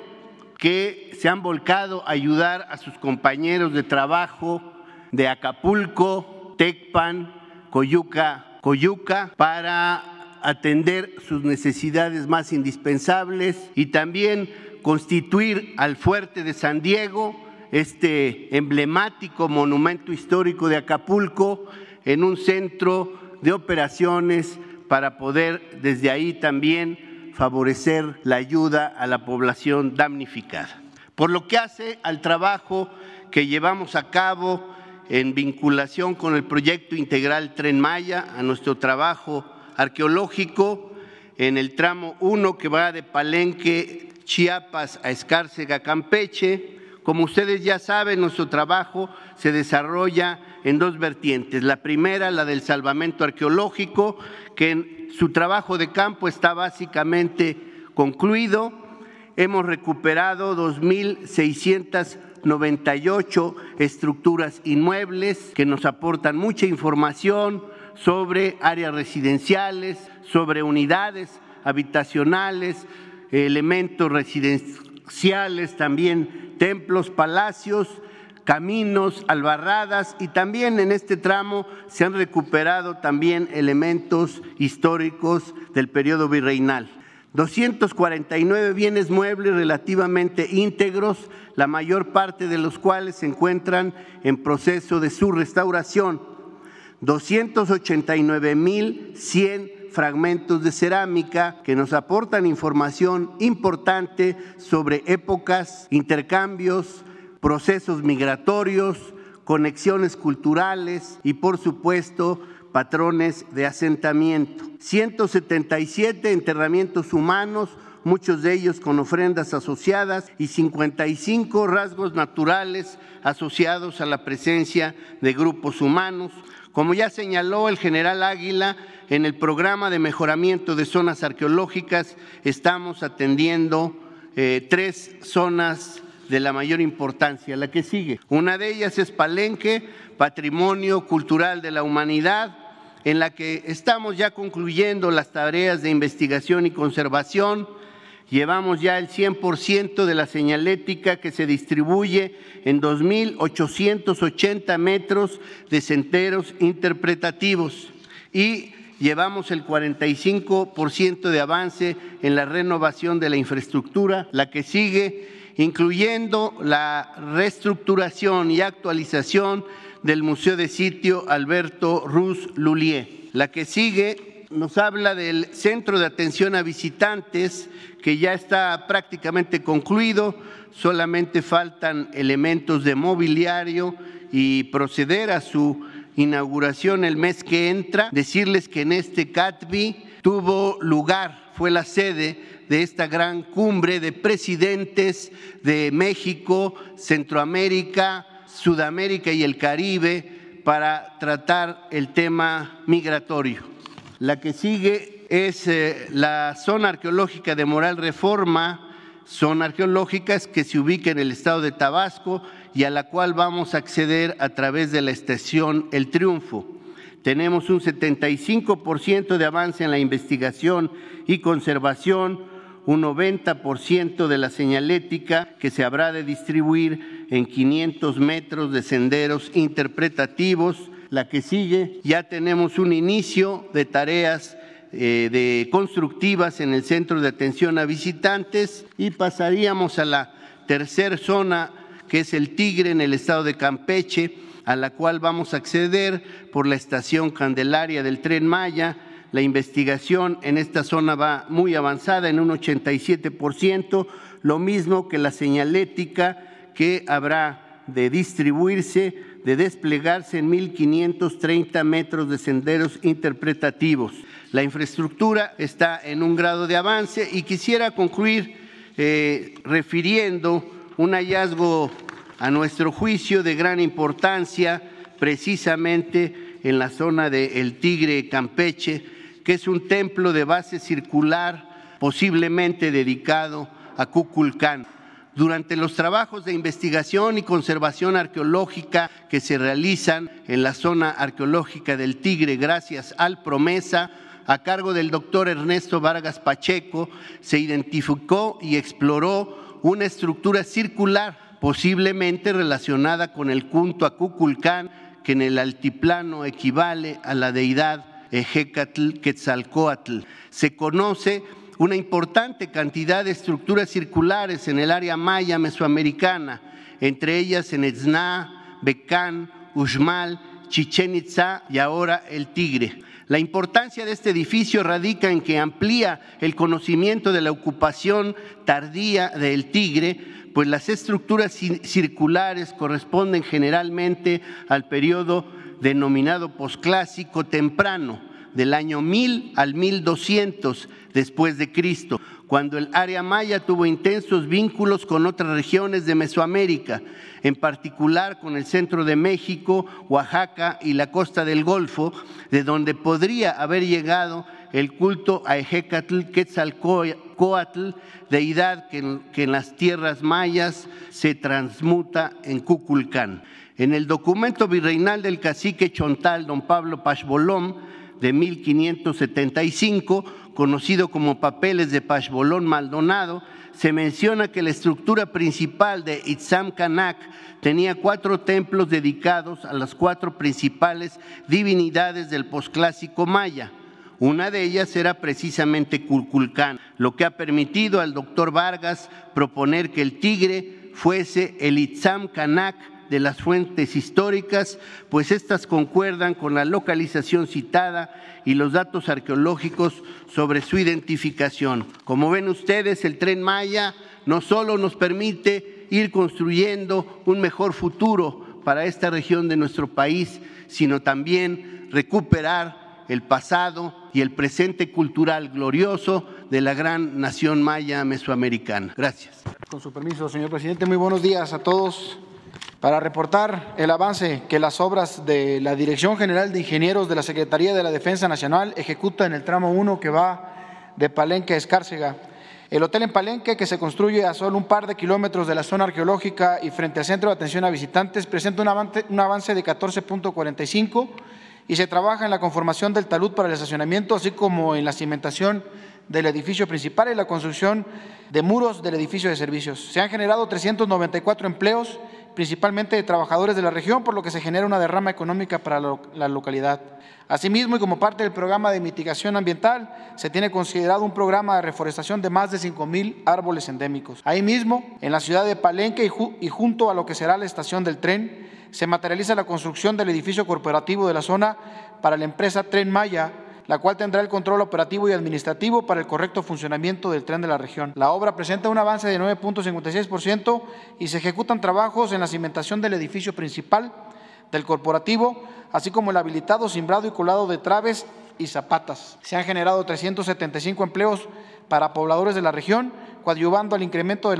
que se han volcado a ayudar a sus compañeros de trabajo de Acapulco, Tecpan, Coyuca, para atender sus necesidades más indispensables, y también constituir al Fuerte de San Diego, este emblemático monumento histórico de Acapulco, en un centro de operaciones para poder desde ahí también favorecer la ayuda a la población damnificada. Por lo que hace al trabajo que llevamos a cabo en vinculación con el proyecto integral Tren Maya, a nuestro trabajo arqueológico en el tramo 1 que va de Palenque, Chiapas, a Escárcega, Campeche. Como ustedes ya saben, nuestro trabajo se desarrolla en dos vertientes. La primera, la del salvamento arqueológico, que en su trabajo de campo está básicamente concluido. Hemos recuperado 2,698 estructuras inmuebles que nos aportan mucha información sobre áreas residenciales, sobre unidades habitacionales, elementos residenciales, también templos, palacios, caminos, albarradas, y también en este tramo se han recuperado también elementos históricos del periodo virreinal. 249 bienes muebles relativamente íntegros, la mayor parte de los cuales se encuentran en proceso de su restauración. 289,100 fragmentos de cerámica que nos aportan información importante sobre épocas, intercambios, procesos migratorios, conexiones culturales y, por supuesto, patrones de asentamiento. 177 enterramientos humanos, muchos de ellos con ofrendas asociadas, y 55 rasgos naturales asociados a la presencia de grupos humanos. Como ya señaló el general Águila, en el programa de mejoramiento de zonas arqueológicas estamos atendiendo 3 zonas de la mayor importancia. La que sigue. Una de ellas es Palenque, Patrimonio Cultural de la Humanidad, en la que estamos ya concluyendo las tareas de investigación y conservación. Llevamos ya el 100% de la señalética, que se distribuye en 2,880 metros de senderos interpretativos, y llevamos el 45% de avance en la renovación de la infraestructura. La que sigue, incluyendo la reestructuración y actualización del Museo de Sitio Alberto Ruz Lulié. La que sigue nos habla del Centro de Atención a Visitantes, que ya está prácticamente concluido, solamente faltan elementos de mobiliario y proceder a su inauguración el mes que entra. Decirles que en este CATBI tuvo lugar, fue la sede de esta gran cumbre de presidentes de México, Centroamérica, Sudamérica y el Caribe para tratar el tema migratorio. La que sigue es la zona arqueológica de Moral Reforma, zona arqueológica que se ubica en el estado de Tabasco y a la cual vamos a acceder a través de la estación El Triunfo. Tenemos un 75% de avance en la investigación y conservación, un 90% de la señalética que se habrá de distribuir en 500 metros de senderos interpretativos. La que sigue, ya tenemos un inicio de tareas constructivas en el centro de atención a visitantes y pasaríamos a la tercera zona, que es El Tigre, en el estado de Campeche, a la cual vamos a acceder por la estación Candelaria del Tren Maya. La investigación en esta zona va muy avanzada, en un 87%, lo mismo que la señalética que habrá de distribuirse, de desplegarse en 1.530 metros de senderos interpretativos. La infraestructura está en un grado de avance y quisiera concluir refiriendo un hallazgo a nuestro juicio de gran importancia, precisamente en la zona de El Tigre, Campeche, que es un templo de base circular posiblemente dedicado a Kukulcán. Durante los trabajos de investigación y conservación arqueológica que se realizan en la zona arqueológica del Tigre, gracias al PROMESA, a cargo del doctor Ernesto Vargas Pacheco, se identificó y exploró una estructura circular posiblemente relacionada con el culto a Kukulcán, que en el altiplano equivale a la deidad Ehecatl, Quetzalcóatl. Se conoce una importante cantidad de estructuras circulares en el área maya mesoamericana, entre ellas en Etzná, Becán, Uxmal, Chichén Itzá y ahora El Tigre. La importancia de este edificio radica en que amplía el conocimiento de la ocupación tardía del Tigre, pues las estructuras circulares corresponden generalmente al periodo denominado posclásico temprano, del año 1000 al 1200 después de Cristo, cuando el área maya tuvo intensos vínculos con otras regiones de Mesoamérica, en particular con el centro de México, Oaxaca y la costa del Golfo, de donde podría haber llegado el culto a Ehecatl, Quetzalcóatl, deidad que en las tierras mayas se transmuta en Kukulcán. En el documento virreinal del cacique chontal don Pablo Pashbolom, de 1575, conocido como Papeles de Pashbolón Maldonado, se menciona que la estructura principal de Itzam Kanak tenía 4 templos dedicados a las 4 principales divinidades del posclásico maya. Una de ellas era precisamente Kukulcán, lo que ha permitido al doctor Vargas proponer que El Tigre fuese el Itzam Kanak de las fuentes históricas, pues estas concuerdan con la localización citada y los datos arqueológicos sobre su identificación. Como ven ustedes, el Tren Maya no solo nos permite ir construyendo un mejor futuro para esta región de nuestro país, sino también recuperar el pasado y el presente cultural glorioso de la gran nación maya mesoamericana. Gracias. Con su permiso, señor presidente, muy buenos días a todos. Para reportar el avance que las obras de la Dirección General de Ingenieros de la Secretaría de la Defensa Nacional ejecuta en el tramo 1 que va de Palenque a Escárcega. El hotel en Palenque, que se construye a solo un par de kilómetros de la zona arqueológica y frente al Centro de Atención a Visitantes, presenta un avance de 14.45 y se trabaja en la conformación del talud para el estacionamiento, así como en la cimentación del edificio principal y la construcción de muros del edificio de servicios. Se han generado 394 empleos, principalmente de trabajadores de la región, por lo que se genera una derrama económica para la localidad. Asimismo, y como parte del programa de mitigación ambiental, se tiene considerado un programa de reforestación de más de 5,000 árboles endémicos. Ahí mismo, en la ciudad de Palenque y junto a lo que será la estación del tren, se materializa la construcción del edificio corporativo de la zona para la empresa Tren Maya, la cual tendrá el control operativo y administrativo para el correcto funcionamiento del tren de la región. La obra presenta un avance de 9.56% y se ejecutan trabajos en la cimentación del edificio principal del corporativo, así como el habilitado, cimbrado y colado de traves y zapatas. Se han generado 375 empleos para pobladores de la región, coadyuvando al incremento de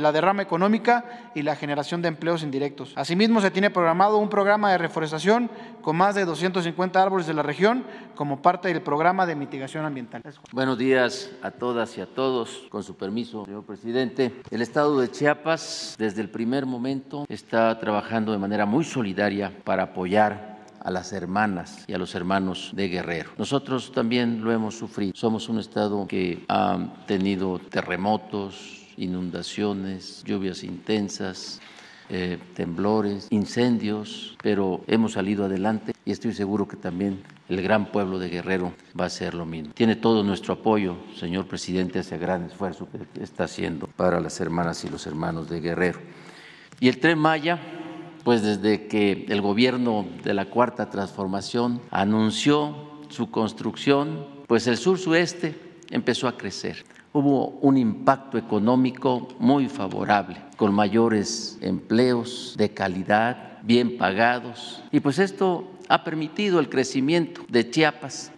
la derrama económica y la generación de empleos indirectos. Asimismo, se tiene programado un programa de reforestación con más de 250 árboles de la región como parte del programa de mitigación ambiental. Buenos días a todas y a todos. Con su permiso, señor presidente, el estado de Chiapas desde el primer momento está trabajando de manera muy solidaria para apoyar a las hermanas y a los hermanos de Guerrero. Nosotros también lo hemos sufrido. Somos un estado que ha tenido terremotos, inundaciones, lluvias intensas, temblores, incendios, pero hemos salido adelante y estoy seguro que también el gran pueblo de Guerrero va a hacer lo mismo. Tiene todo nuestro apoyo, señor presidente, ese gran esfuerzo que está haciendo para las hermanas y los hermanos de Guerrero. Y el Tren Maya, pues desde que el gobierno de la Cuarta Transformación anunció su construcción, pues el sur-sureste empezó a crecer. Hubo un impacto económico muy favorable, con mayores empleos de calidad, bien pagados, y pues esto ha permitido el crecimiento de Chiapas,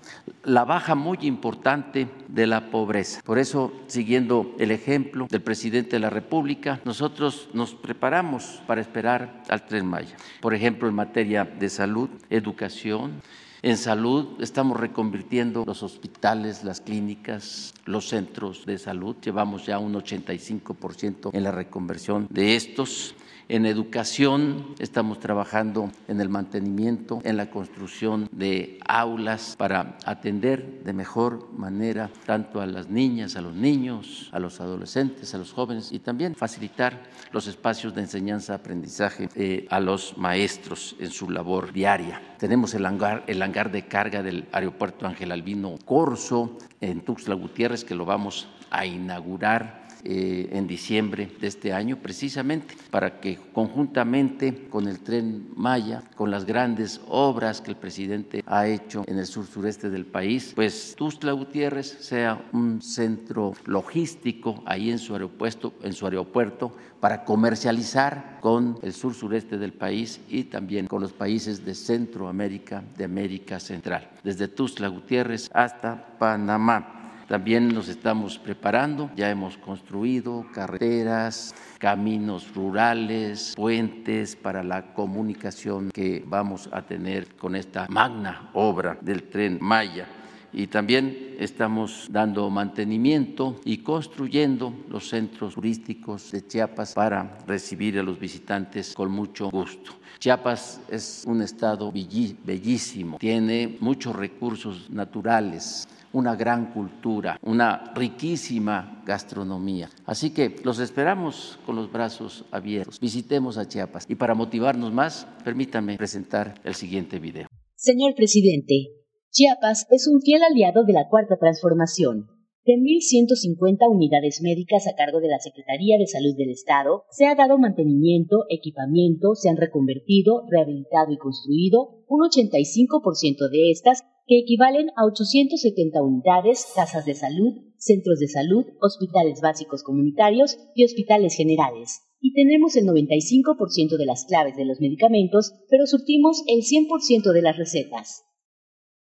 la baja muy importante de la pobreza. Por eso, siguiendo el ejemplo del presidente de la República, nosotros nos preparamos para esperar al Tren Maya. Por ejemplo, en materia de salud, educación. En salud estamos reconvirtiendo los hospitales, las clínicas, los centros de salud. Llevamos ya un 85% en la reconversión de estos. En educación estamos trabajando en el mantenimiento, en la construcción de aulas para atender de mejor manera tanto a las niñas, a los niños, a los adolescentes, a los jóvenes y también facilitar los espacios de enseñanza-aprendizaje a los maestros en su labor diaria. Tenemos el hangar de carga del aeropuerto Ángel Albino Corzo en Tuxtla Gutiérrez que lo vamos a inaugurar en diciembre de este año, precisamente para que conjuntamente con el Tren Maya, con las grandes obras que el presidente ha hecho en el sur-sureste del país, pues Tuxtla Gutiérrez sea un centro logístico ahí en su aeropuerto para comercializar con el sur-sureste del país y también con los países de Centroamérica, de América Central, desde Tuxtla Gutiérrez hasta Panamá. También nos estamos preparando, ya hemos construido carreteras, caminos rurales, puentes para la comunicación que vamos a tener con esta magna obra del Tren Maya. Y también estamos dando mantenimiento y construyendo los centros turísticos de Chiapas para recibir a los visitantes con mucho gusto. Chiapas es un estado bellísimo, tiene muchos recursos naturales, una gran cultura, una riquísima gastronomía. Así que los esperamos con los brazos abiertos. Visitemos a Chiapas. Y para motivarnos más, permítanme presentar el siguiente video. Señor presidente, Chiapas es un fiel aliado de la Cuarta Transformación. De 1.150 unidades médicas a cargo de la Secretaría de Salud del Estado, se ha dado mantenimiento, equipamiento, se han reconvertido, rehabilitado y construido un 85% de estas, que equivalen a 870 unidades, casas de salud, centros de salud, hospitales básicos comunitarios y hospitales generales. Y tenemos el 95% de las claves de los medicamentos, pero surtimos el 100% de las recetas.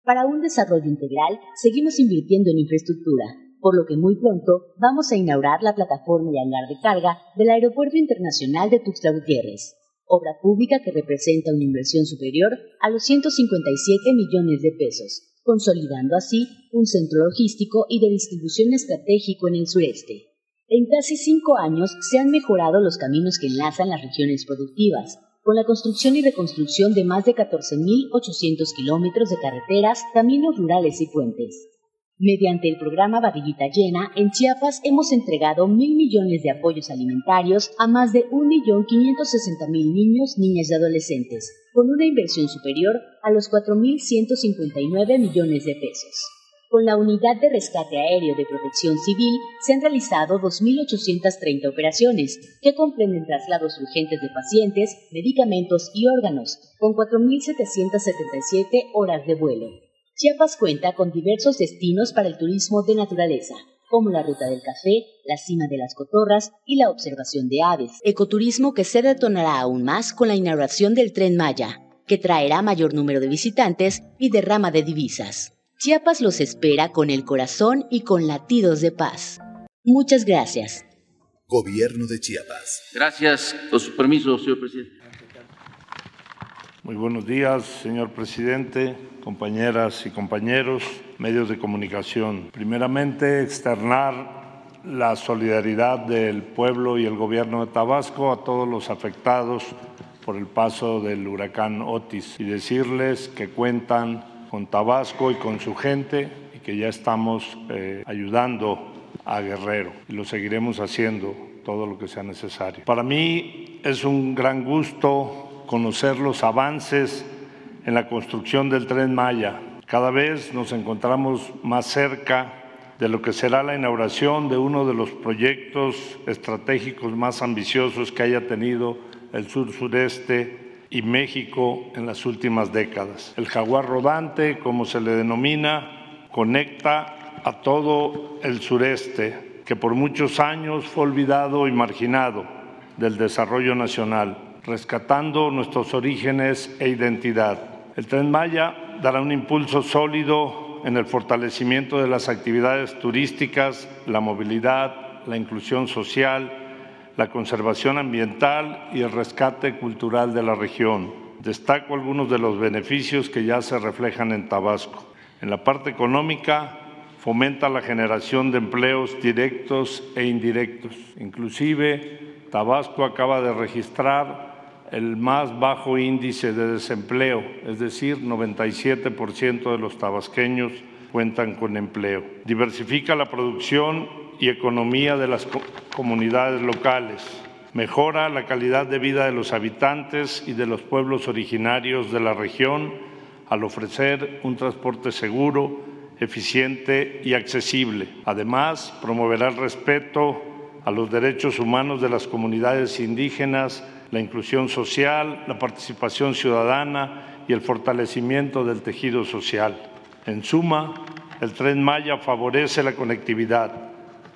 Para un desarrollo integral, seguimos invirtiendo en infraestructura, por lo que muy pronto vamos a inaugurar la plataforma y hangar de carga del Aeropuerto Internacional de Tuxtla Gutiérrez, obra pública que representa una inversión superior a los 157 millones de pesos, consolidando así un centro logístico y de distribución estratégico en el sureste. En casi 5 años se han mejorado los caminos que enlazan las regiones productivas, con la construcción y reconstrucción de más de 14.800 kilómetros de carreteras, caminos rurales y puentes. Mediante el programa Barriguita Llena, en Chiapas hemos entregado 1,000 millones de apoyos alimentarios a más de 1.560.000 niños, niñas y adolescentes, con una inversión superior a los 4.159 millones de pesos. Con la Unidad de Rescate Aéreo de Protección Civil se han realizado 2.830 operaciones, que comprenden traslados urgentes de pacientes, medicamentos y órganos, con 4.777 horas de vuelo. Chiapas cuenta con diversos destinos para el turismo de naturaleza, como la Ruta del Café, la Cima de las Cotorras y la observación de aves. Ecoturismo que se detonará aún más con la inauguración del Tren Maya, que traerá mayor número de visitantes y derrama de divisas. Chiapas los espera con el corazón y con latidos de paz. Muchas gracias. Gobierno de Chiapas. Gracias. Con su permiso, señor presidente. Muy buenos días, señor presidente, compañeras y compañeros, medios de comunicación. Primeramente, externar la solidaridad del pueblo y el gobierno de Tabasco a todos los afectados por el paso del huracán Otis y decirles que cuentan con Tabasco y con su gente y que ya estamos ayudando a Guerrero y lo seguiremos haciendo todo lo que sea necesario. Para mí es un gran gusto conocer los avances en la construcción del Tren Maya. Cada vez nos encontramos más cerca de lo que será la inauguración de uno de los proyectos estratégicos más ambiciosos que haya tenido el sur-sureste y México en las últimas décadas. El jaguar rodante, como se le denomina, conecta a todo el sureste, que por muchos años fue olvidado y marginado del desarrollo nacional, rescatando nuestros orígenes e identidad. El Tren Maya dará un impulso sólido en el fortalecimiento de las actividades turísticas, la movilidad, la inclusión social, la conservación ambiental y el rescate cultural de la región. Destaco algunos de los beneficios que ya se reflejan en Tabasco. En la parte económica, fomenta la generación de empleos directos e indirectos. Inclusive, Tabasco acaba de registrar el más bajo índice de desempleo, es decir, 97% de los tabasqueños cuentan con empleo. Diversifica la producción y economía de las comunidades locales. Mejora la calidad de vida de los habitantes y de los pueblos originarios de la región al ofrecer un transporte seguro, eficiente y accesible. Además, promoverá el respeto a los derechos humanos de las comunidades indígenas, la inclusión social, la participación ciudadana y el fortalecimiento del tejido social. En suma, el Tren Maya favorece la conectividad.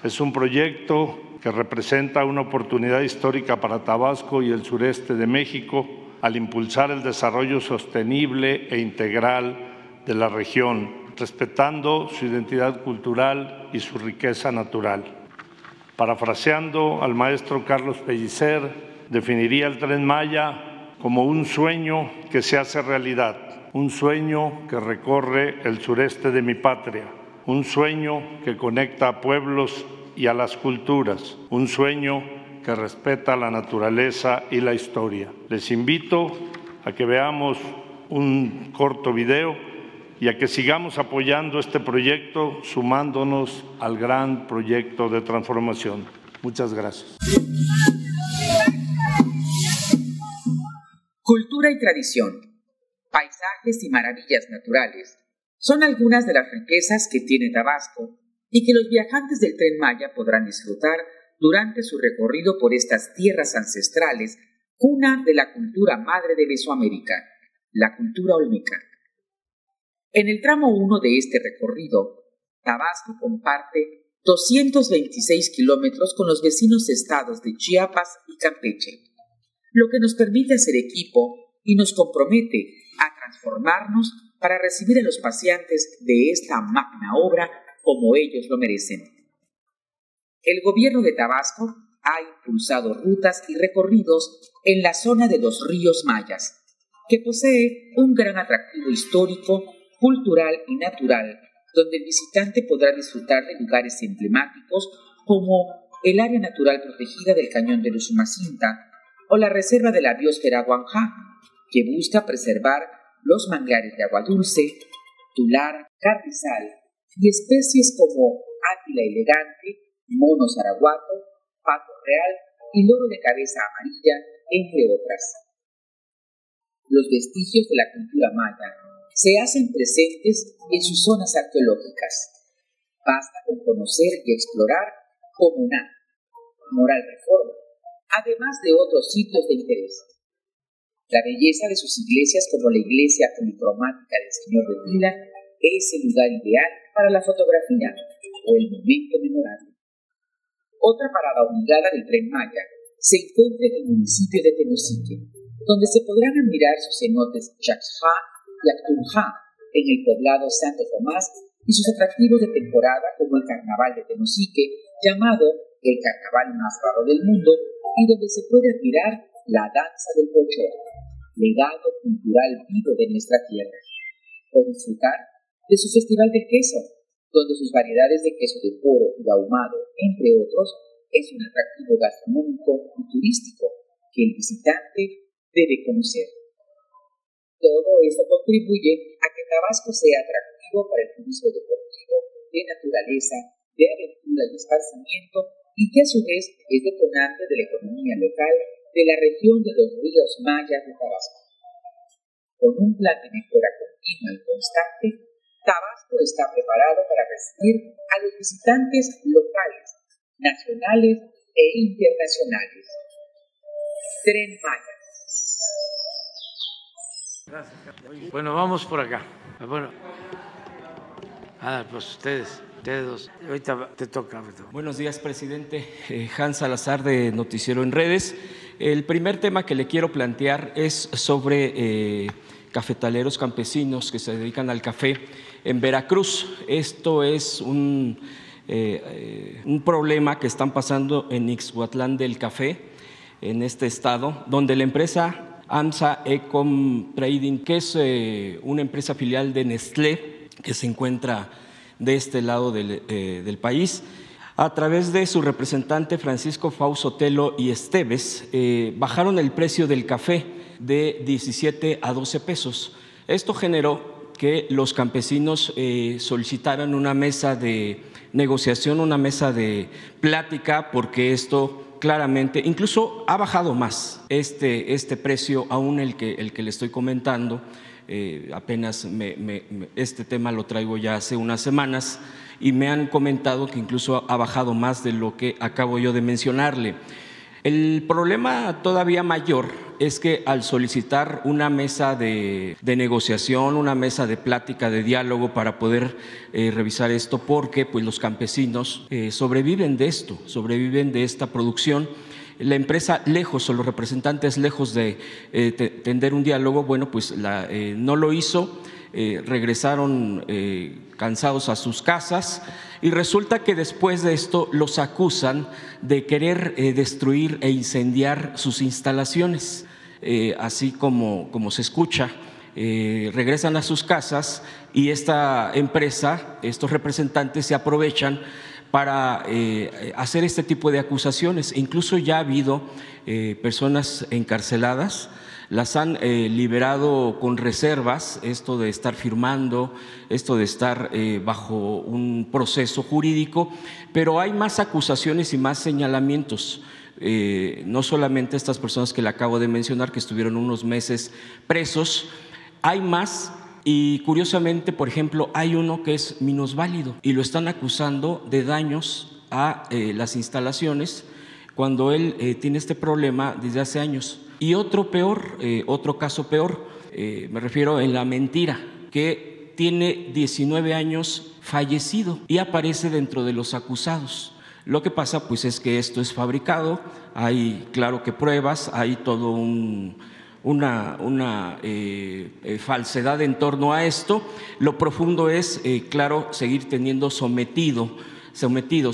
Es un proyecto que representa una oportunidad histórica para Tabasco y el sureste de México al impulsar el desarrollo sostenible e integral de la región, respetando su identidad cultural y su riqueza natural. Parafraseando al maestro Carlos Pellicer, definiría el Tren Maya como un sueño que se hace realidad, un sueño que recorre el sureste de mi patria, un sueño que conecta a pueblos y a las culturas, un sueño que respeta la naturaleza y la historia. Les invito a que veamos un corto video y a que sigamos apoyando este proyecto, sumándonos al gran proyecto de transformación. Muchas gracias. Cultura y tradición, paisajes y maravillas naturales son algunas de las riquezas que tiene Tabasco y que los viajantes del Tren Maya podrán disfrutar durante su recorrido por estas tierras ancestrales, cuna de la cultura madre de Mesoamérica, la cultura olmeca. En el tramo 1 de este recorrido, Tabasco comparte 226 kilómetros con los vecinos estados de Chiapas y Campeche, lo que nos permite hacer equipo y nos compromete a transformarnos para recibir a los paseantes de esta magna obra como ellos lo merecen. El gobierno de Tabasco ha impulsado rutas y recorridos en la zona de los ríos mayas, que posee un gran atractivo histórico, cultural y natural, donde el visitante podrá disfrutar de lugares emblemáticos como el área natural protegida del Cañón de Usumacinta, o la reserva de la biosfera Guanjá, que busca preservar los manglares de agua dulce, tular, carrizal y especies como águila elegante, mono zaraguato, pato real y loro de cabeza amarilla, entre otras. Los vestigios de la cultura maya se hacen presentes en sus zonas arqueológicas. Basta con conocer y explorar Comunán, Moral Reforma, además de otros sitios de interés. La belleza de sus iglesias, como la iglesia policromática del Señor de Tila, es el lugar ideal para la fotografía o el momento memorable. Otra parada obligada del Tren Maya se encuentra en el municipio de Tenosique, donde se podrán admirar sus cenotes Chaxjá y Actunjá en el poblado Santo Tomás y sus atractivos de temporada como el Carnaval de Tenosique, llamado el carnaval más raro del mundo, y donde se puede admirar la danza del pochero, legado cultural vivo de nuestra tierra, o disfrutar de su festival del queso, donde sus variedades de queso de poro y ahumado, entre otros, es un atractivo gastronómico y turístico que el visitante debe conocer. Todo esto contribuye a que Tabasco sea atractivo para el turismo deportivo, de naturaleza, de aventura y esparcimiento, y que a su vez es detonante de la economía local de la región de los ríos mayas de Tabasco. Con un plan de mejora continua y constante, Tabasco está preparado para recibir a los visitantes locales, nacionales e internacionales. Tren Maya. Gracias. Bueno, vamos por acá. Bueno, pues ustedes dos. Ahorita te toca. Buenos días, presidente. Hans Salazar de Noticiero en Redes. El primer tema que le quiero plantear es sobre cafetaleros campesinos que se dedican al café en Veracruz. Esto es un problema que están pasando en Ixhuatlán del Café, en este estado, donde la empresa AMSA Ecom Trading, que es una empresa filial de Nestlé, que se encuentra de este lado del país, a través de su representante Francisco Faust Otelo y Esteves, bajaron el precio del café de 17 a 12 pesos. Esto generó que los campesinos solicitaran una mesa de negociación, una mesa de plática, porque esto claramente, incluso ha bajado más este precio, aún el que le estoy comentando, apenas este tema lo traigo ya hace unas semanas y me han comentado que incluso ha bajado más de lo que acabo yo de mencionarle. El problema todavía mayor es que al solicitar una mesa de negociación, una mesa de plática, de diálogo para poder revisar esto, porque pues, los campesinos sobreviven de esto, sobreviven de esta producción. La empresa lejos o los representantes lejos de tender un diálogo, bueno, pues no lo hizo. Regresaron cansados a sus casas y resulta que después de esto los acusan de querer destruir e incendiar sus instalaciones, así como se escucha. Regresan a sus casas y esta empresa, estos representantes se aprovechan para hacer este tipo de acusaciones. Incluso ya ha habido personas encarceladas. Las han liberado con reservas, esto de estar firmando, esto de estar bajo un proceso jurídico, pero hay más acusaciones y más señalamientos. No solamente estas personas que le acabo de mencionar, que estuvieron unos meses presos, hay más. Y curiosamente, por ejemplo, hay uno que es minusválido y lo están acusando de daños a las instalaciones cuando él tiene este problema desde hace años. Y otro peor, otro caso peor, me refiero en la mentira, que tiene 19 años fallecido y aparece dentro de los acusados. Lo que pasa pues es que esto es fabricado, hay claro que pruebas, hay todo una falsedad en torno a esto. Lo profundo es, claro, seguir teniendo sometidos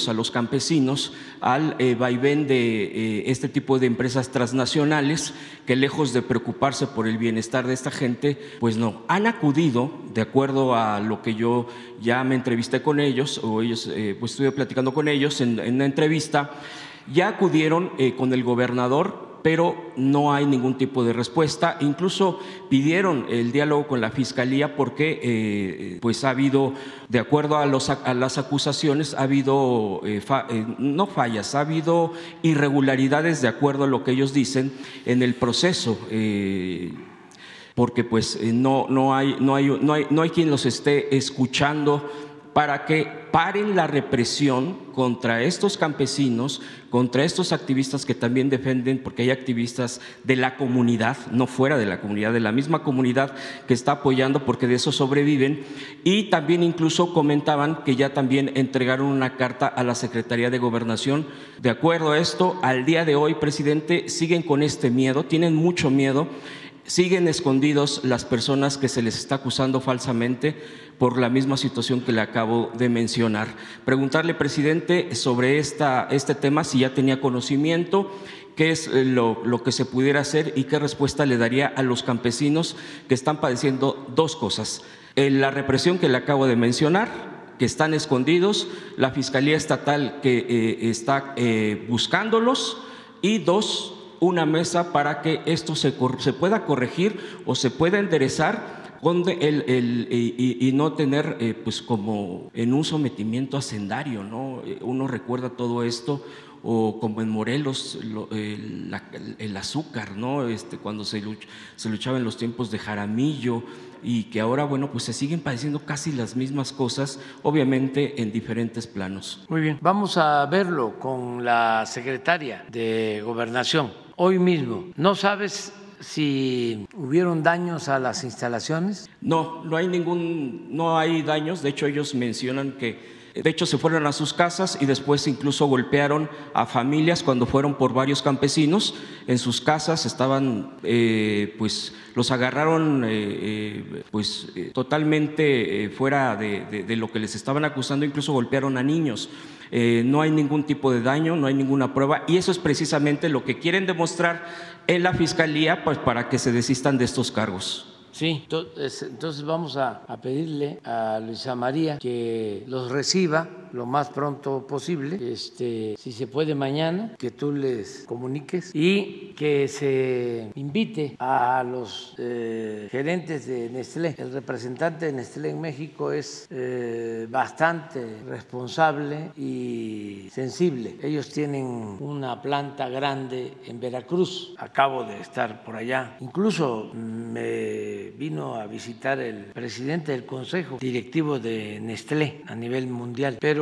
a los campesinos al vaivén de este tipo de empresas transnacionales que lejos de preocuparse por el bienestar de esta gente, pues no, han acudido, de acuerdo a lo que yo ya me entrevisté con ellos, o ellos, pues estuve platicando con ellos en una entrevista, ya acudieron con el gobernador, pero no hay ningún tipo de respuesta. Incluso pidieron el diálogo con la Fiscalía porque pues ha habido, de acuerdo a las acusaciones, ha habido, no fallas, ha habido irregularidades de acuerdo a lo que ellos dicen en el proceso, porque pues no hay quien los esté escuchando para que paren la represión contra estos campesinos, contra estos activistas que también defienden, porque hay activistas de la comunidad, no fuera de la comunidad, de la misma comunidad que está apoyando, porque de eso sobreviven. Y también incluso comentaban que ya también entregaron una carta a la Secretaría de Gobernación. De acuerdo a esto, al día de hoy, presidente, siguen con este miedo, tienen mucho miedo. Siguen escondidos las personas que se les está acusando falsamente por la misma situación que le acabo de mencionar. Preguntarle, presidente, sobre este tema, si ya tenía conocimiento, qué es lo que se pudiera hacer y qué respuesta le daría a los campesinos que están padeciendo dos cosas: la represión que le acabo de mencionar que están escondidos, la Fiscalía Estatal que está buscándolos, y dos, una mesa para que esto se pueda corregir o se pueda enderezar con y no tener pues como en un sometimiento hacendario, ¿no? Uno recuerda todo esto, o como en Morelos el azúcar, ¿no? Cuando se luchaba en los tiempos de Jaramillo, y que ahora, bueno, pues se siguen padeciendo casi las mismas cosas, obviamente en diferentes planos. Muy bien, vamos a verlo con la secretaria de Gobernación hoy mismo. ¿No sabes si hubieron daños a las instalaciones? No, no hay daños. De hecho, ellos mencionan que de hecho se fueron a sus casas y después incluso golpearon a familias cuando fueron por varios campesinos. En sus casas estaban, pues los agarraron totalmente fuera de lo que les estaban acusando, incluso golpearon a niños. No hay ningún tipo de daño, no hay ninguna prueba, y eso es precisamente lo que quieren demostrar en la Fiscalía, pues, para que se desistan de estos cargos. Sí, entonces vamos a pedirle a Luisa María que los reciba lo más pronto posible, si se puede mañana, que tú les comuniques, y que se invite a los gerentes de Nestlé. El representante de Nestlé en México es bastante responsable y sensible. Ellos tienen una planta grande en Veracruz, acabo de estar por allá, incluso me vino a visitar el presidente del Consejo Directivo de Nestlé a nivel mundial, pero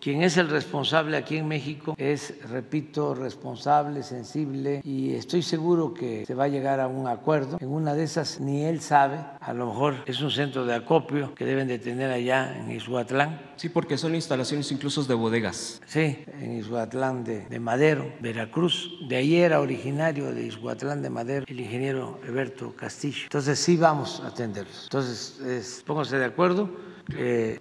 quien es el responsable aquí en México es, repito, responsable, sensible, y estoy seguro que se va a llegar a un acuerdo. En una de esas ni él sabe, a lo mejor es un centro de acopio que deben de tener allá en Ixhuatlán. Sí, porque son instalaciones incluso de bodegas. Sí, en Ixhuatlán de Madero, Veracruz. De ahí era originario de Ixhuatlán de Madero el ingeniero Eberto Castillo. Entonces sí vamos a atenderlos. Entonces pónganse de acuerdo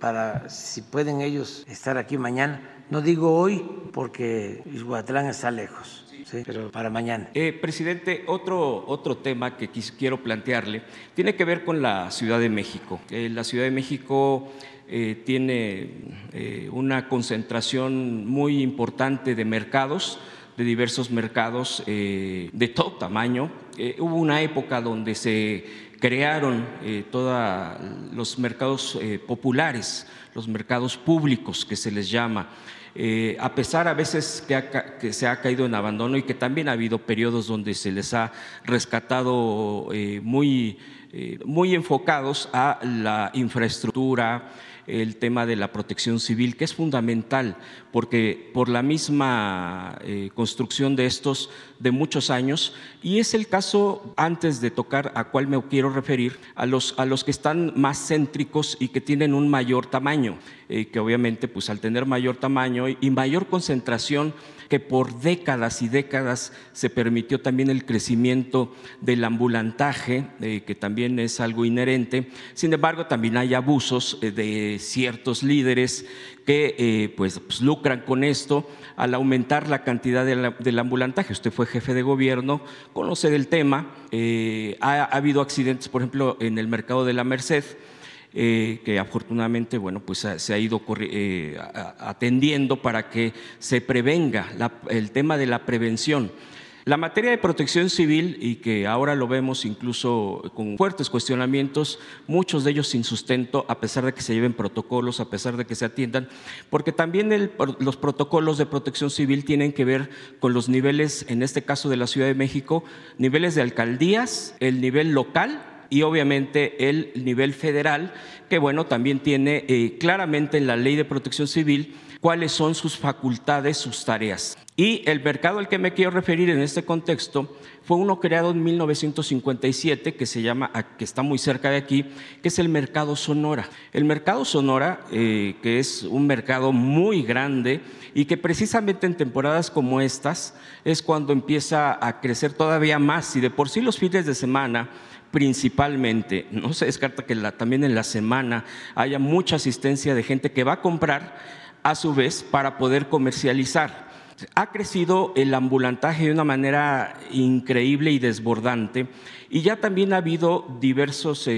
para si pueden ellos estar aquí mañana. No digo hoy porque Ixhuatlán está lejos. Sí, pero para mañana. Presidente, otro tema que quiero plantearle tiene que ver con la Ciudad de México. La Ciudad de México tiene una concentración muy importante de mercados, de diversos mercados de todo tamaño. Hubo una época donde se crearon todos los mercados populares, los mercados públicos que se les llama. A pesar a veces que se ha caído en abandono y que también ha habido periodos donde se les ha rescatado muy enfocados a la infraestructura, el tema de la protección civil, que es fundamental, porque por la misma construcción de estos de muchos años, y es el caso, antes de tocar a cuál me quiero referir, a los que están más céntricos y que tienen un mayor tamaño, que obviamente pues al tener mayor tamaño y mayor concentración, que por décadas y décadas se permitió también el crecimiento del ambulantaje, que también es algo inherente. Sin embargo, también hay abusos de ciertos líderes que pues lucran con esto al aumentar la cantidad del ambulantaje. Usted fue jefe de gobierno, conoce del tema. Ha habido accidentes, por ejemplo, en el mercado de la Merced, que afortunadamente, bueno, pues se ha ido atendiendo para que se prevenga el tema de la prevención. La materia de protección civil, y que ahora lo vemos incluso con fuertes cuestionamientos, muchos de ellos sin sustento, a pesar de que se lleven protocolos, a pesar de que se atiendan, porque también los protocolos de protección civil tienen que ver con los niveles, en este caso de la Ciudad de México, niveles de alcaldías, el nivel local y obviamente el nivel federal, que bueno, también tiene claramente en la Ley de Protección Civil cuáles son sus facultades, sus tareas. Y el mercado al que me quiero referir en este contexto fue uno creado en 1957 que se llama, que está muy cerca de aquí, que es el Mercado Sonora. El Mercado Sonora, que es un mercado muy grande y que precisamente en temporadas como estas es cuando empieza a crecer todavía más, y de por sí los fines de semana principalmente, no se descarta que también en la semana haya mucha asistencia de gente que va a comprar a su vez para poder comercializar. Ha crecido el ambulantaje de una manera increíble y desbordante, y ya también ha habido diversos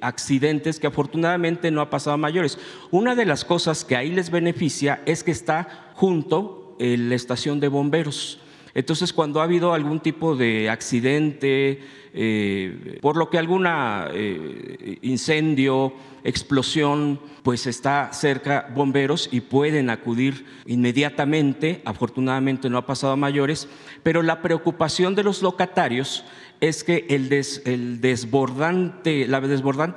accidentes que afortunadamente no ha pasado a mayores. Una de las cosas que ahí les beneficia es que está junto la estación de bomberos. Entonces, cuando ha habido algún tipo de accidente, por lo que alguna incendio, explosión, pues está cerca bomberos y pueden acudir inmediatamente. Afortunadamente no ha pasado a mayores, pero la preocupación de los locatarios es que la desbordante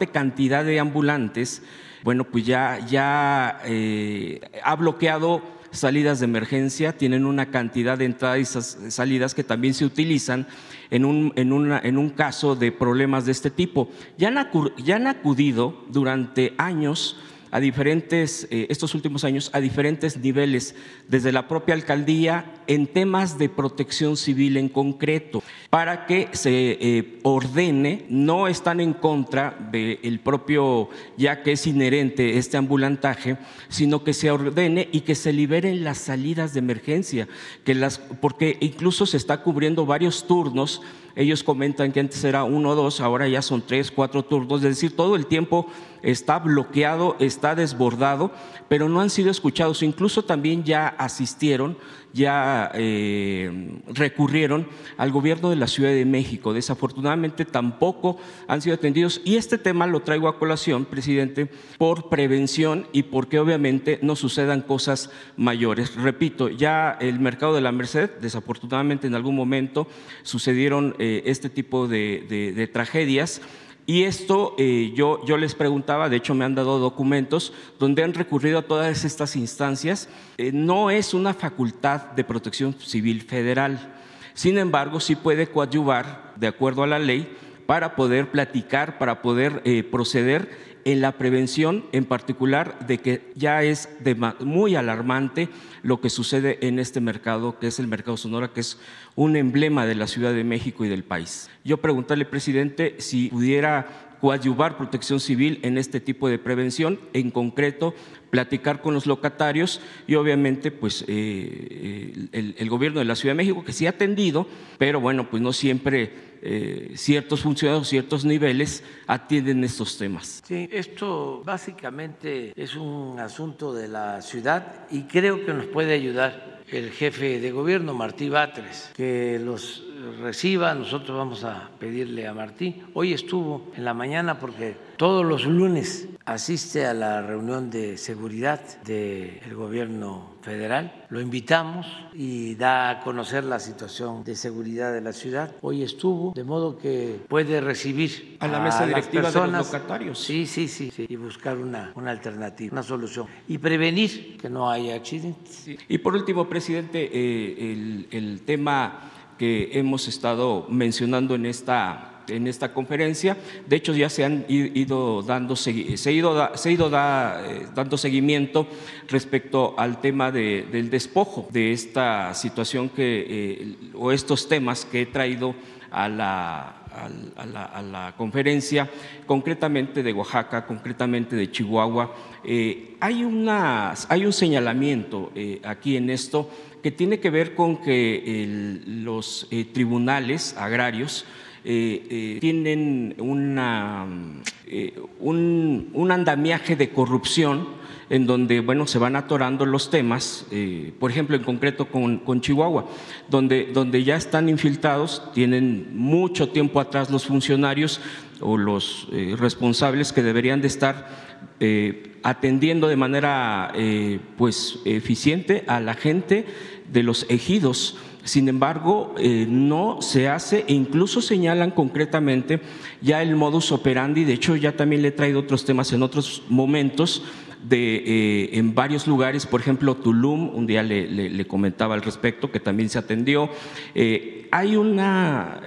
cantidad de ambulantes, bueno, pues ya ha bloqueado salidas de emergencia, tienen una cantidad de entradas y salidas que también se utilizan en un caso de problemas de este tipo. Ya han acudido durante años a diferentes, estos últimos años, a diferentes niveles, desde la propia alcaldía, en temas de protección civil en concreto, para que se ordene. No están en contra del propio, ya que es inherente este ambulantaje, sino que se ordene y que se liberen las salidas de emergencia, porque incluso se está cubriendo varios turnos. Ellos comentan que antes era 1 o 2, ahora ya son 3, 4 turnos, es decir, todo el tiempo está bloqueado, está desbordado, pero no han sido escuchados. Incluso también ya asistieron, ya recurrieron al gobierno de la Ciudad de México. Desafortunadamente tampoco han sido atendidos, y este tema lo traigo a colación, presidente, por prevención y porque obviamente no sucedan cosas mayores. Repito, ya el mercado de la Merced, desafortunadamente en algún momento sucedieron este tipo de tragedias. Y esto yo les preguntaba, de hecho me han dado documentos donde han recurrido a todas estas instancias. No es una facultad de protección civil federal, sin embargo sí puede coadyuvar de acuerdo a la ley para poder platicar, para poder proceder en la prevención, en particular de que ya es muy alarmante lo que sucede en este mercado, que es el mercado Sonora, que es un emblema de la Ciudad de México y del país. Yo preguntarle, presidente, si pudiera coadyuvar Protección Civil en este tipo de prevención, en concreto platicar con los locatarios y obviamente pues el gobierno de la Ciudad de México, que sí ha atendido, pero bueno, pues no siempre ciertos funcionarios, ciertos niveles atienden estos temas. Sí, esto básicamente es un asunto de la ciudad, y creo que nos puede ayudar el jefe de gobierno, Martí Batres, que los reciba. Nosotros vamos a pedirle a Martí. Hoy estuvo en la mañana porque todos los lunes asiste a la reunión de seguridad del gobierno federal. Lo invitamos y da a conocer la situación de seguridad de la ciudad. Hoy estuvo, de modo que puede recibir a la mesa directiva de los locatarios. Sí, y buscar una alternativa, una solución y prevenir que no haya accidentes. Sí. Y por último, presidente, el tema que hemos estado mencionando en esta conferencia. De hecho, ya se han ido dando seguimiento respecto al tema del despojo, de esta situación o estos temas que he traído a la conferencia, concretamente de Oaxaca, concretamente de Chihuahua. Hay un señalamiento aquí en esto que tiene que ver con que los tribunales agrarios tienen un andamiaje de corrupción en donde, bueno, se van atorando los temas, por ejemplo, en concreto con Chihuahua, donde ya están infiltrados, tienen mucho tiempo atrás los funcionarios o los responsables que deberían de estar atendiendo de manera pues eficiente a la gente de los ejidos. Sin embargo, no se hace, e incluso señalan concretamente ya el modus operandi. De hecho, ya también le he traído otros temas en otros momentos en varios lugares, por ejemplo, Tulum, un día le comentaba al respecto, que también se atendió. Hay una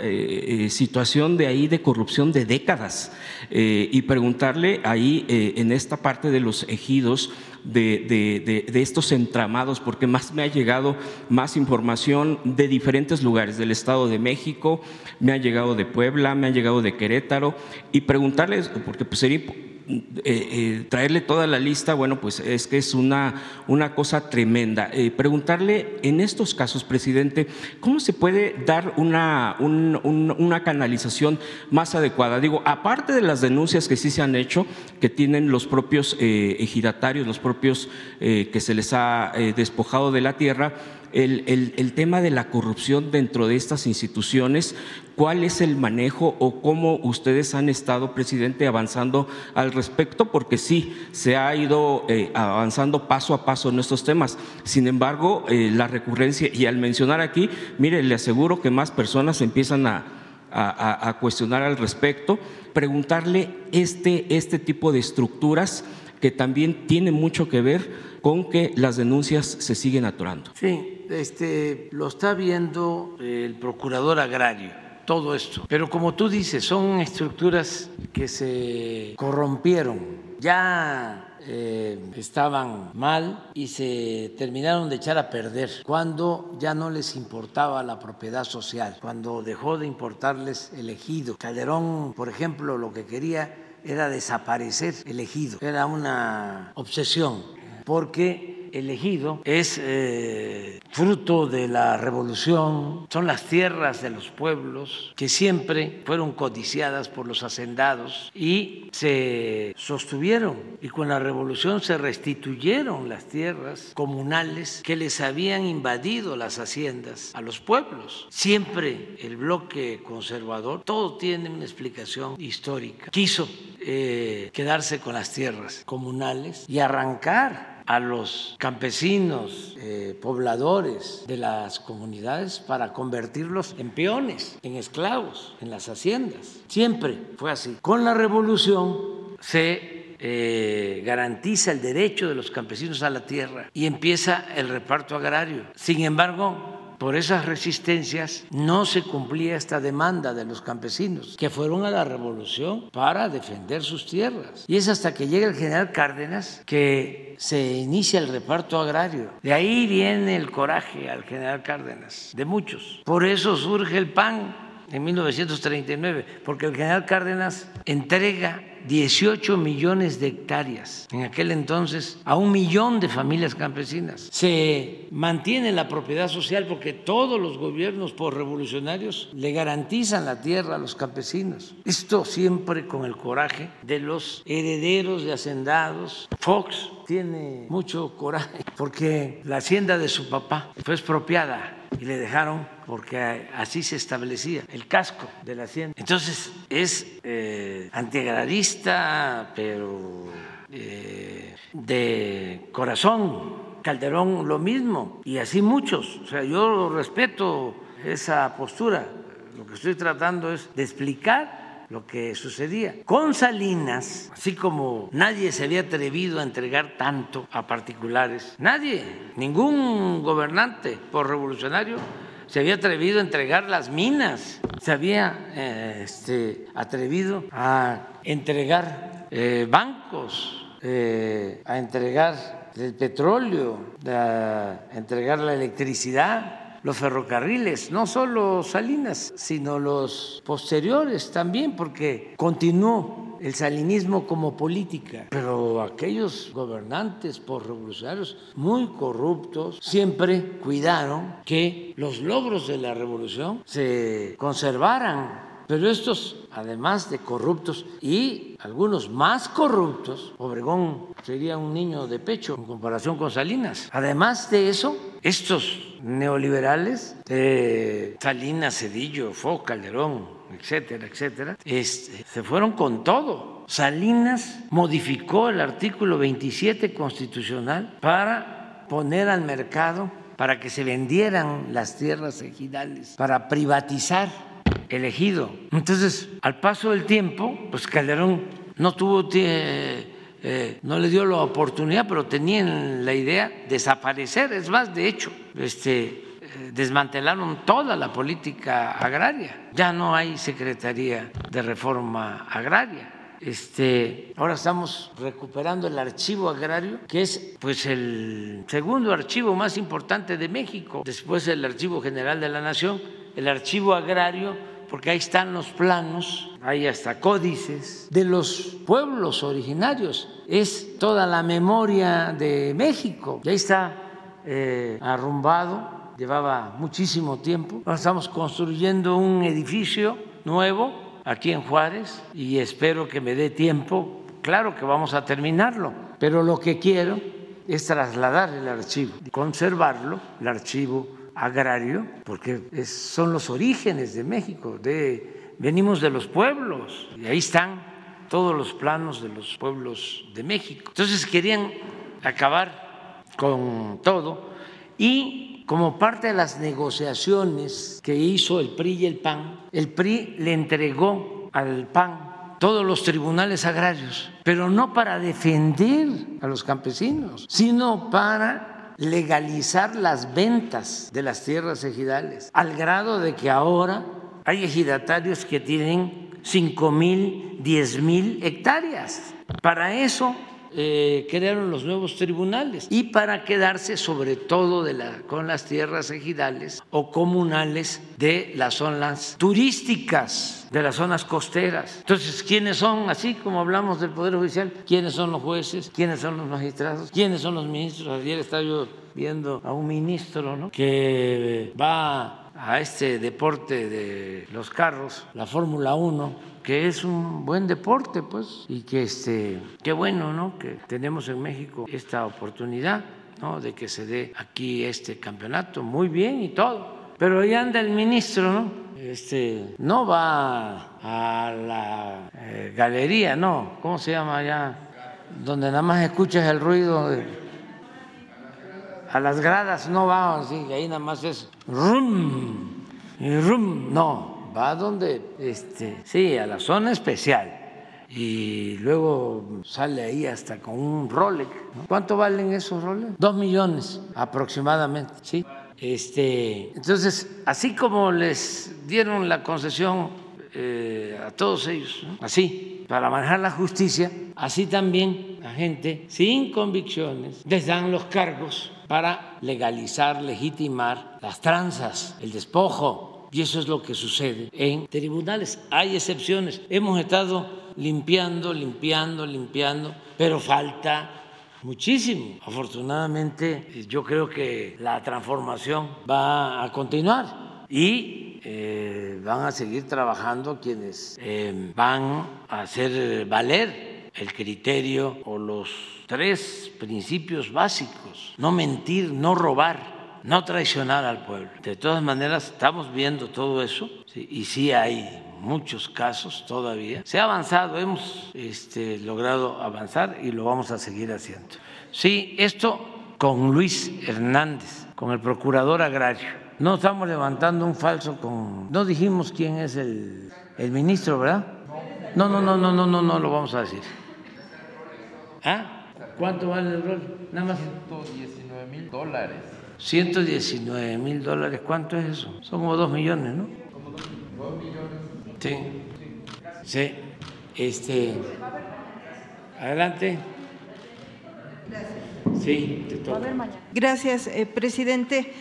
situación de ahí de corrupción de décadas, y preguntarle ahí en esta parte de los ejidos de estos entramados, porque más me ha llegado más información de diferentes lugares, del Estado de México, me ha llegado de Puebla, me ha llegado de Querétaro, y preguntarles, porque pues sería traerle toda la lista, bueno, pues es que es una cosa tremenda. Preguntarle en estos casos, presidente, ¿cómo se puede dar una canalización más adecuada? Digo, aparte de las denuncias que sí se han hecho, que tienen los propios ejidatarios, los propios que se les ha despojado de la tierra, el tema de la corrupción dentro de estas instituciones, ¿cuál es el manejo o cómo ustedes han estado, presidente, avanzando al respecto? Porque sí, se ha ido avanzando paso a paso en estos temas. Sin embargo, la recurrencia, y al mencionar aquí, mire, le aseguro que más personas empiezan a cuestionar al respecto, preguntarle este tipo de estructuras que también tiene mucho que ver con que las denuncias se siguen atorando. Sí, lo está viendo el procurador agrario, todo esto. Pero como tú dices, son estructuras que se corrompieron, ya estaban mal y se terminaron de echar a perder cuando ya no les importaba la propiedad social, cuando dejó de importarles el ejido. Calderón, por ejemplo, lo que quería era desaparecer el ejido, era una obsesión, porque el ejido es fruto de la revolución, son las tierras de los pueblos que siempre fueron codiciadas por los hacendados y se sostuvieron, y con la revolución se restituyeron las tierras comunales que les habían invadido las haciendas a los pueblos. Siempre el bloque conservador, todo tiene una explicación histórica, quiso quedarse con las tierras comunales y arrancar a los campesinos, pobladores de las comunidades, para convertirlos en peones, en esclavos, en las haciendas. Siempre fue así. Con la revolución se garantiza el derecho de los campesinos a la tierra y empieza el reparto agrario. Sin embargo, por esas resistencias no se cumplía esta demanda de los campesinos, que fueron a la revolución para defender sus tierras. Y es hasta que llega el general Cárdenas que se inicia el reparto agrario. De ahí viene el coraje al general Cárdenas, de muchos. Por eso surge el PAN en 1939, porque el general Cárdenas entrega 18 millones de hectáreas en aquel entonces a 1 millón de familias campesinas. Se mantiene la propiedad social porque todos los gobiernos posrevolucionarios le garantizan la tierra a los campesinos. Esto siempre con el coraje de los herederos de hacendados. Fox tiene mucho coraje porque la hacienda de su papá fue expropiada y le dejaron, porque así se establecía el casco de la hacienda. Entonces es antiagrarista, pero de corazón. Calderón lo mismo, y así muchos. O sea, yo respeto esa postura. Lo que estoy tratando es de explicar lo que sucedía. Con Salinas, así como nadie se había atrevido a entregar tanto a particulares, nadie, ningún gobernante posrevolucionario se había atrevido a entregar las minas, se había atrevido a entregar bancos, a entregar el petróleo, a entregar la electricidad, los ferrocarriles, no solo Salinas, sino los posteriores también, porque continuó el salinismo como política. Pero aquellos gobernantes posrevolucionarios muy corruptos siempre cuidaron que los logros de la revolución se conservaran. Pero estos, además de corruptos y algunos más corruptos, Obregón sería un niño de pecho en comparación con Salinas. Además de eso, estos neoliberales, Salinas, Zedillo, Fox, Calderón, etcétera, etcétera, se fueron con todo. Salinas modificó el artículo 27 constitucional para poner al mercado, para que se vendieran las tierras ejidales, para privatizar el ejido. Entonces, al paso del tiempo, pues Calderón no tuvo no le dio la oportunidad, pero tenían la idea de desaparecer. Es más, de hecho, desmantelaron toda la política agraria. Ya no hay Secretaría de Reforma Agraria. Ahora estamos recuperando el archivo agrario, que es pues el segundo archivo más importante de México, después el Archivo General de la Nación. El archivo agrario porque ahí están los planos, hay hasta códices de los pueblos originarios, es toda la memoria de México, y ahí está arrumbado, llevaba muchísimo tiempo. Ahora estamos construyendo un edificio nuevo aquí en Juárez y espero que me dé tiempo, claro que vamos a terminarlo, pero lo que quiero es trasladar el archivo, conservarlo, el archivo agrario, porque son los orígenes de México, venimos de los pueblos y ahí están todos los planos de los pueblos de México. Entonces querían acabar con todo y como parte de las negociaciones que hizo el PRI y el PAN, el PRI le entregó al PAN todos los tribunales agrarios, pero no para defender a los campesinos, sino para legalizar las ventas de las tierras ejidales, al grado de que ahora hay ejidatarios que tienen 5,000, 10,000 hectáreas. Para eso crearon los nuevos tribunales y para quedarse sobre todo con las tierras ejidales o comunales de las zonas turísticas, de las zonas costeras. Entonces, ¿quiénes son? Así como hablamos del Poder Judicial, ¿quiénes son los jueces? ¿Quiénes son los magistrados? ¿Quiénes son los ministros? Ayer estaba yo viendo a un ministro, ¿no?, que va a este deporte de los carros, la Fórmula 1, que es un buen deporte, pues, y que qué bueno, ¿no?, que tenemos en México esta oportunidad, ¿no?, de que se dé aquí este campeonato, muy bien y todo. Pero ahí anda el ministro, ¿no? No va a la galería, no, ¿cómo se llama allá? Donde nada más escuchas el ruido a las gradas no va, así, ahí nada más es rum y rum, no. Va donde, sí, a la zona especial y luego sale ahí hasta con un Rolex, ¿no? ¿Cuánto valen esos Rolex? 2 millones aproximadamente, ¿sí? Entonces, así como les dieron la concesión a todos ellos, ¿no?, así, para manejar la justicia, así también a gente sin convicciones les dan los cargos para legalizar, legitimar las tranzas, el despojo. Y eso es lo que sucede en tribunales. Hay excepciones. Hemos estado limpiando, pero falta muchísimo. Afortunadamente, yo creo que la transformación va a continuar y van a seguir trabajando quienes van a hacer valer el criterio o los 3 principios básicos: no mentir, no robar, no traicionar al pueblo. De todas maneras, estamos viendo todo eso, ¿sí?, y sí hay muchos casos todavía. Se ha avanzado, hemos logrado avanzar y lo vamos a seguir haciendo. Sí, esto con Luis Hernández, con el procurador agrario. No estamos levantando un falso con... No dijimos quién es el ministro, ¿verdad? No, lo vamos a decir. ¿Ah? ¿Cuánto vale el rol? Nada más $119,000. $119,000, ¿cuánto es eso? Son como 2 millones, ¿no? Como 2 millones. Sí. Adelante. Gracias. Sí, te toca. Gracias, presidente.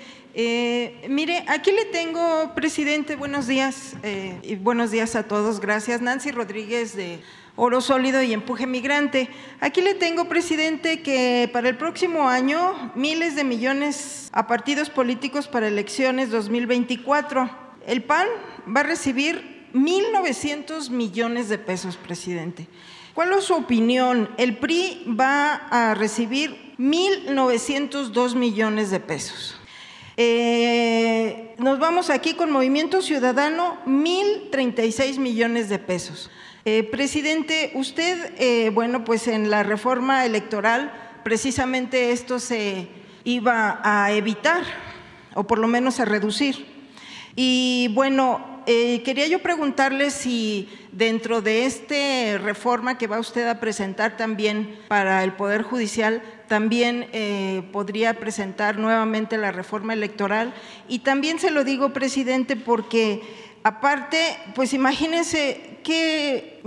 Mire, aquí le tengo, presidente, buenos días, y buenos días a todos, gracias. Nancy Rodríguez de Oro Sólido y Empuje Migrante. Aquí le tengo, presidente, que para el próximo año miles de millones a partidos políticos para elecciones 2024. El PAN va a recibir 1.900 millones de pesos, presidente. ¿Cuál es su opinión? El PRI va a recibir 1.902 millones de pesos. Nos vamos aquí con Movimiento Ciudadano, 1.036 millones de pesos. Presidente, usted, bueno, pues en la reforma electoral precisamente esto se iba a evitar o por lo menos a reducir. Y bueno, quería yo preguntarle si dentro de esta reforma que va usted a presentar también para el Poder Judicial, también podría presentar nuevamente la reforma electoral. Y también se lo digo, presidente, porque aparte, pues imagínense qué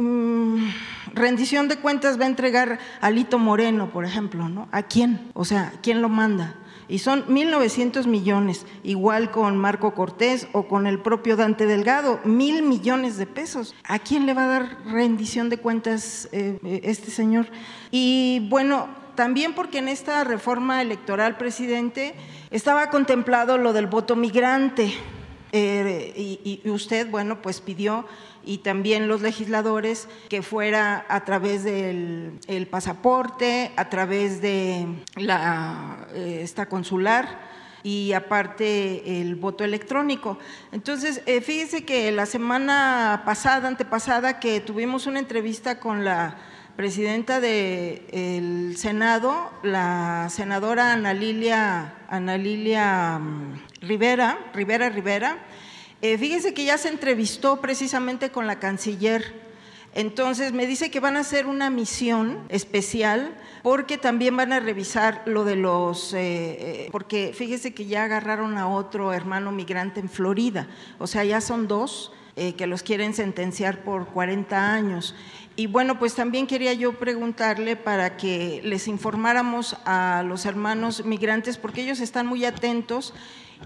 rendición de cuentas va a entregar Alito Moreno, por ejemplo, ¿no? ¿A quién? O sea, ¿quién lo manda? y son 1,900 millones, igual con Marco Cortés o con el propio Dante Delgado, 1,000 millones de pesos. ¿A quién le va a dar rendición de cuentas este señor? Y bueno, también porque en esta reforma electoral, presidente, estaba contemplado lo del voto migrante. Y usted, bueno, pues pidió, y también los legisladores, que fuera a través del pasaporte, a través de la esta consular, y aparte el voto electrónico. Entonces, fíjese que la semana pasada, antepasada, que tuvimos una entrevista con la presidenta del Senado, la senadora Ana Lilia Rivera, fíjense que ya se entrevistó precisamente con la canciller. Entonces me dice que van a hacer una misión especial, porque también van a revisar lo de los… porque fíjese que ya agarraron a otro hermano migrante en Florida, o sea, ya son dos que los quieren sentenciar por 40 años. Y bueno, pues también quería yo preguntarle para que les informáramos a los hermanos migrantes, porque ellos están muy atentos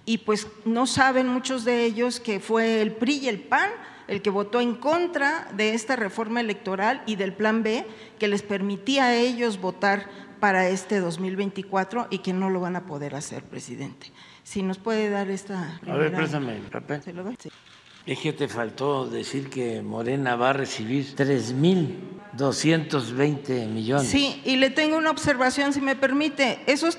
y pues no saben muchos de ellos que fue el PRI y el PAN el que votó en contra de esta reforma electoral y del plan B, que les permitía a ellos votar para este 2024, y que no lo van a poder hacer, presidente. Si nos puede dar esta… A ver, préstame el papel. ¿Se lo doy? Sí. Es que te faltó decir que Morena va a recibir 3,220 millones. Sí, y le tengo una observación, si me permite. Esos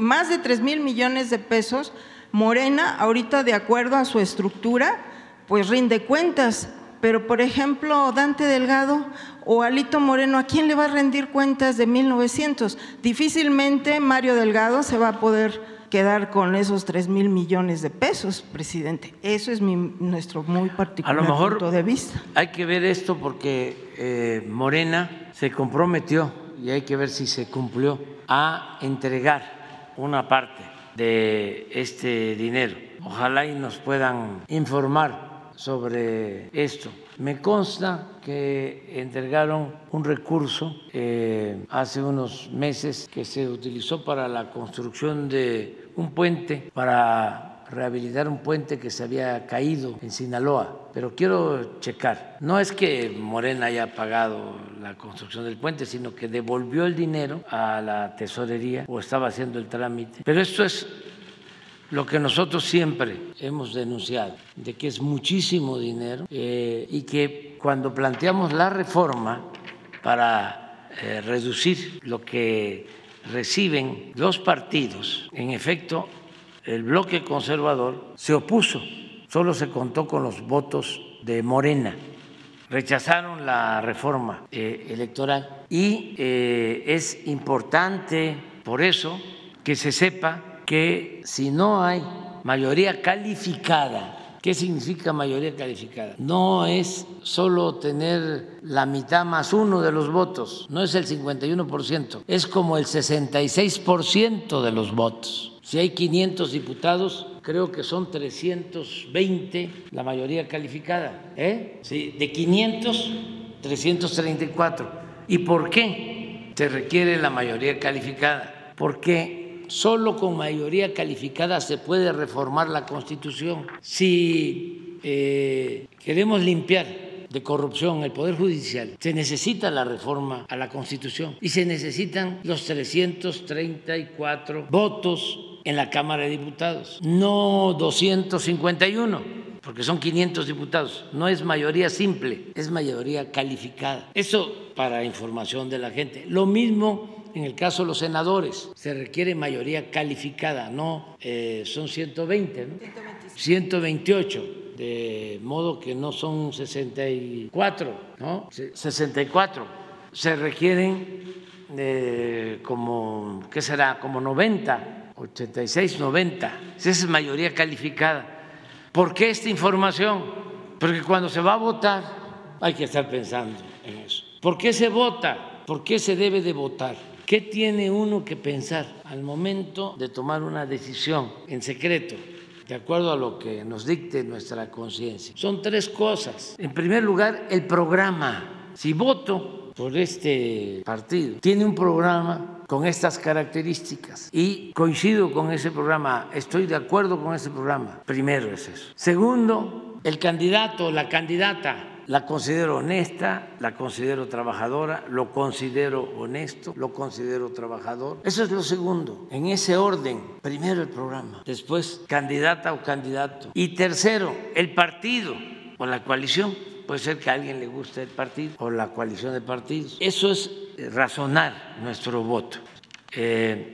más de 3,000 millones de pesos, Morena, ahorita de acuerdo a su estructura, pues rinde cuentas. Pero, por ejemplo, Dante Delgado o Alito Moreno, ¿a quién le va a rendir cuentas de 1,900? Difícilmente Mario Delgado se va a poder quedar con esos 3,000 millones de pesos, presidente. Eso es nuestro muy particular punto de vista. Hay que ver esto porque Morena se comprometió, y hay que ver si se cumplió, a entregar una parte de este dinero. Ojalá y nos puedan informar sobre esto. Me consta que entregaron un recurso hace unos meses que se utilizó para la construcción de un puente, para rehabilitar un puente que se había caído en Sinaloa. Pero quiero checar. No es que Morena haya pagado la construcción del puente, sino que devolvió el dinero a la tesorería, o estaba haciendo el trámite. Pero esto es lo que nosotros siempre hemos denunciado, de que es muchísimo dinero y que cuando planteamos la reforma para reducir lo que reciben los partidos, en efecto, el bloque conservador se opuso, solo se contó con los votos de Morena. Rechazaron la reforma electoral, y es importante por eso que se sepa que si no hay mayoría calificada, ¿qué significa mayoría calificada? No es solo tener la mitad más uno de los votos, no es el 51%, es como el 66% de los votos. Si hay 500 diputados, creo que son 320 la mayoría calificada, Sí, de 500, 334. ¿Y por qué se requiere la mayoría calificada? Porque solo con mayoría calificada se puede reformar la Constitución. Si queremos limpiar de corrupción el Poder Judicial, se necesita la reforma a la Constitución, y se necesitan los 334 votos en la Cámara de Diputados, no 251. Porque son 500 diputados, no es mayoría simple, es mayoría calificada. Eso para información de la gente. Lo mismo en el caso de los senadores, se requiere mayoría calificada, no son 120, ¿no? 128, de modo que no son 64, ¿no? 64. Se requieren como, ¿qué será? Como 90, 86, 90. Esa es mayoría calificada. ¿Por qué esta información? Porque cuando se va a votar hay que estar pensando en eso. ¿Por qué se vota? ¿Por qué se debe de votar? ¿Qué tiene uno que pensar al momento de tomar una decisión en secreto, de acuerdo a lo que nos dicte nuestra conciencia? Son tres cosas. En primer lugar, el programa. Si voto por este partido, tiene un programa con estas características. Y coincido con ese programa, estoy de acuerdo con ese programa. Primero es eso. Segundo, el candidato, la candidata, la considero honesta, la considero trabajadora, lo considero honesto, lo considero trabajador. Eso es lo segundo, en ese orden. Primero el programa, después candidata o candidato. Y tercero, el partido o la coalición. Puede ser que a alguien le guste el partido o la coalición de partidos. Eso es razonar nuestro voto.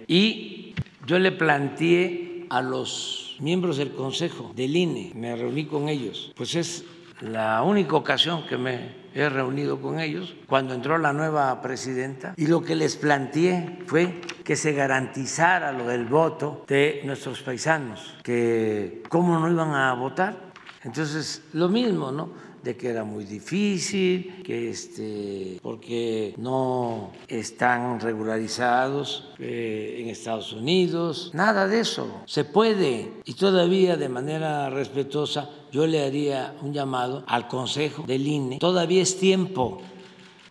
Y yo le planteé a los miembros del Consejo del INE, me reuní con ellos, pues es la única ocasión que me he reunido con ellos, cuando entró la nueva presidenta, y lo que les planteé fue que se garantizara lo del voto de nuestros paisanos, que cómo no iban a votar. Entonces, lo mismo, ¿no? De que era muy difícil, que porque no están regularizados en Estados Unidos, nada de eso. Se puede, y todavía de manera respetuosa yo le haría un llamado al Consejo del INE. Todavía es tiempo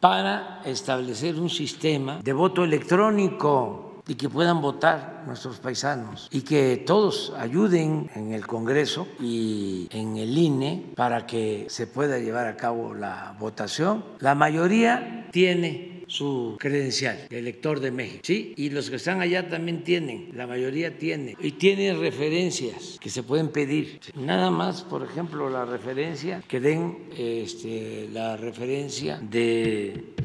para establecer un sistema de voto electrónico y que puedan votar nuestros paisanos, y que todos ayuden en el Congreso y en el INE para que se pueda llevar a cabo la votación. La mayoría tiene su credencial de elector de México, ¿sí? Y los que están allá también tienen, la mayoría tiene, y tienen referencias que se pueden pedir, ¿sí? Nada más, por ejemplo, la referencia, que den la referencia de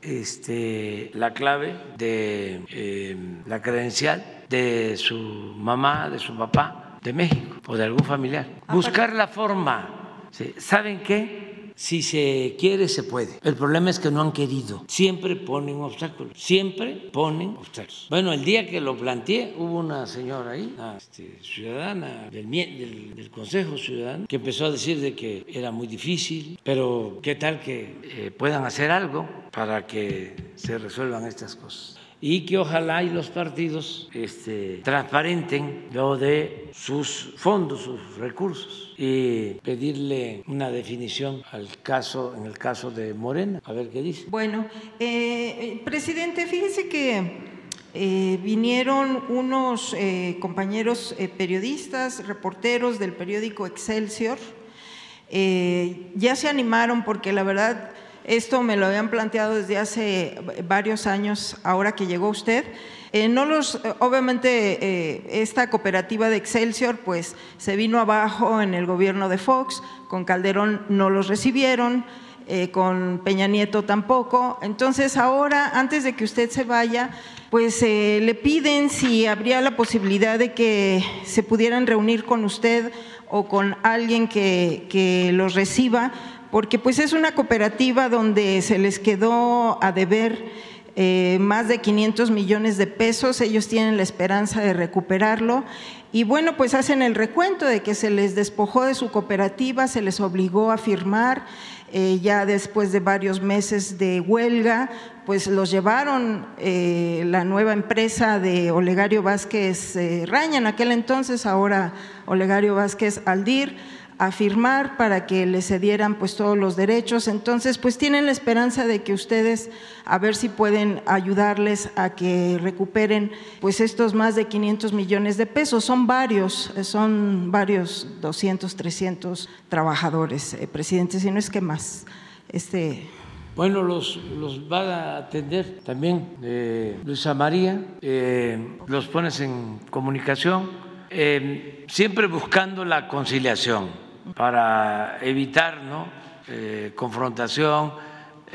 la clave de la credencial de su mamá, de su papá, de México o de algún familiar. Buscar la forma. ¿Saben qué? Si se quiere, se puede. El problema es que no han querido. Siempre ponen obstáculos. Siempre ponen obstáculos. Bueno, el día que lo planteé, hubo una señora ahí, una ciudadana del Consejo Ciudadano, que empezó a decir de que era muy difícil, pero qué tal que puedan hacer algo para que se resuelvan estas cosas, y que ojalá y los partidos transparenten lo de sus fondos, sus recursos, y pedirle una definición en el caso de Morena, a ver qué dice. Bueno, presidente, fíjese que vinieron unos compañeros periodistas, reporteros del periódico Excelsior, ya se animaron porque la verdad… Esto me lo habían planteado desde hace varios años, ahora que llegó usted. Obviamente, esta cooperativa de Excelsior pues se vino abajo en el gobierno de Fox, con Calderón no los recibieron, con Peña Nieto tampoco. Entonces ahora, antes de que usted se vaya, pues le piden si habría la posibilidad de que se pudieran reunir con usted o con alguien que los reciba, porque pues es una cooperativa donde se les quedó a deber más de 500 millones de pesos, ellos tienen la esperanza de recuperarlo y bueno, pues hacen el recuento de que se les despojó de su cooperativa, se les obligó a firmar, ya después de varios meses de huelga, pues los llevaron la nueva empresa de Olegario Vázquez Raña, en aquel entonces, ahora Olegario Vázquez Aldir, a firmar para que les cedieran pues todos los derechos. Entonces pues tienen la esperanza de que ustedes a ver si pueden ayudarles a que recuperen pues estos más de 500 millones de pesos, son varios 200, 300 trabajadores, presidente, si no es que más. Bueno, los va a atender también Luisa María, los pones en comunicación, siempre buscando la conciliación para evitar, ¿no?, confrontación,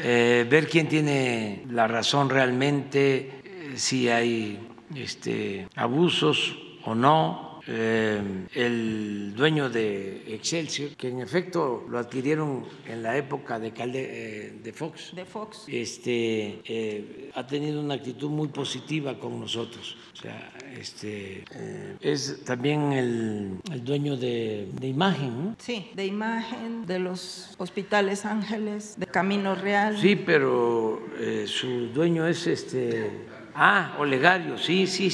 ver quién tiene la razón realmente, si hay abusos o no. El dueño de Excelsior, que en efecto lo adquirieron en la época de Fox. Ha tenido una actitud muy positiva con nosotros. O sea, es también el dueño de Imagen, ¿no? Sí, de Imagen, de los hospitales Ángeles, de Camino Real. Sí, pero su dueño es Olegario, sí,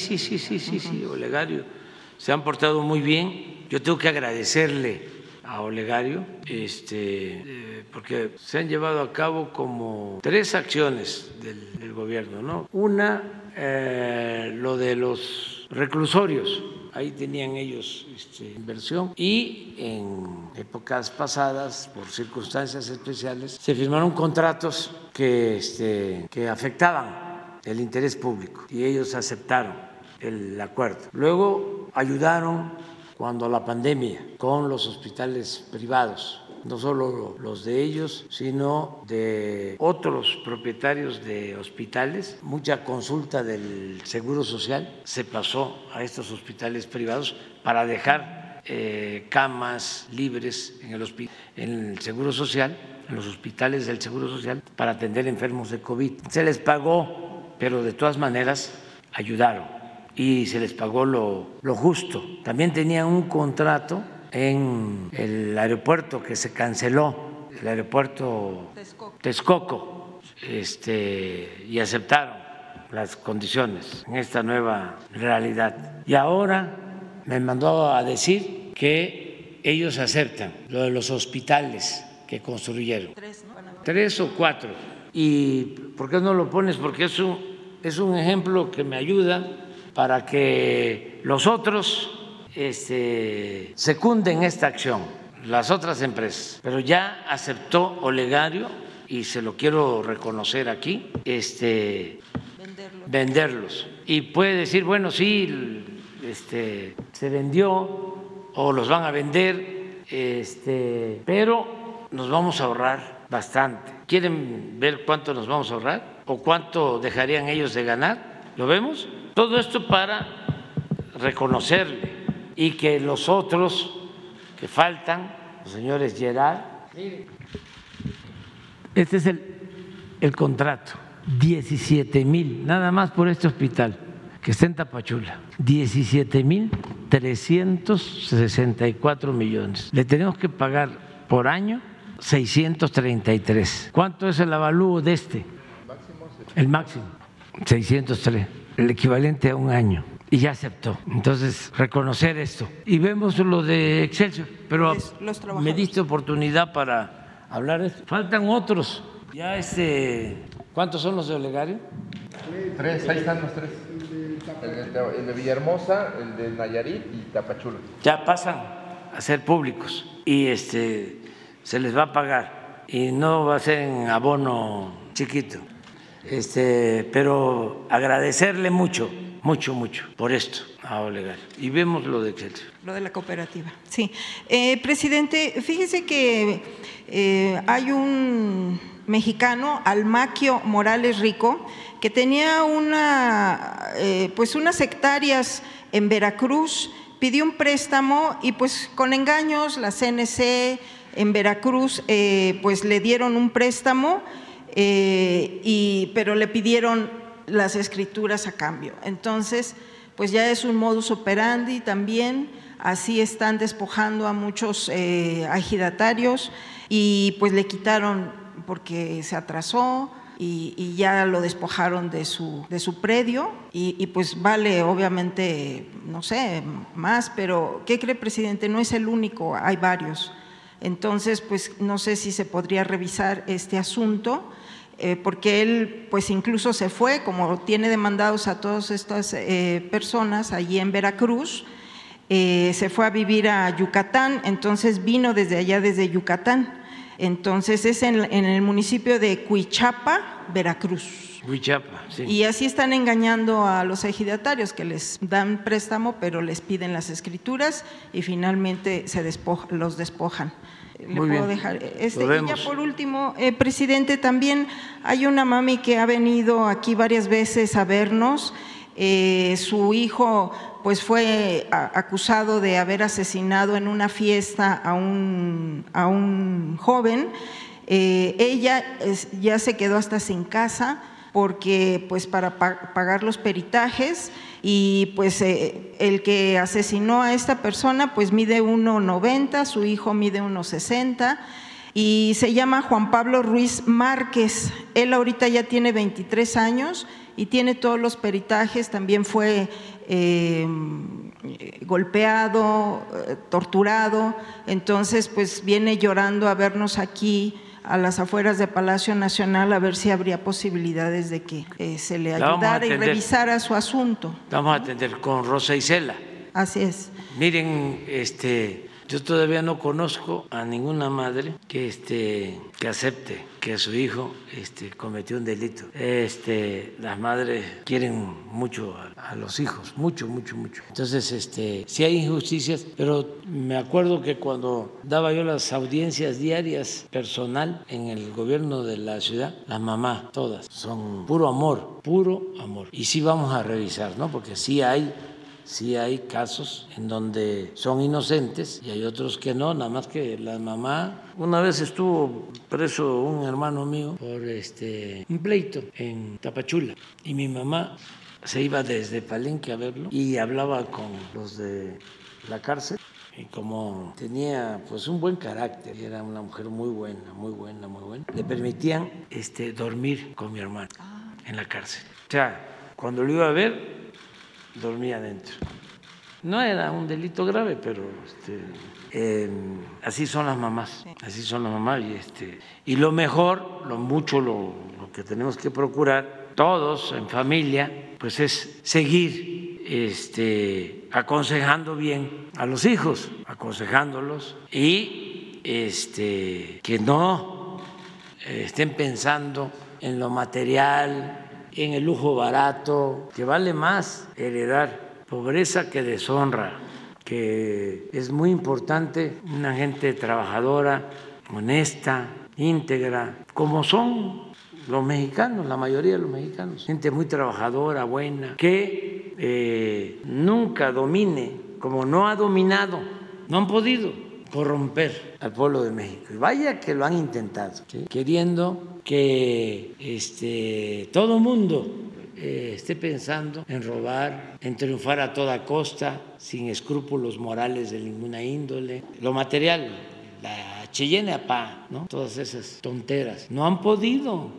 Olegario. Se han portado muy bien. Yo tengo que agradecerle a Olegario porque se han llevado a cabo como tres acciones del gobierno, ¿no? Una, lo de los reclusorios. Ahí tenían ellos inversión y en épocas pasadas, por circunstancias especiales, se firmaron contratos que afectaban el interés público y ellos aceptaron el acuerdo. Luego ayudaron cuando la pandemia con los hospitales privados, no solo los de ellos, sino de otros propietarios de hospitales. Mucha consulta del Seguro Social se pasó a estos hospitales privados para dejar camas libres en el Seguro Social, en los hospitales del Seguro Social, para atender enfermos de COVID. Se les pagó, pero de todas maneras ayudaron y se les pagó lo justo. También tenían un contrato en el aeropuerto que se canceló, el aeropuerto Texcoco, y aceptaron las condiciones en esta nueva realidad. Y ahora me mandó a decir que ellos aceptan lo de los hospitales que construyeron. Tres o cuatro. ¿Y por qué no lo pones? Porque es un ejemplo que me ayuda para que los otros secunden esta acción, las otras empresas. Pero ya aceptó Olegario, y se lo quiero reconocer aquí, venderlos. Y puede decir, bueno, sí, se vendió o los van a vender, pero nos vamos a ahorrar bastante. ¿Quieren ver cuánto nos vamos a ahorrar? ¿O cuánto dejarían ellos de ganar? ¿Lo vemos? Todo esto para reconocerle. Y que los otros que faltan, los señores Gerard, este es el contrato, 17,000, nada más por este hospital, que está en Tapachula, 17,364 millones. Le tenemos que pagar por año 633. ¿Cuánto es el avalúo de este? El máximo, 603, el equivalente a un año. Y ya aceptó. Entonces, reconocer esto. Y vemos lo de Excelsior, pero me diste oportunidad para hablar de esto. Faltan otros. Ya ¿cuántos son los de Olegario? Tres, ahí están los tres. El de Villahermosa, el de Nayarit y Tapachula. Ya pasan a ser públicos y se les va a pagar y no va a ser en abono chiquito. Pero agradecerle mucho por esto a Olegario. Y vemos lo de Quetzalcóatl. Lo de la cooperativa, sí. Presidente, fíjese que hay un mexicano, Almaquio Morales Rico, que tenía unas hectáreas en Veracruz, pidió un préstamo y pues con engaños la CNC en Veracruz le dieron un préstamo, pero le pidieron las escrituras a cambio. Entonces, pues ya es un modus operandi también, así están despojando a muchos ejidatarios y pues le quitaron porque se atrasó y ya lo despojaron de su predio y pues vale obviamente, no sé, más, pero ¿qué cree, presidente? No es el único, hay varios. Entonces, pues no sé si se podría revisar este asunto. Porque él pues incluso se fue, como tiene demandados a todas estas personas allí en Veracruz, se fue a vivir a Yucatán, entonces vino desde allá, desde Yucatán. Entonces es en el municipio de Cuichapa, Veracruz. Cuichapa, sí. Y así están engañando a los ejidatarios que les dan préstamo, pero les piden las escrituras y finalmente los despojan. Le Muy puedo bien. Dejar. Y ya por último, presidente, también hay una mami que ha venido aquí varias veces a vernos. Su hijo pues fue acusado de haber asesinado en una fiesta a un joven. Ella ya se quedó hasta sin casa porque pues para pagar los peritajes y pues el que asesinó a esta persona pues mide 1.90, su hijo mide 1.60 y se llama Juan Pablo Ruiz Márquez. Él ahorita ya tiene 23 años y tiene todos los peritajes, también fue golpeado, torturado, entonces pues viene llorando a vernos aquí a las afueras de Palacio Nacional a ver si habría posibilidades de que se le ayudara y revisara su asunto. La vamos a atender con Rosa Isela. Así es. Miren, yo todavía no conozco a ninguna madre que acepte que su hijo cometió un delito. Las madres quieren mucho a los hijos, mucho, mucho, mucho. Entonces, sí hay injusticias, pero me acuerdo que cuando daba yo las audiencias diarias personal en el gobierno de la ciudad, las mamás, todas, son puro amor, puro amor. Y sí vamos a revisar, ¿no? Porque sí hay casos en donde son inocentes y hay otros que no, nada más que la mamá. Una vez estuvo preso un hermano mío por un pleito en Tapachula y mi mamá se iba desde Palenque a verlo y hablaba con los de la cárcel. Y como tenía pues un buen carácter, era una mujer muy buena, muy buena, muy buena, le permitían dormir con mi hermano en la cárcel. O sea, cuando lo iba a ver, dormía adentro. No era un delito grave, pero así son las mamás, así son las mamás. Y lo mejor, lo que tenemos que procurar todos en familia, pues es seguir aconsejando bien a los hijos, aconsejándolos y que no estén pensando en lo material, en el lujo barato, que vale más heredar pobreza que deshonra, que es muy importante una gente trabajadora, honesta, íntegra, como son los mexicanos, la mayoría de los mexicanos, gente muy trabajadora, buena, que nunca domine, como no ha dominado, no han podido corromper al pueblo de México. Y vaya que lo han intentado, ¿sí? Queriendo que todo el mundo esté pensando en robar, en triunfar a toda costa, sin escrúpulos morales de ninguna índole. Lo material, la Cheyenne-Apá, ¿no? Todas esas tonteras. No han podido.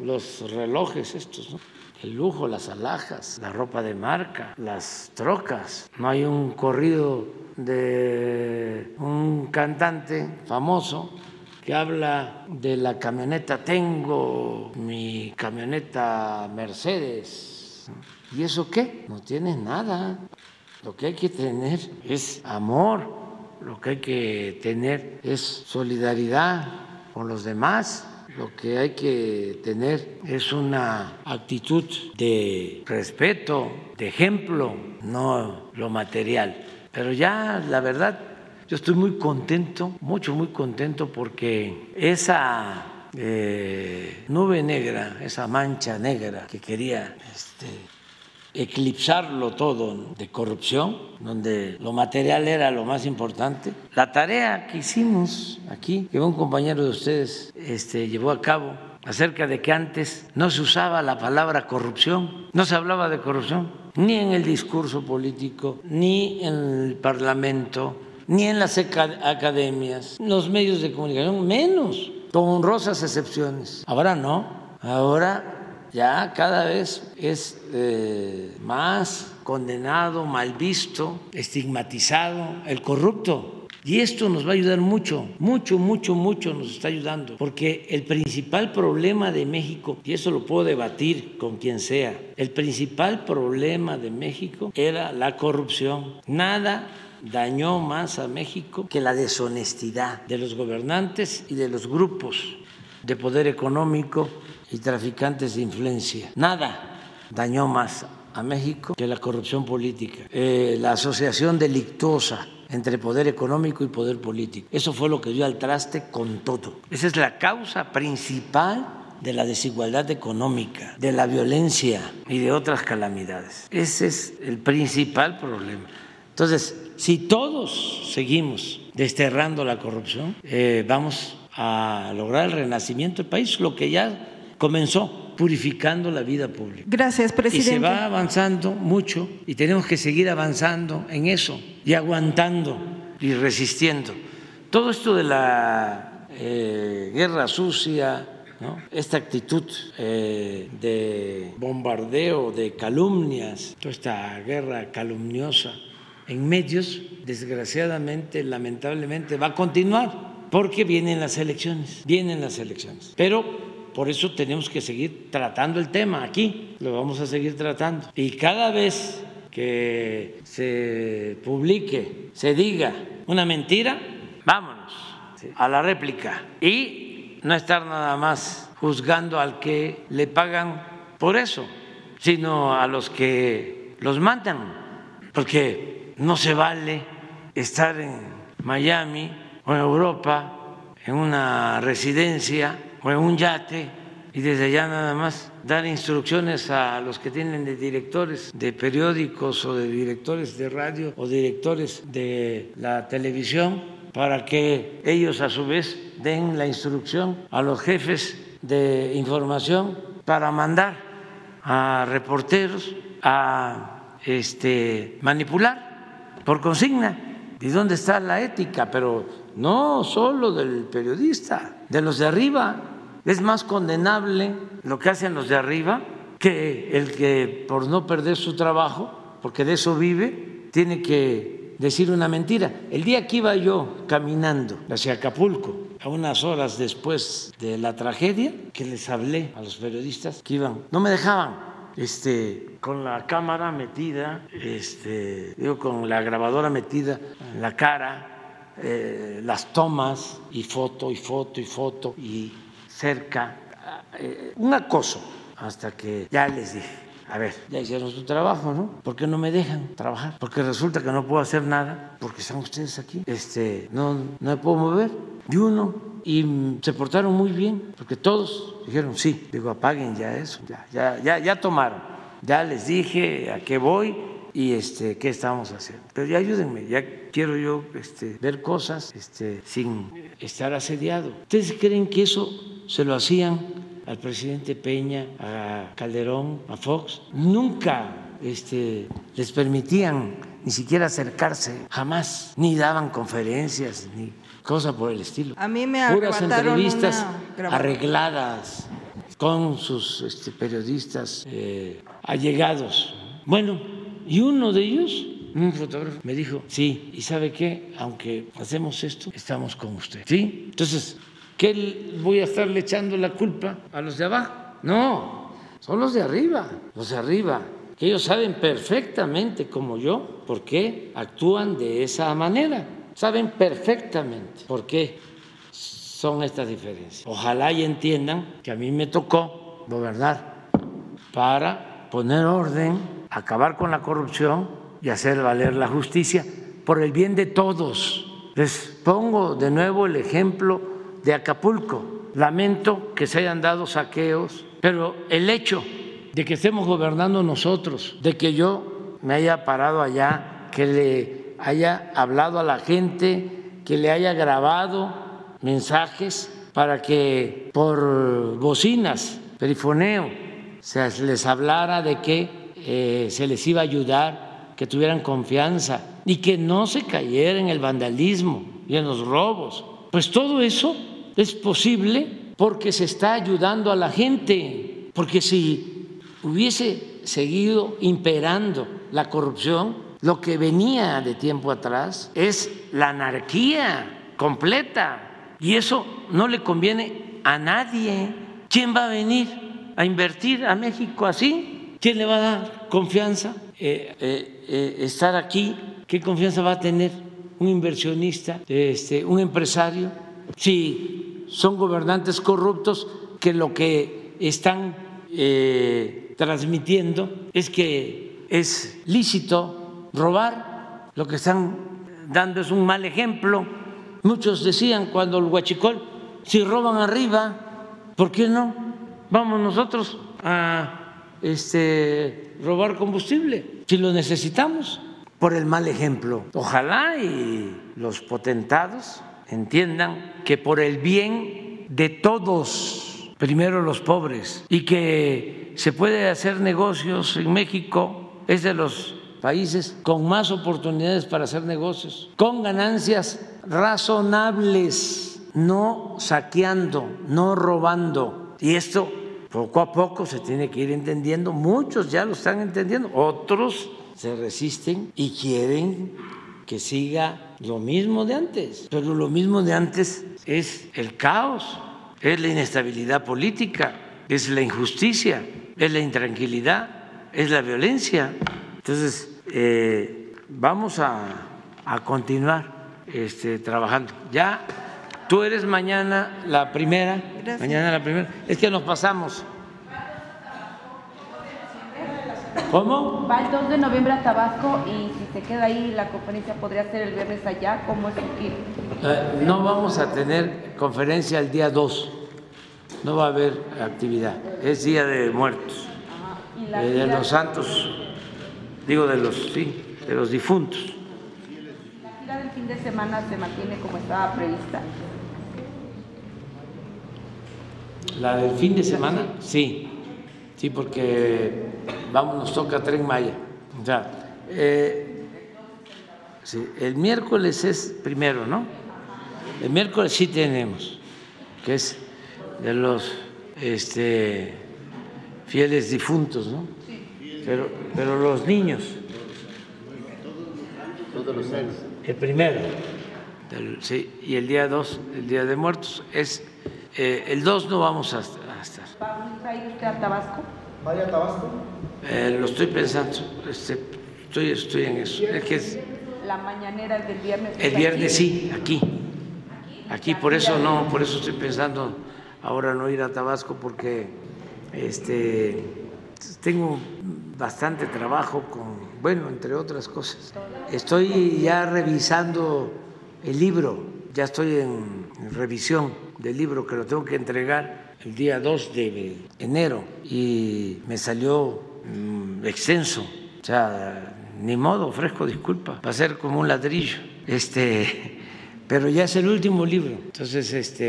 Los relojes estos, ¿no? El lujo, las alhajas, la ropa de marca, las trocas. No hay un corrido de un cantante famoso que habla de la camioneta, tengo mi camioneta Mercedes. ¿Y eso qué? No tienes nada. Lo que hay que tener es amor, lo que hay que tener es solidaridad con los demás, lo que hay que tener es una actitud de respeto, de ejemplo, no lo material. Pero ya la verdad, yo estoy muy contento, muy contento, porque esa nube negra, esa mancha negra que quería eclipsarlo todo de corrupción, donde lo material era lo más importante, la tarea que hicimos aquí, que un compañero de ustedes llevó a cabo, acerca de que antes no se usaba la palabra corrupción, no se hablaba de corrupción, ni en el discurso político, ni en el Parlamento, ni en las academias, los medios de comunicación, menos, con honrosas excepciones. Ahora no, ahora ya cada vez es más condenado, mal visto, estigmatizado el corrupto. Y esto nos va a ayudar mucho, mucho nos está ayudando, porque el principal problema de México, y eso lo puedo debatir con quien sea, el principal problema de México era la corrupción. Nada dañó más a México que la deshonestidad de los gobernantes y de los grupos de poder económico y traficantes de influencia. Nada dañó más a México que la corrupción política, la asociación delictuosa entre poder económico y poder político. Eso fue lo que dio al traste con todo. Esa es la causa principal de la desigualdad económica, de la violencia y de otras calamidades. Ese es el principal problema. Entonces, si todos seguimos desterrando la corrupción, vamos a lograr el renacimiento del país, lo que ya comenzó, purificando la vida pública. Gracias, presidente. Y se va avanzando mucho y tenemos que seguir avanzando en eso y aguantando y resistiendo. Todo esto de la guerra sucia, ¿no? Esta actitud de bombardeo, de calumnias, toda esta guerra calumniosa en medios, desgraciadamente, lamentablemente, va a continuar. porque vienen las elecciones. Pero por eso tenemos que seguir tratando el tema aquí, lo vamos a seguir tratando. Y cada vez que se publique, se diga una mentira, vámonos a la réplica y no estar nada más juzgando al que le pagan por eso, sino a los que los mandan, porque no se vale estar en Miami o en Europa, en una residencia o en un yate y desde allá nada más dar instrucciones a los que tienen de directores de periódicos o de directores de radio o directores de la televisión para que ellos a su vez den la instrucción a los jefes de información para mandar a reporteros a manipular por consigna. ¿Y dónde está la ética? Pero no solo del periodista, de los de arriba. Es más condenable lo que hacen los de arriba que el que por no perder su trabajo, porque de eso vive, tiene que decir una mentira. El día que iba yo caminando hacia Acapulco, a unas horas después de la tragedia, que les hablé a los periodistas que iban, no me dejaban. Con la cámara metida, con la grabadora metida en la cara, las tomas y foto y cerca, un acoso, hasta que ya les dije, a ver, ya hicieron su trabajo, ¿no? ¿Por qué no me dejan trabajar? Porque resulta que no puedo hacer nada, porque están ustedes aquí, no me puedo mover. Y se portaron muy bien, porque todos dijeron sí. Digo, apaguen ya eso, ya tomaron, ya les dije a qué voy y qué estamos haciendo. Pero ya ayúdenme, ya quiero yo ver cosas sin estar asediado. ¿Ustedes creen que eso se lo hacían al presidente Peña, a Calderón, a Fox? Nunca les permitían ni siquiera acercarse, jamás, ni daban conferencias, ni cosa por el estilo. A mí me puras entrevistas arregladas con sus periodistas allegados. Bueno, y uno de ellos, un fotógrafo, me dijo, sí, ¿y sabe qué? Aunque hacemos esto, estamos con usted. ¿Sí? Entonces, ¿qué voy a estarle echando la culpa a los de abajo? No, son los de arriba. Que ellos saben perfectamente, como yo, por qué actúan de esa manera. Saben perfectamente por qué son estas diferencias. Ojalá y entiendan que a mí me tocó gobernar para poner orden, acabar con la corrupción y hacer valer la justicia por el bien de todos. Les pongo de nuevo el ejemplo de Acapulco. Lamento que se hayan dado saqueos, pero el hecho de que estemos gobernando nosotros, de que yo me haya parado allá, que le haya hablado a la gente, que le haya grabado mensajes para que por bocinas, perifoneo, se les hablara de que se les iba a ayudar, que tuvieran confianza y que no se cayera en el vandalismo y en los robos. Pues todo eso es posible porque se está ayudando a la gente, porque si hubiese seguido imperando la corrupción, lo que venía de tiempo atrás es la anarquía completa y eso no le conviene a nadie. ¿Quién va a venir a invertir a México así? ¿Quién le va a dar confianza estar aquí? ¿Qué confianza va a tener un inversionista, un empresario? Si son gobernantes corruptos que lo que están transmitiendo es que es lícito robar, lo que están dando es un mal ejemplo. Muchos decían cuando el huachicol, si roban arriba, ¿por qué no? Vamos nosotros a robar combustible, si lo necesitamos, por el mal ejemplo. Ojalá y los potentados entiendan que por el bien de todos, primero los pobres, y que se puede hacer negocios en México, es de los países con más oportunidades para hacer negocios, con ganancias razonables, no saqueando, no robando. Y esto poco a poco se tiene que ir entendiendo. Muchos ya lo están entendiendo, otros se resisten y quieren que siga lo mismo de antes. Pero lo mismo de antes es el caos, es la inestabilidad política, es la injusticia, es la intranquilidad, es la violencia. Entonces, vamos a continuar trabajando. Ya tú eres mañana la primera. Gracias. Mañana la primera. Es que nos pasamos. ¿Cómo? Va el 2 de noviembre a Tabasco y si se queda ahí la conferencia podría ser el viernes allá, ¿cómo es aquí? No vamos a tener conferencia el día 2, no va a haber actividad, es día de muertos, de los santos, digo de los difuntos. ¿La gira del fin de semana se mantiene como estaba prevista? ¿La del fin de semana? Sí, sí, porque... Vamos, nos toca Tren Maya. O sea, sí, el miércoles es primero, ¿no? El miércoles sí tenemos, que es de los fieles difuntos, ¿no? Sí. Pero los niños. Todos los años. El primero. Sí, y el día 2, el día de muertos, es. El 2 no vamos a estar. ¿Vamos a ir a Tabasco? ¿Vaya a Tabasco? Lo estoy pensando, estoy en eso. Es que es, la mañanera del viernes. El viernes sí, aquí por eso no, por eso estoy pensando ahora no ir a Tabasco porque tengo bastante trabajo con, bueno, entre otras cosas. Estoy ya revisando el libro, ya estoy en revisión del libro que lo tengo que entregar el día 2 de enero y me salió extenso, o sea, ni modo, ofrezco disculpa, va a ser como un ladrillo, pero ya es el último libro, entonces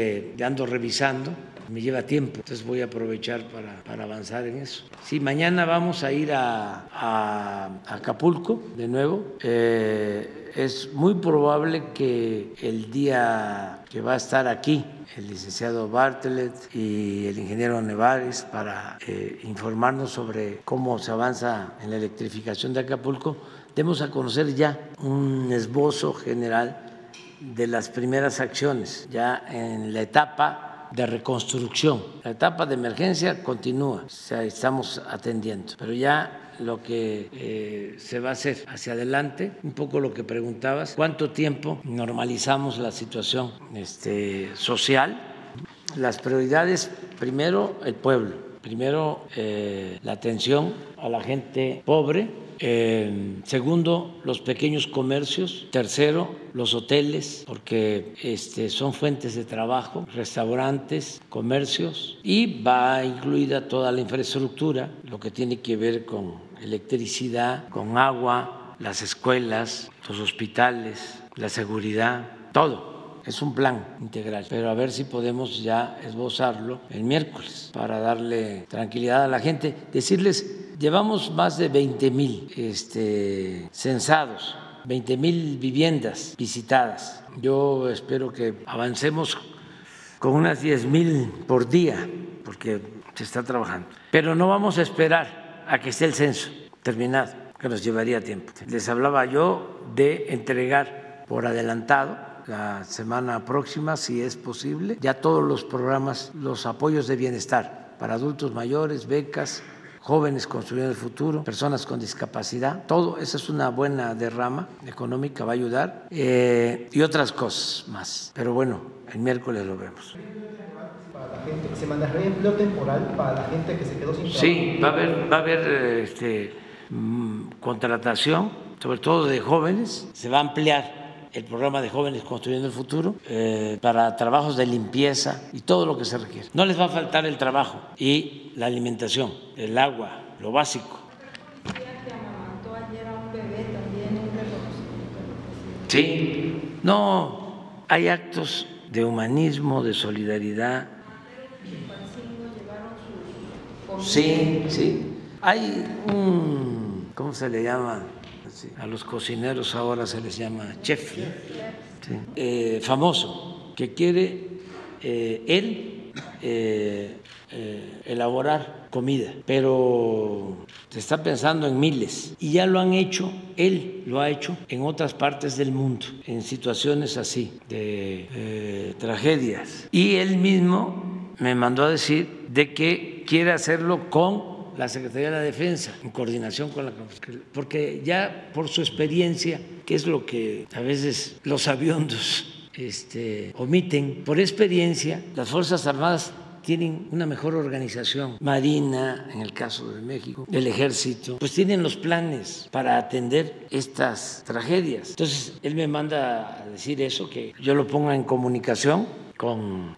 ando revisando, me lleva tiempo, entonces voy a aprovechar para avanzar en eso. Sí, mañana vamos a ir a Acapulco de nuevo, es muy probable que el día que va a estar aquí el licenciado Bartlett y el ingeniero Nevares para informarnos sobre cómo se avanza en la electrificación de Acapulco, demos a conocer ya un esbozo general de las primeras acciones, ya en la etapa de reconstrucción. La etapa de emergencia continúa, o sea, estamos atendiendo, pero ya lo que se va a hacer hacia adelante, un poco lo que preguntabas, cuánto tiempo normalizamos la situación social. Las prioridades, primero el pueblo, primero la atención a la gente pobre, segundo los pequeños comercios, tercero los hoteles, porque son fuentes de trabajo, restaurantes, comercios, y va incluida toda la infraestructura, lo que tiene que ver con electricidad, con agua, las escuelas, los hospitales, la seguridad, todo. Es un plan integral, pero a ver si podemos ya esbozarlo el miércoles para darle tranquilidad a la gente, decirles, llevamos más de 20,000 censados, 20,000 viviendas visitadas. Yo espero que avancemos con unas 10,000 por día, porque se está trabajando, pero no vamos a esperar a que esté el censo terminado, que nos llevaría tiempo. Les hablaba yo de entregar por adelantado la semana próxima, si es posible, ya todos los programas, los apoyos de bienestar para adultos mayores, becas, jóvenes construyendo el futuro, personas con discapacidad, todo, esa es una buena derrama económica, va a ayudar, y otras cosas más. Pero bueno, el miércoles lo vemos. ¿Se manejará empleo temporal para la gente que se quedó sin trabajo? Sí, va a haber contratación, sobre todo de jóvenes, se va a ampliar el programa de jóvenes construyendo el futuro para trabajos de limpieza y todo lo que se requiere. No les va a faltar el trabajo y la alimentación, el agua, lo básico. Sí, no, hay actos de humanismo, de solidaridad. Sí, sí. Hay un, ¿cómo se le llama? Sí. A los cocineros ahora se les llama chef, ¿no? Sí. Famoso, que quiere él elaborar comida, pero se está pensando en miles y ya lo han hecho, él lo ha hecho en otras partes del mundo, en situaciones así de tragedias. Y él mismo me mandó a decir de que quiere hacerlo con la Secretaría de la Defensa, en coordinación con la Fiscalía, porque ya por su experiencia, que es lo que a veces los sabiondos omiten, por experiencia las Fuerzas Armadas tienen una mejor organización, Marina en el caso de México, el Ejército, pues tienen los planes para atender estas tragedias. Entonces él me manda a decir eso, que yo lo ponga en comunicación con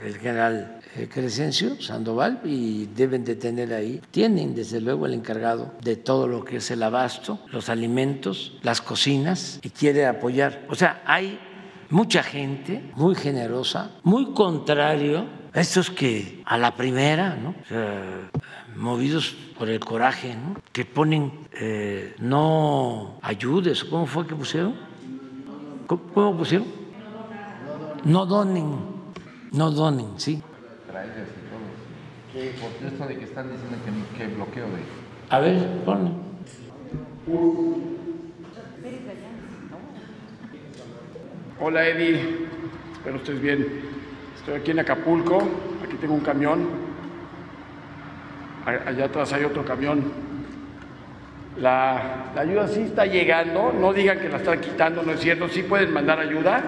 el general Crescencio Sandoval, y deben de tener ahí, tienen desde luego el encargado de todo lo que es el abasto, los alimentos, las cocinas, y quiere apoyar. O sea, hay mucha gente muy generosa, muy contrario a estos que a la primera, ¿no? O sea, movidos por el coraje, ¿no? Que ponen no ayudes, ¿cómo fue que pusieron? ¿Cómo pusieron? No donen, sí. Que por esto de que están diciendo que bloqueo de... A ver, ponlo. Hola, Eddie. Espero estés bien. Estoy aquí en Acapulco. Aquí tengo un camión. Allá atrás hay otro camión. La ayuda sí está llegando. No digan que la están quitando, no es cierto. Sí pueden mandar ayuda.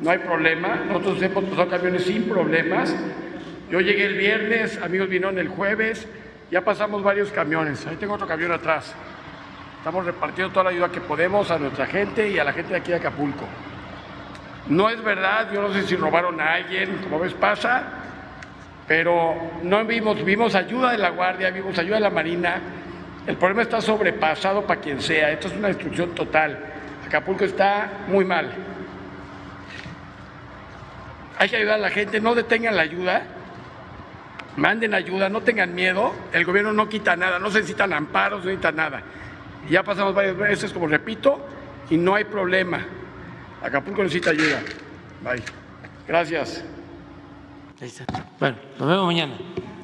No hay problema. Nosotros hemos pasado camiones sin problemas. Yo llegué el viernes, amigos vinieron el jueves, ya pasamos varios camiones. Ahí tengo otro camión atrás. Estamos repartiendo toda la ayuda que podemos a nuestra gente y a la gente de aquí de Acapulco. No es verdad, yo no sé si robaron a alguien, como ves pasa, pero no vimos ayuda de la Guardia, vimos ayuda de la Marina. El problema está sobrepasado para quien sea. Esto es una destrucción total. Acapulco está muy mal. Hay que ayudar a la gente, no detengan la ayuda. Manden ayuda, no tengan miedo, el gobierno no quita nada, no se necesitan amparos, no necesitan nada. Ya pasamos varias veces, como repito, y no hay problema. Acapulco necesita ayuda. Bye. Gracias. Ahí está. Bueno, nos vemos mañana.